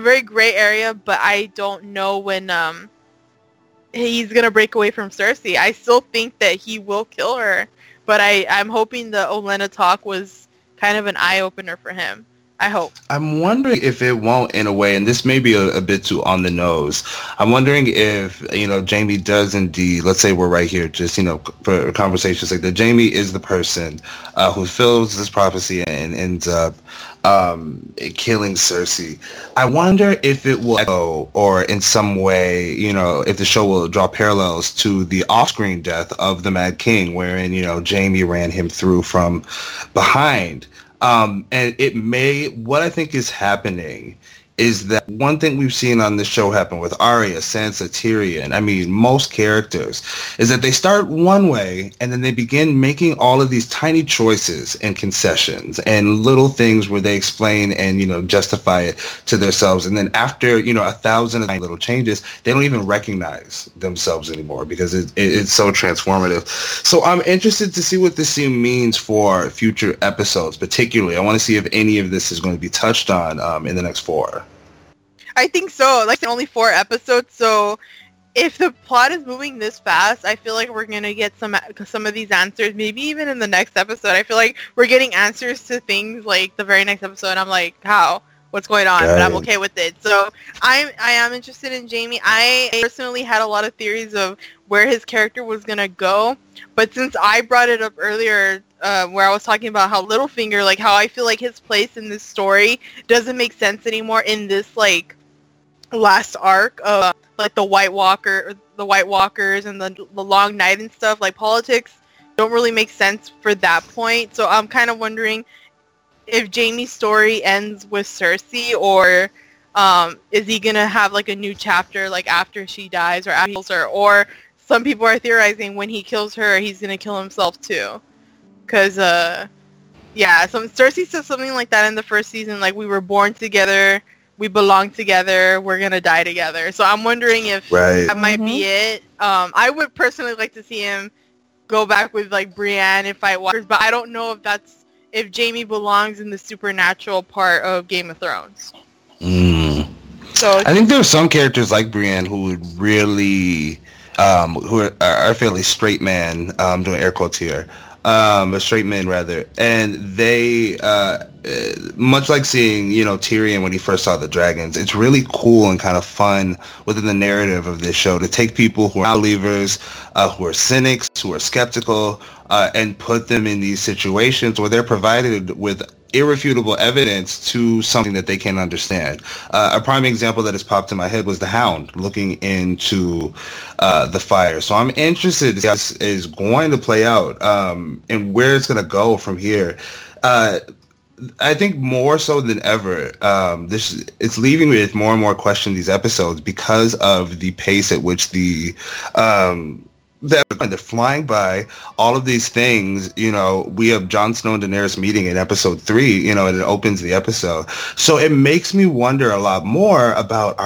very gray area, but I don't know when he's going to break away from Cersei. I still think that he will kill her, but I'm hoping the Olenna talk was kind of an eye-opener for him. I hope. I'm wondering if it won't, in a way, and this may be a bit too on the nose. I'm wondering if, you know, Jaime does indeed, let's say we're right here, just, you know, for conversations like that, Jaime is the person who fills this prophecy and ends up killing Cersei. I wonder if it will echo, or in some way, you know, if the show will draw parallels to the off-screen death of the Mad King, wherein, you know, Jaime ran him through from behind. And it may, what I think is happening is that one thing we've seen on this show happen with Arya, Sansa, Tyrion, I mean, most characters, is that they start one way, and then they begin making all of these tiny choices and concessions and little things where they explain and, you know, justify it to themselves. And then after, you know, 1,000 of little changes, they don't even recognize themselves anymore, because it's so transformative. So I'm interested to see what this scene means for future episodes, particularly. I want to see if any of this is going to be touched on in the next 4. I think so. Like, only 4 episodes, so if the plot is moving this fast, I feel like we're going to get some of these answers, maybe even in the next episode. I feel like we're getting answers to things, like, the very next episode, and I'm like, how? What's going on? Dang. But I'm okay with it. So I am interested in Jaime. I personally had a lot of theories of where his character was going to go, but since I brought it up earlier, where I was talking about how Littlefinger, like, how I feel like his place in this story doesn't make sense anymore in this, like, last arc of like the White Walkers and the Long Night and stuff, like, politics don't really make sense for that point. So I'm kind of wondering if Jaime's story ends with Cersei, or is he gonna have like a new chapter, like after she dies or after he kills her? Or some people are theorizing when he kills her, he's gonna kill himself too, because Cersei said something like that in the first season, like, we were born together, we belong together, we're going to die together. So I'm wondering if that might be it. I would personally like to see him go back with, like, Brienne and White Walkers, but I don't know if that's, if Jaime belongs in the supernatural part of Game of Thrones. So I think there are some characters like Brienne who would really, who are fairly straight men, doing air quotes here, straight men rather, and they, much like seeing, you know, Tyrion when he first saw the dragons, it's really cool and kind of fun within the narrative of this show to take people who are not believers, who are cynics, who are skeptical, and put them in these situations where they're provided with irrefutable evidence to something that they can't understand. A prime example that has popped in my head was the Hound looking into the fire. So I'm interested to see how this is going to play out, and where it's going to go from here. I think more so than ever, it's leaving me with more and more questions these episodes because of the pace at which they're flying by all of these things. You know, we have Jon Snow and Daenerys meeting in episode 3, you know, and it opens the episode. So it makes me wonder a lot more about,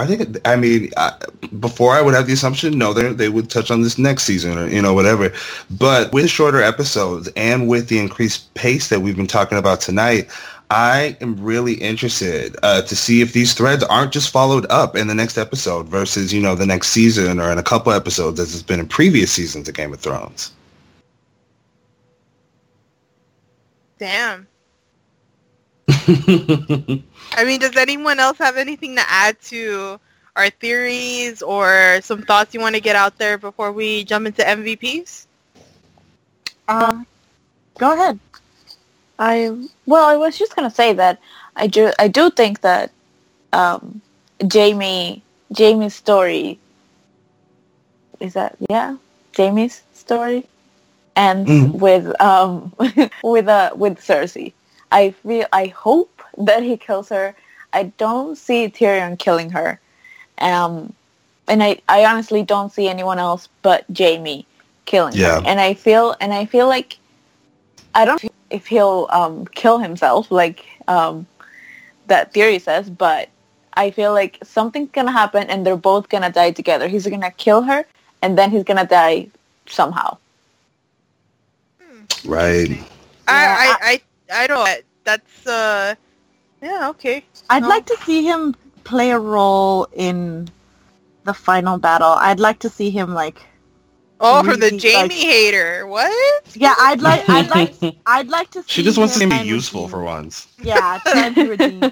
before I would have the assumption, no, they would touch on this next season or, you know, whatever. But with shorter episodes and with the increased pace that we've been talking about tonight, I am really interested to see if these threads aren't just followed up in the next episode versus, you know, the next season or in a couple episodes as it's been in previous seasons of Game of Thrones. Damn. I mean, does anyone else have anything to add to our theories or some thoughts you want to get out there before we jump into MVPs? Go ahead. I was just gonna say that I do think that Jaime's story Jaime's story ends with Cersei. I hope that he kills her. I don't see Tyrion killing her, and I honestly don't see anyone else but Jaime killing her. And I feel like I don't know if he'll kill himself, like that theory says, but I feel like something's going to happen and they're both going to die together. He's going to kill her, and then he's going to die somehow. Right. I don't... That's... yeah, okay. I'd like to see him play a role in the final battle. I'd like to see him, like... Oh, really, for the Jaime hater. What? Yeah, I'd like to see. She just wants to be useful for once. Yeah, trying to redeem.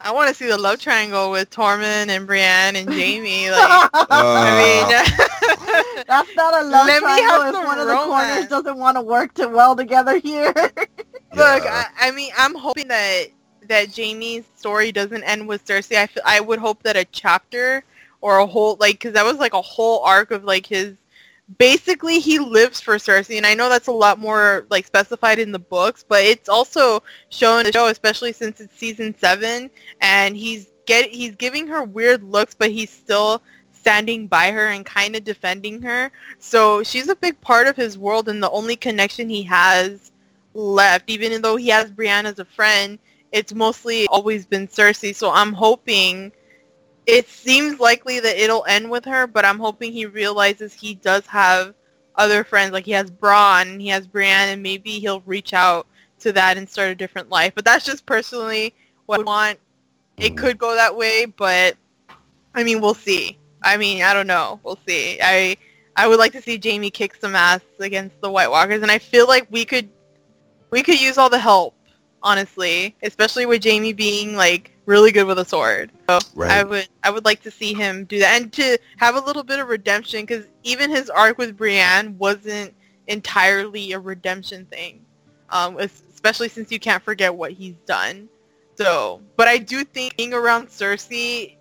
I want to see the love triangle with Tormund and Brienne and Jaime. Like, I mean, that's not a love triangle if one of the corners doesn't want to work too well together here. Look, I mean, I'm hoping that Jaime's story doesn't end with Cersei. I would hope that a chapter or a whole, like, because that was like a whole arc of like his. Basically, he lives for Cersei, and I know that's a lot more, like, specified in the books, but it's also shown in the show, especially since it's season 7, and he's giving her weird looks, but he's still standing by her and kind of defending her, so she's a big part of his world, and the only connection he has left, even though he has Brienne as a friend, it's mostly always been Cersei, so I'm hoping... It seems likely that it'll end with her, but I'm hoping he realizes he does have other friends. Like, he has Bronn, he has Brienne, and maybe he'll reach out to that and start a different life. But that's just personally what I want. It could go that way, but, I mean, we'll see. I mean, I don't know. We'll see. I would like to see Jaime kick some ass against the White Walkers, and I feel like we could use all the help, honestly, especially with Jaime being, like, really good with a sword. So I would like to see him do that and to have a little bit of redemption, because even his arc with Brienne wasn't entirely a redemption thing, especially since you can't forget what he's done. So, but I do think being around Cersei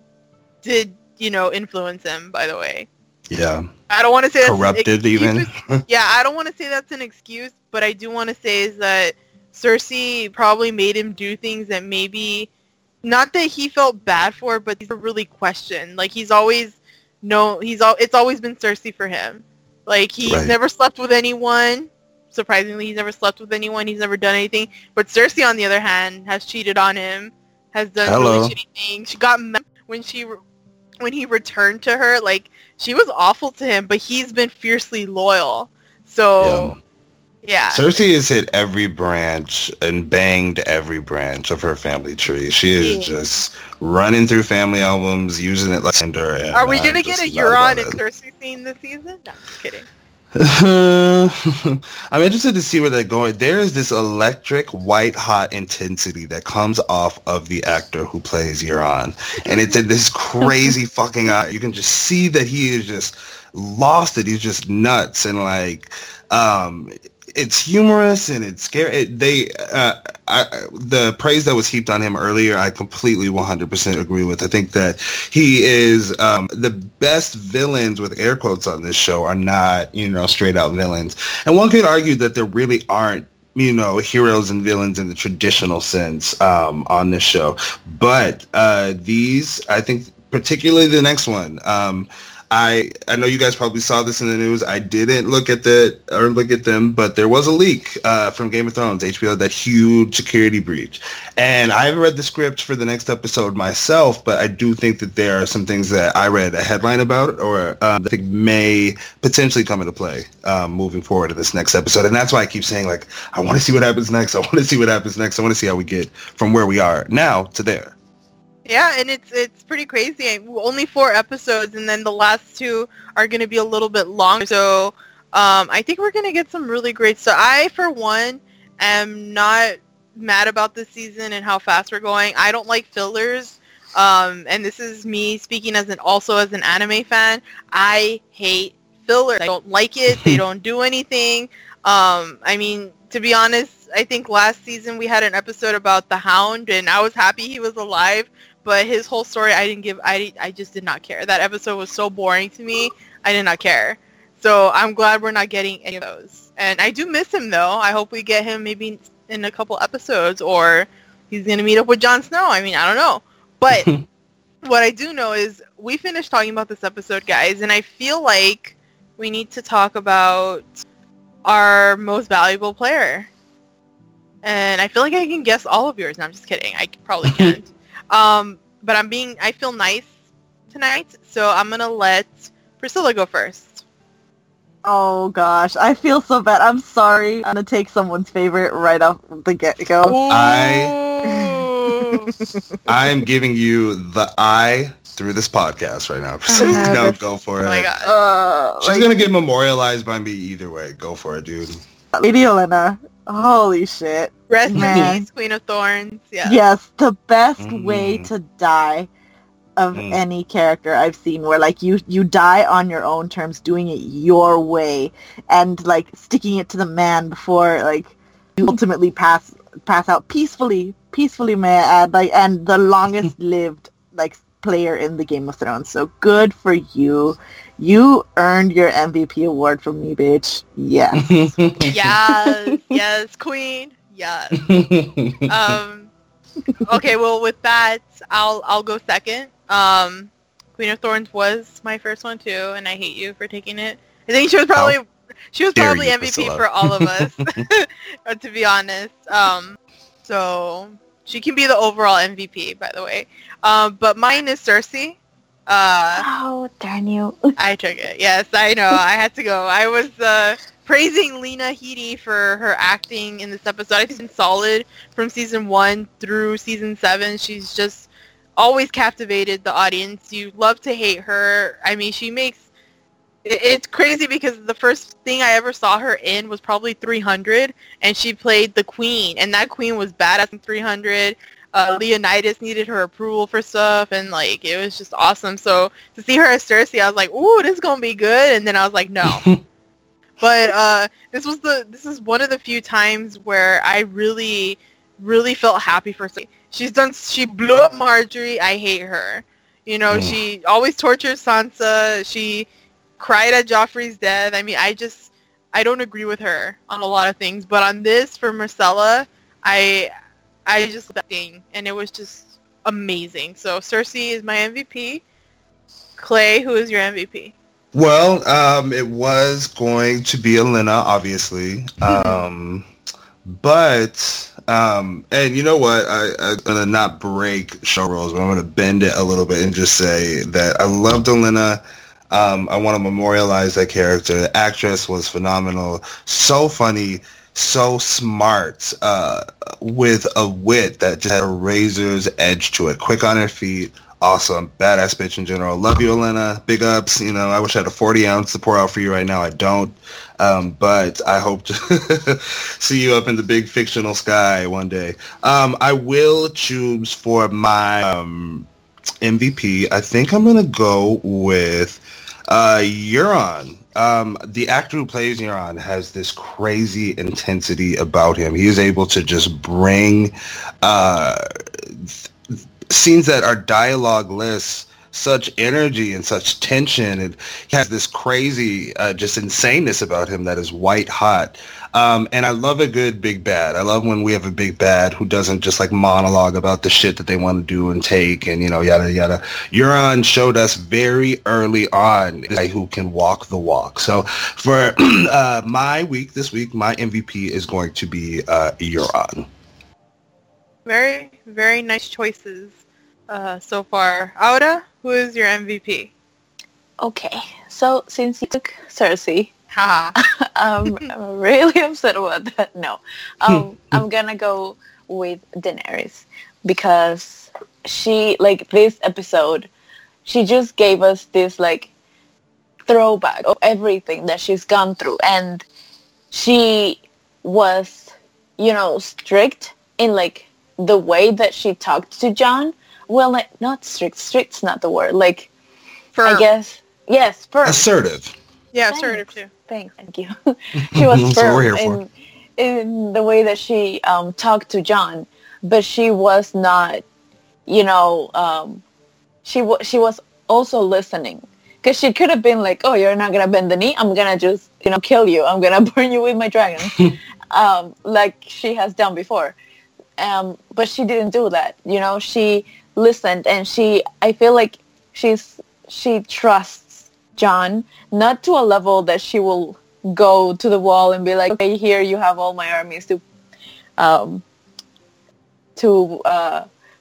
did, you know, influence him. By the way, I don't want to say that's corrupted even. Yeah, I don't want to say that's an excuse, but I do want to say is that Cersei probably made him do things that maybe. Not that he felt bad for, but he's really questioned. Like, it's always been Cersei for him. Like, he's never slept with anyone. Surprisingly, he's never slept with anyone. He's never done anything. But Cersei, on the other hand, has cheated on him, has done really shitty things. She got mad when he returned to her. Like, she was awful to him, but he's been fiercely loyal. So, yeah. Cersei has hit every branch and banged every branch of her family tree. She is just running through family albums, using it like Cinder. Are we going to get a Euron and Cersei scene this season? No, just kidding. I'm interested to see where they're going. There is this electric, white-hot intensity that comes off of the actor who plays Euron. And it's in this crazy fucking eye. You can just see that he is just lost it. He's just nuts. And, like, it's humorous and it's scary. The praise that was heaped on him earlier, I completely 100% agree with. I think that he is the best villains, with air quotes on this show, are not, straight out villains. And one could argue that there really aren't, heroes and villains in the traditional sense on this show. But these, I think, particularly the next one, I know you guys probably saw this in the news. I didn't look at them, but there was a leak from Game of Thrones, HBO, that huge security breach. And I haven't read the script for the next episode myself, but I do think that there are some things that I read a headline about or that I think may potentially come into play moving forward to this next episode. And that's why I keep saying, like, I want to see what happens next. I want to see what happens next. I want to see how we get from where we are now to there. Yeah, and it's pretty crazy. Only 4 episodes, and then the last 2 are going to be a little bit longer. So I think we're going to get some really great stuff. I, for one, am not mad about this season and how fast we're going. I don't like fillers, and this is me speaking as an anime fan. I hate fillers. I don't like it. They don't do anything. To be honest, I think last season we had an episode about the Hound, and I was happy he was alive. But his whole story, I just did not care. That episode was so boring to me. I did not care. So I'm glad we're not getting any of those. And I do miss him, though. I hope we get him maybe in a couple episodes, or he's going to meet up with Jon Snow. I don't know. But what I do know is we finished talking about this episode, guys, and I feel like we need to talk about our most valuable player. And I feel like I can guess all of yours. No, I'm just kidding. I probably can't. But I feel nice tonight, so I'm going to let Priscilla go first. Oh, gosh. I feel so bad. I'm sorry. I'm going to take someone's favorite right off the get-go. I am giving you the eye through this podcast right now. No, go for it. Oh, my God. She's going to get memorialized by me either way. Go for it, dude. Lady Olenna. Holy shit. Rest in peace, Queen of Thorns. Yeah. Yes, the best way to die of any character I've seen, where, like, you die on your own terms, doing it your way, and, like, sticking it to the man before, like, you ultimately pass out peacefully, may I add, like, and the longest lived, like, player in the Game of Thrones. So good for you. You earned your MVP award from me, bitch. Yes. Yes, queen. Yes. Okay, well, with that, I'll go second. Queen of Thorns was my first one too, and I hate you for taking it. I think she was probably MVP for all of us, to be honest. So she can be the overall MVP, by the way. But mine is Cersei. Oh, darn you. I took it. Yes, I know. I had to go. I was praising Lena Headey for her acting in this episode. I think she's been solid from season 1 through season 7. She's just always captivated the audience. You love to hate her. She makes... It's crazy because the first thing I ever saw her in was probably 300, and she played the queen, and that queen was badass in 300. Leonidas needed her approval for stuff, and, like, it was just awesome. So to see her as Cersei, I was like, ooh, this is going to be good, and then I was like, no. But this is one of the few times where I really, really felt happy for Cersei. She blew up Margaery. I hate her. She always tortures Sansa. She cried at Joffrey's death. I don't agree with her on a lot of things, but on this, for Marcella, I just that thing, and it was just amazing. So Cersei is my MVP. Clay, who is your MVP? Well, it was going to be Olenna, obviously, but And you know what? I'm going to not break show rules, but I'm going to bend it a little bit and just say that I loved Olenna. I want to memorialize that character. The actress was phenomenal. So funny. So smart. With a wit that just had a razor's edge to it. Quick on her feet. Awesome. Badass bitch in general. Love you, Olenna. Big ups. You know, I wish I had a 40-ounce to pour out for you right now. I don't. But I hope to see you up in the big fictional sky one day. I will choose for my MVP. I think I'm going to go with Euron. The actor who plays Euron has this crazy intensity about him. He is able to just bring... scenes that are dialogue-less, such energy and such tension, and he has this crazy, just insaneness about him that is white hot. And I love a good big bad. I love when we have a big bad who doesn't just like monologue about the shit that they want to do and take and, you know, yada, yada. Euron showed us very early on who can walk the walk. So for my week this week, my MVP is going to be Euron. Very, very nice choices so far. Auda, who is your MVP? Okay, so since you took Cersei, I'm really upset about that. No, I'm gonna go with Daenerys because she, like, this episode, she just gave us this, like, throwback of everything that she's gone through. And she was, you know, strict in, like, the way that she talked to John, well, like, not strict. Strict's not the word. Like, firm. I guess. Yes, firm. Assertive. Yeah, thanks. Assertive too. Thanks. Thank you. She was firm in the way that she talked to John, but she was not, you know, she was also listening, because she could have been like, oh, you're not going to bend the knee. I'm going to just, you know, kill you. I'm going to burn you with my dragon, like she has done before. But she didn't do that, you know. She listened, and I feel like she trusts John, not to a level that she will go to the wall and be like, okay, here you have all my armies to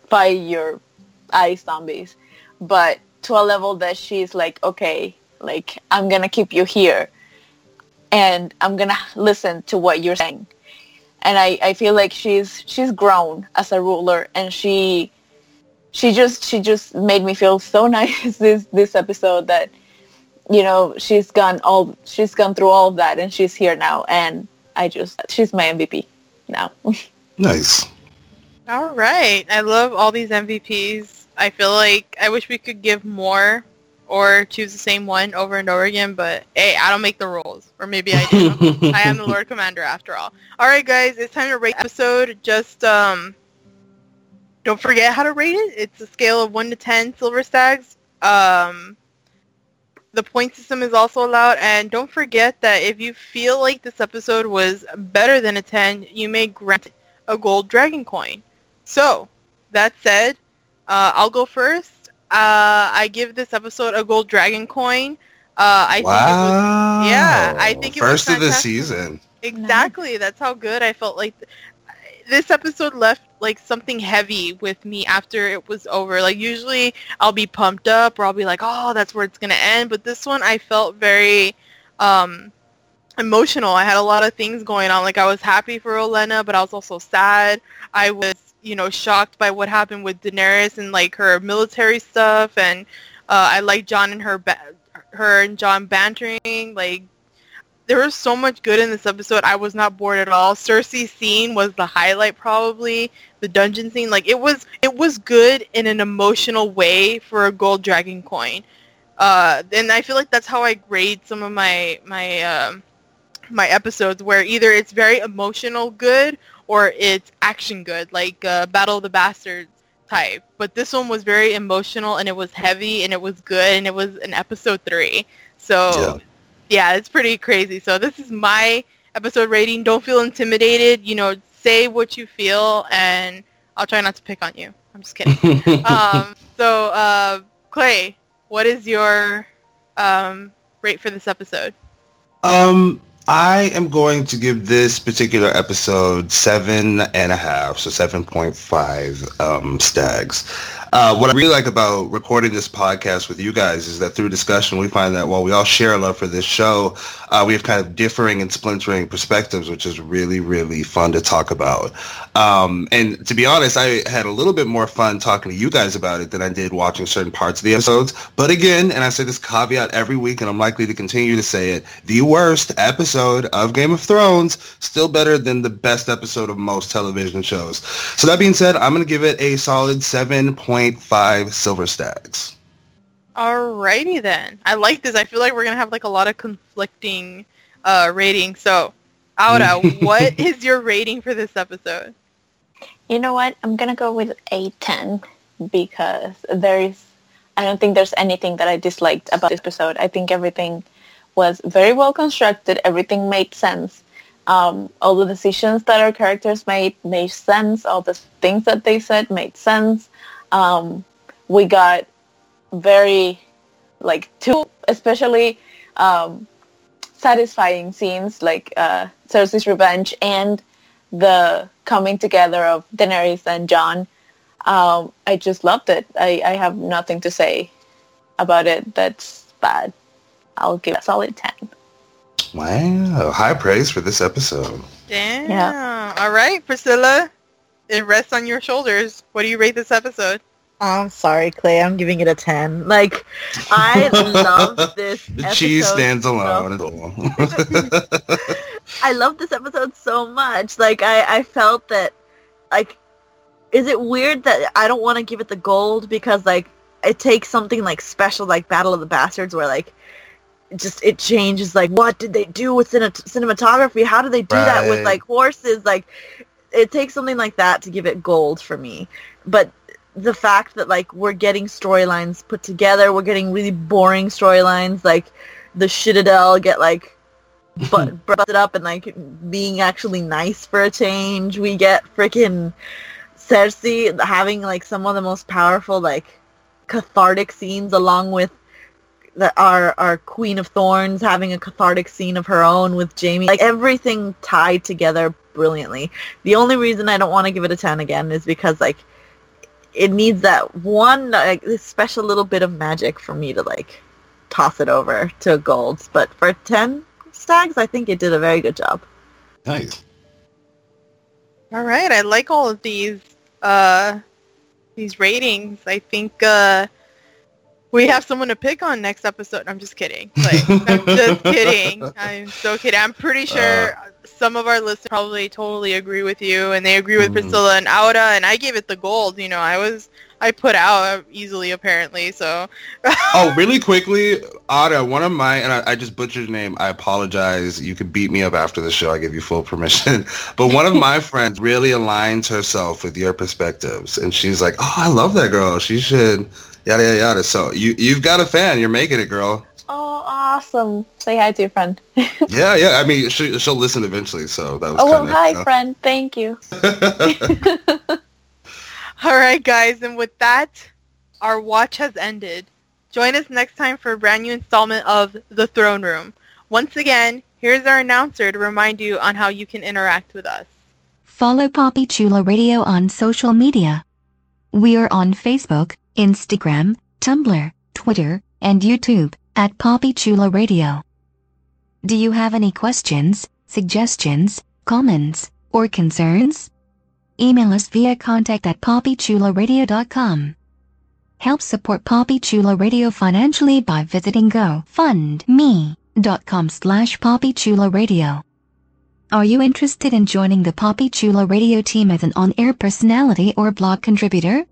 fight your ice zombies, but to a level that she's like, okay, like, I'm gonna keep you here, and I'm gonna listen to what you're saying. And I feel like she's grown as a ruler, and she just made me feel so nice this episode, that, you know, she's gone through all of that, and she's here now, and she's my MVP now. Nice. All right. I love all these MVPs. I feel like I wish we could give more or choose the same one over and over again, but hey, I don't make the rules. Or maybe I do. I am the Lord Commander after all. Alright guys, it's time to rate the episode. Just don't forget how to rate it. It's a scale of 1 to 10 silver stags. The point system is also allowed, and don't forget that if you feel like this episode was better than a 10, you may grant a gold dragon coin. So, that said, I'll go first. I give this episode a gold dragon coin. I think it was first of the season. Exactly. That's how good I felt. Like, this episode left, like, something heavy with me after it was over. Like, usually I'll be pumped up, or I'll be like, oh, that's where it's going to end. But this one, I felt very emotional. I had a lot of things going on. Like, I was happy for Olenna, but I was also sad. I was, you know, shocked by what happened with Daenerys and, like, her military stuff, and I like Jon and her and Jon bantering. Like, there was so much good in this episode. I was not bored at all. Cersei's scene was the highlight, probably the dungeon scene. Like, it was good in an emotional way for a gold dragon coin, and I feel like that's how I grade some of my episodes, where either it's very emotional good or it's action good, like Battle of the Bastards type. But this one was very emotional, and it was heavy, and it was good, and it was in episode 3. So, yeah, it's pretty crazy. So this is my episode rating. Don't feel intimidated. You know, say what you feel, and I'll try not to pick on you. I'm just kidding. So, Clay, what is your rate for this episode? I am going to give this particular episode 7.5, so 7.5 stags. What I really like about recording this podcast with you guys is that through discussion, we find that while we all share a love for this show, we have kind of differing and splintering perspectives, which is really, really fun to talk about. And to be honest, I had a little bit more fun talking to you guys about it than I did watching certain parts of the episodes. But again, and I say this caveat every week, and I'm likely to continue to say it, the worst episode of Game of Thrones, still better than the best episode of most television shows. So that being said, I'm going to give it a solid 7.5 silver stacks. Alrighty then. I like this. I feel like we're going to have like a lot of conflicting ratings. So, Aura, what is your rating for this episode? You know what? I'm going to go with a 10 because I don't think there's anything that I disliked about this episode. I think everything was very well constructed. Everything made sense. All the decisions that our characters made sense. All the things that they said made sense. We got very, two especially satisfying scenes, Cersei's revenge and the coming together of Daenerys and Jon. I just loved it. I have nothing to say about it that's bad. I'll give it a solid 10. Wow. High praise for this episode. Damn. Yeah. All right, Priscilla. It rests on your shoulders. What do you rate this episode? I'm sorry, Clay. I'm giving it a 10. I love this episode. The cheese stands alone. I love this episode so much. I felt that, is it weird that I don't want to give it the gold because, it takes something, special, Battle of the Bastards, where, it changes, what did they do with cinematography? How do they do that with, horses? It takes something like that to give it gold for me. But the fact that, we're getting storylines put together, we're getting really boring storylines, the Citadel get, busted up and, being actually nice for a change. We get frickin' Cersei having, some of the most powerful, cathartic scenes along with our Queen of Thorns having a cathartic scene of her own with Jaime. Everything tied together brilliantly. The only reason I don't want to give it a 10 again is because it needs that one special little bit of magic for me to toss it over to golds. But for 10 stags, I think it did a very good job. Nice. All right, I like all of these ratings. I think we have someone to pick on next episode. I'm just kidding. I'm just kidding. I'm so kidding. I'm pretty sure some of our listeners probably totally agree with you, and they agree with Priscilla and Aura, and I gave it the gold. You know, I put out easily, apparently, so. Oh, really quickly, Aura, one of my, and I just butchered your name. I apologize. You can beat me up after the show. I give you full permission. But one of my friends really aligns herself with your perspectives, and she's like, oh, I love that girl. She should... Yada, yada, yada. So you've got a fan. You're making it, girl. Oh, awesome. Say hi to your friend. Yeah. I mean, she'll listen eventually, so that was hi, friend. Thank you. All right, guys. And with that, our watch has ended. Join us next time for a brand new installment of The Throne Room. Once again, here's our announcer to remind you on how you can interact with us. Follow Papi Chulo Radio on social media. We are on Facebook, Instagram, Tumblr, Twitter, and YouTube at Papi Chulo Radio. Do you have any questions, suggestions, comments, or concerns? Email us via contact@papichuloradio.com. Help support Papi Chulo Radio financially by visiting gofundme.com/Papi Chulo Radio. Are you interested in joining the Papi Chulo Radio team as an on-air personality or blog contributor?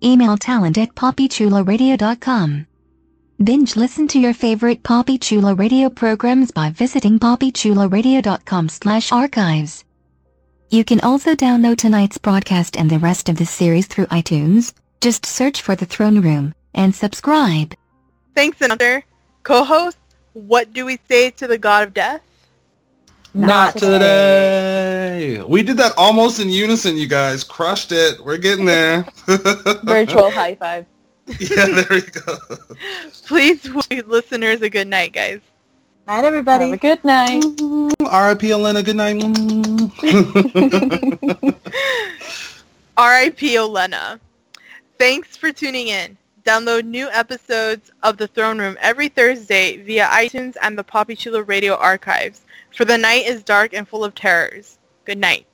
Email talent@papichuloradio.com. Binge listen to your favorite Papi Chulo Radio programs by visiting papichuloradio.com/archives. You can also download tonight's broadcast and the rest of this series through iTunes. Just search for The Throne Room and subscribe. Thanks, another co-host. What do we say to the God of Death? Not today. We did that almost in unison, you guys. Crushed it. We're getting there. Virtual high five. Yeah, there we go. Please wish listeners a good night, guys. Night, everybody. Have a good night. R.I.P. Olenna. Good night. R.I.P. Olenna. Thanks for tuning in. Download new episodes of The Throne Room every Thursday via iTunes and the Papi Chulo Radio archives. For the night is dark and full of terrors. Good night.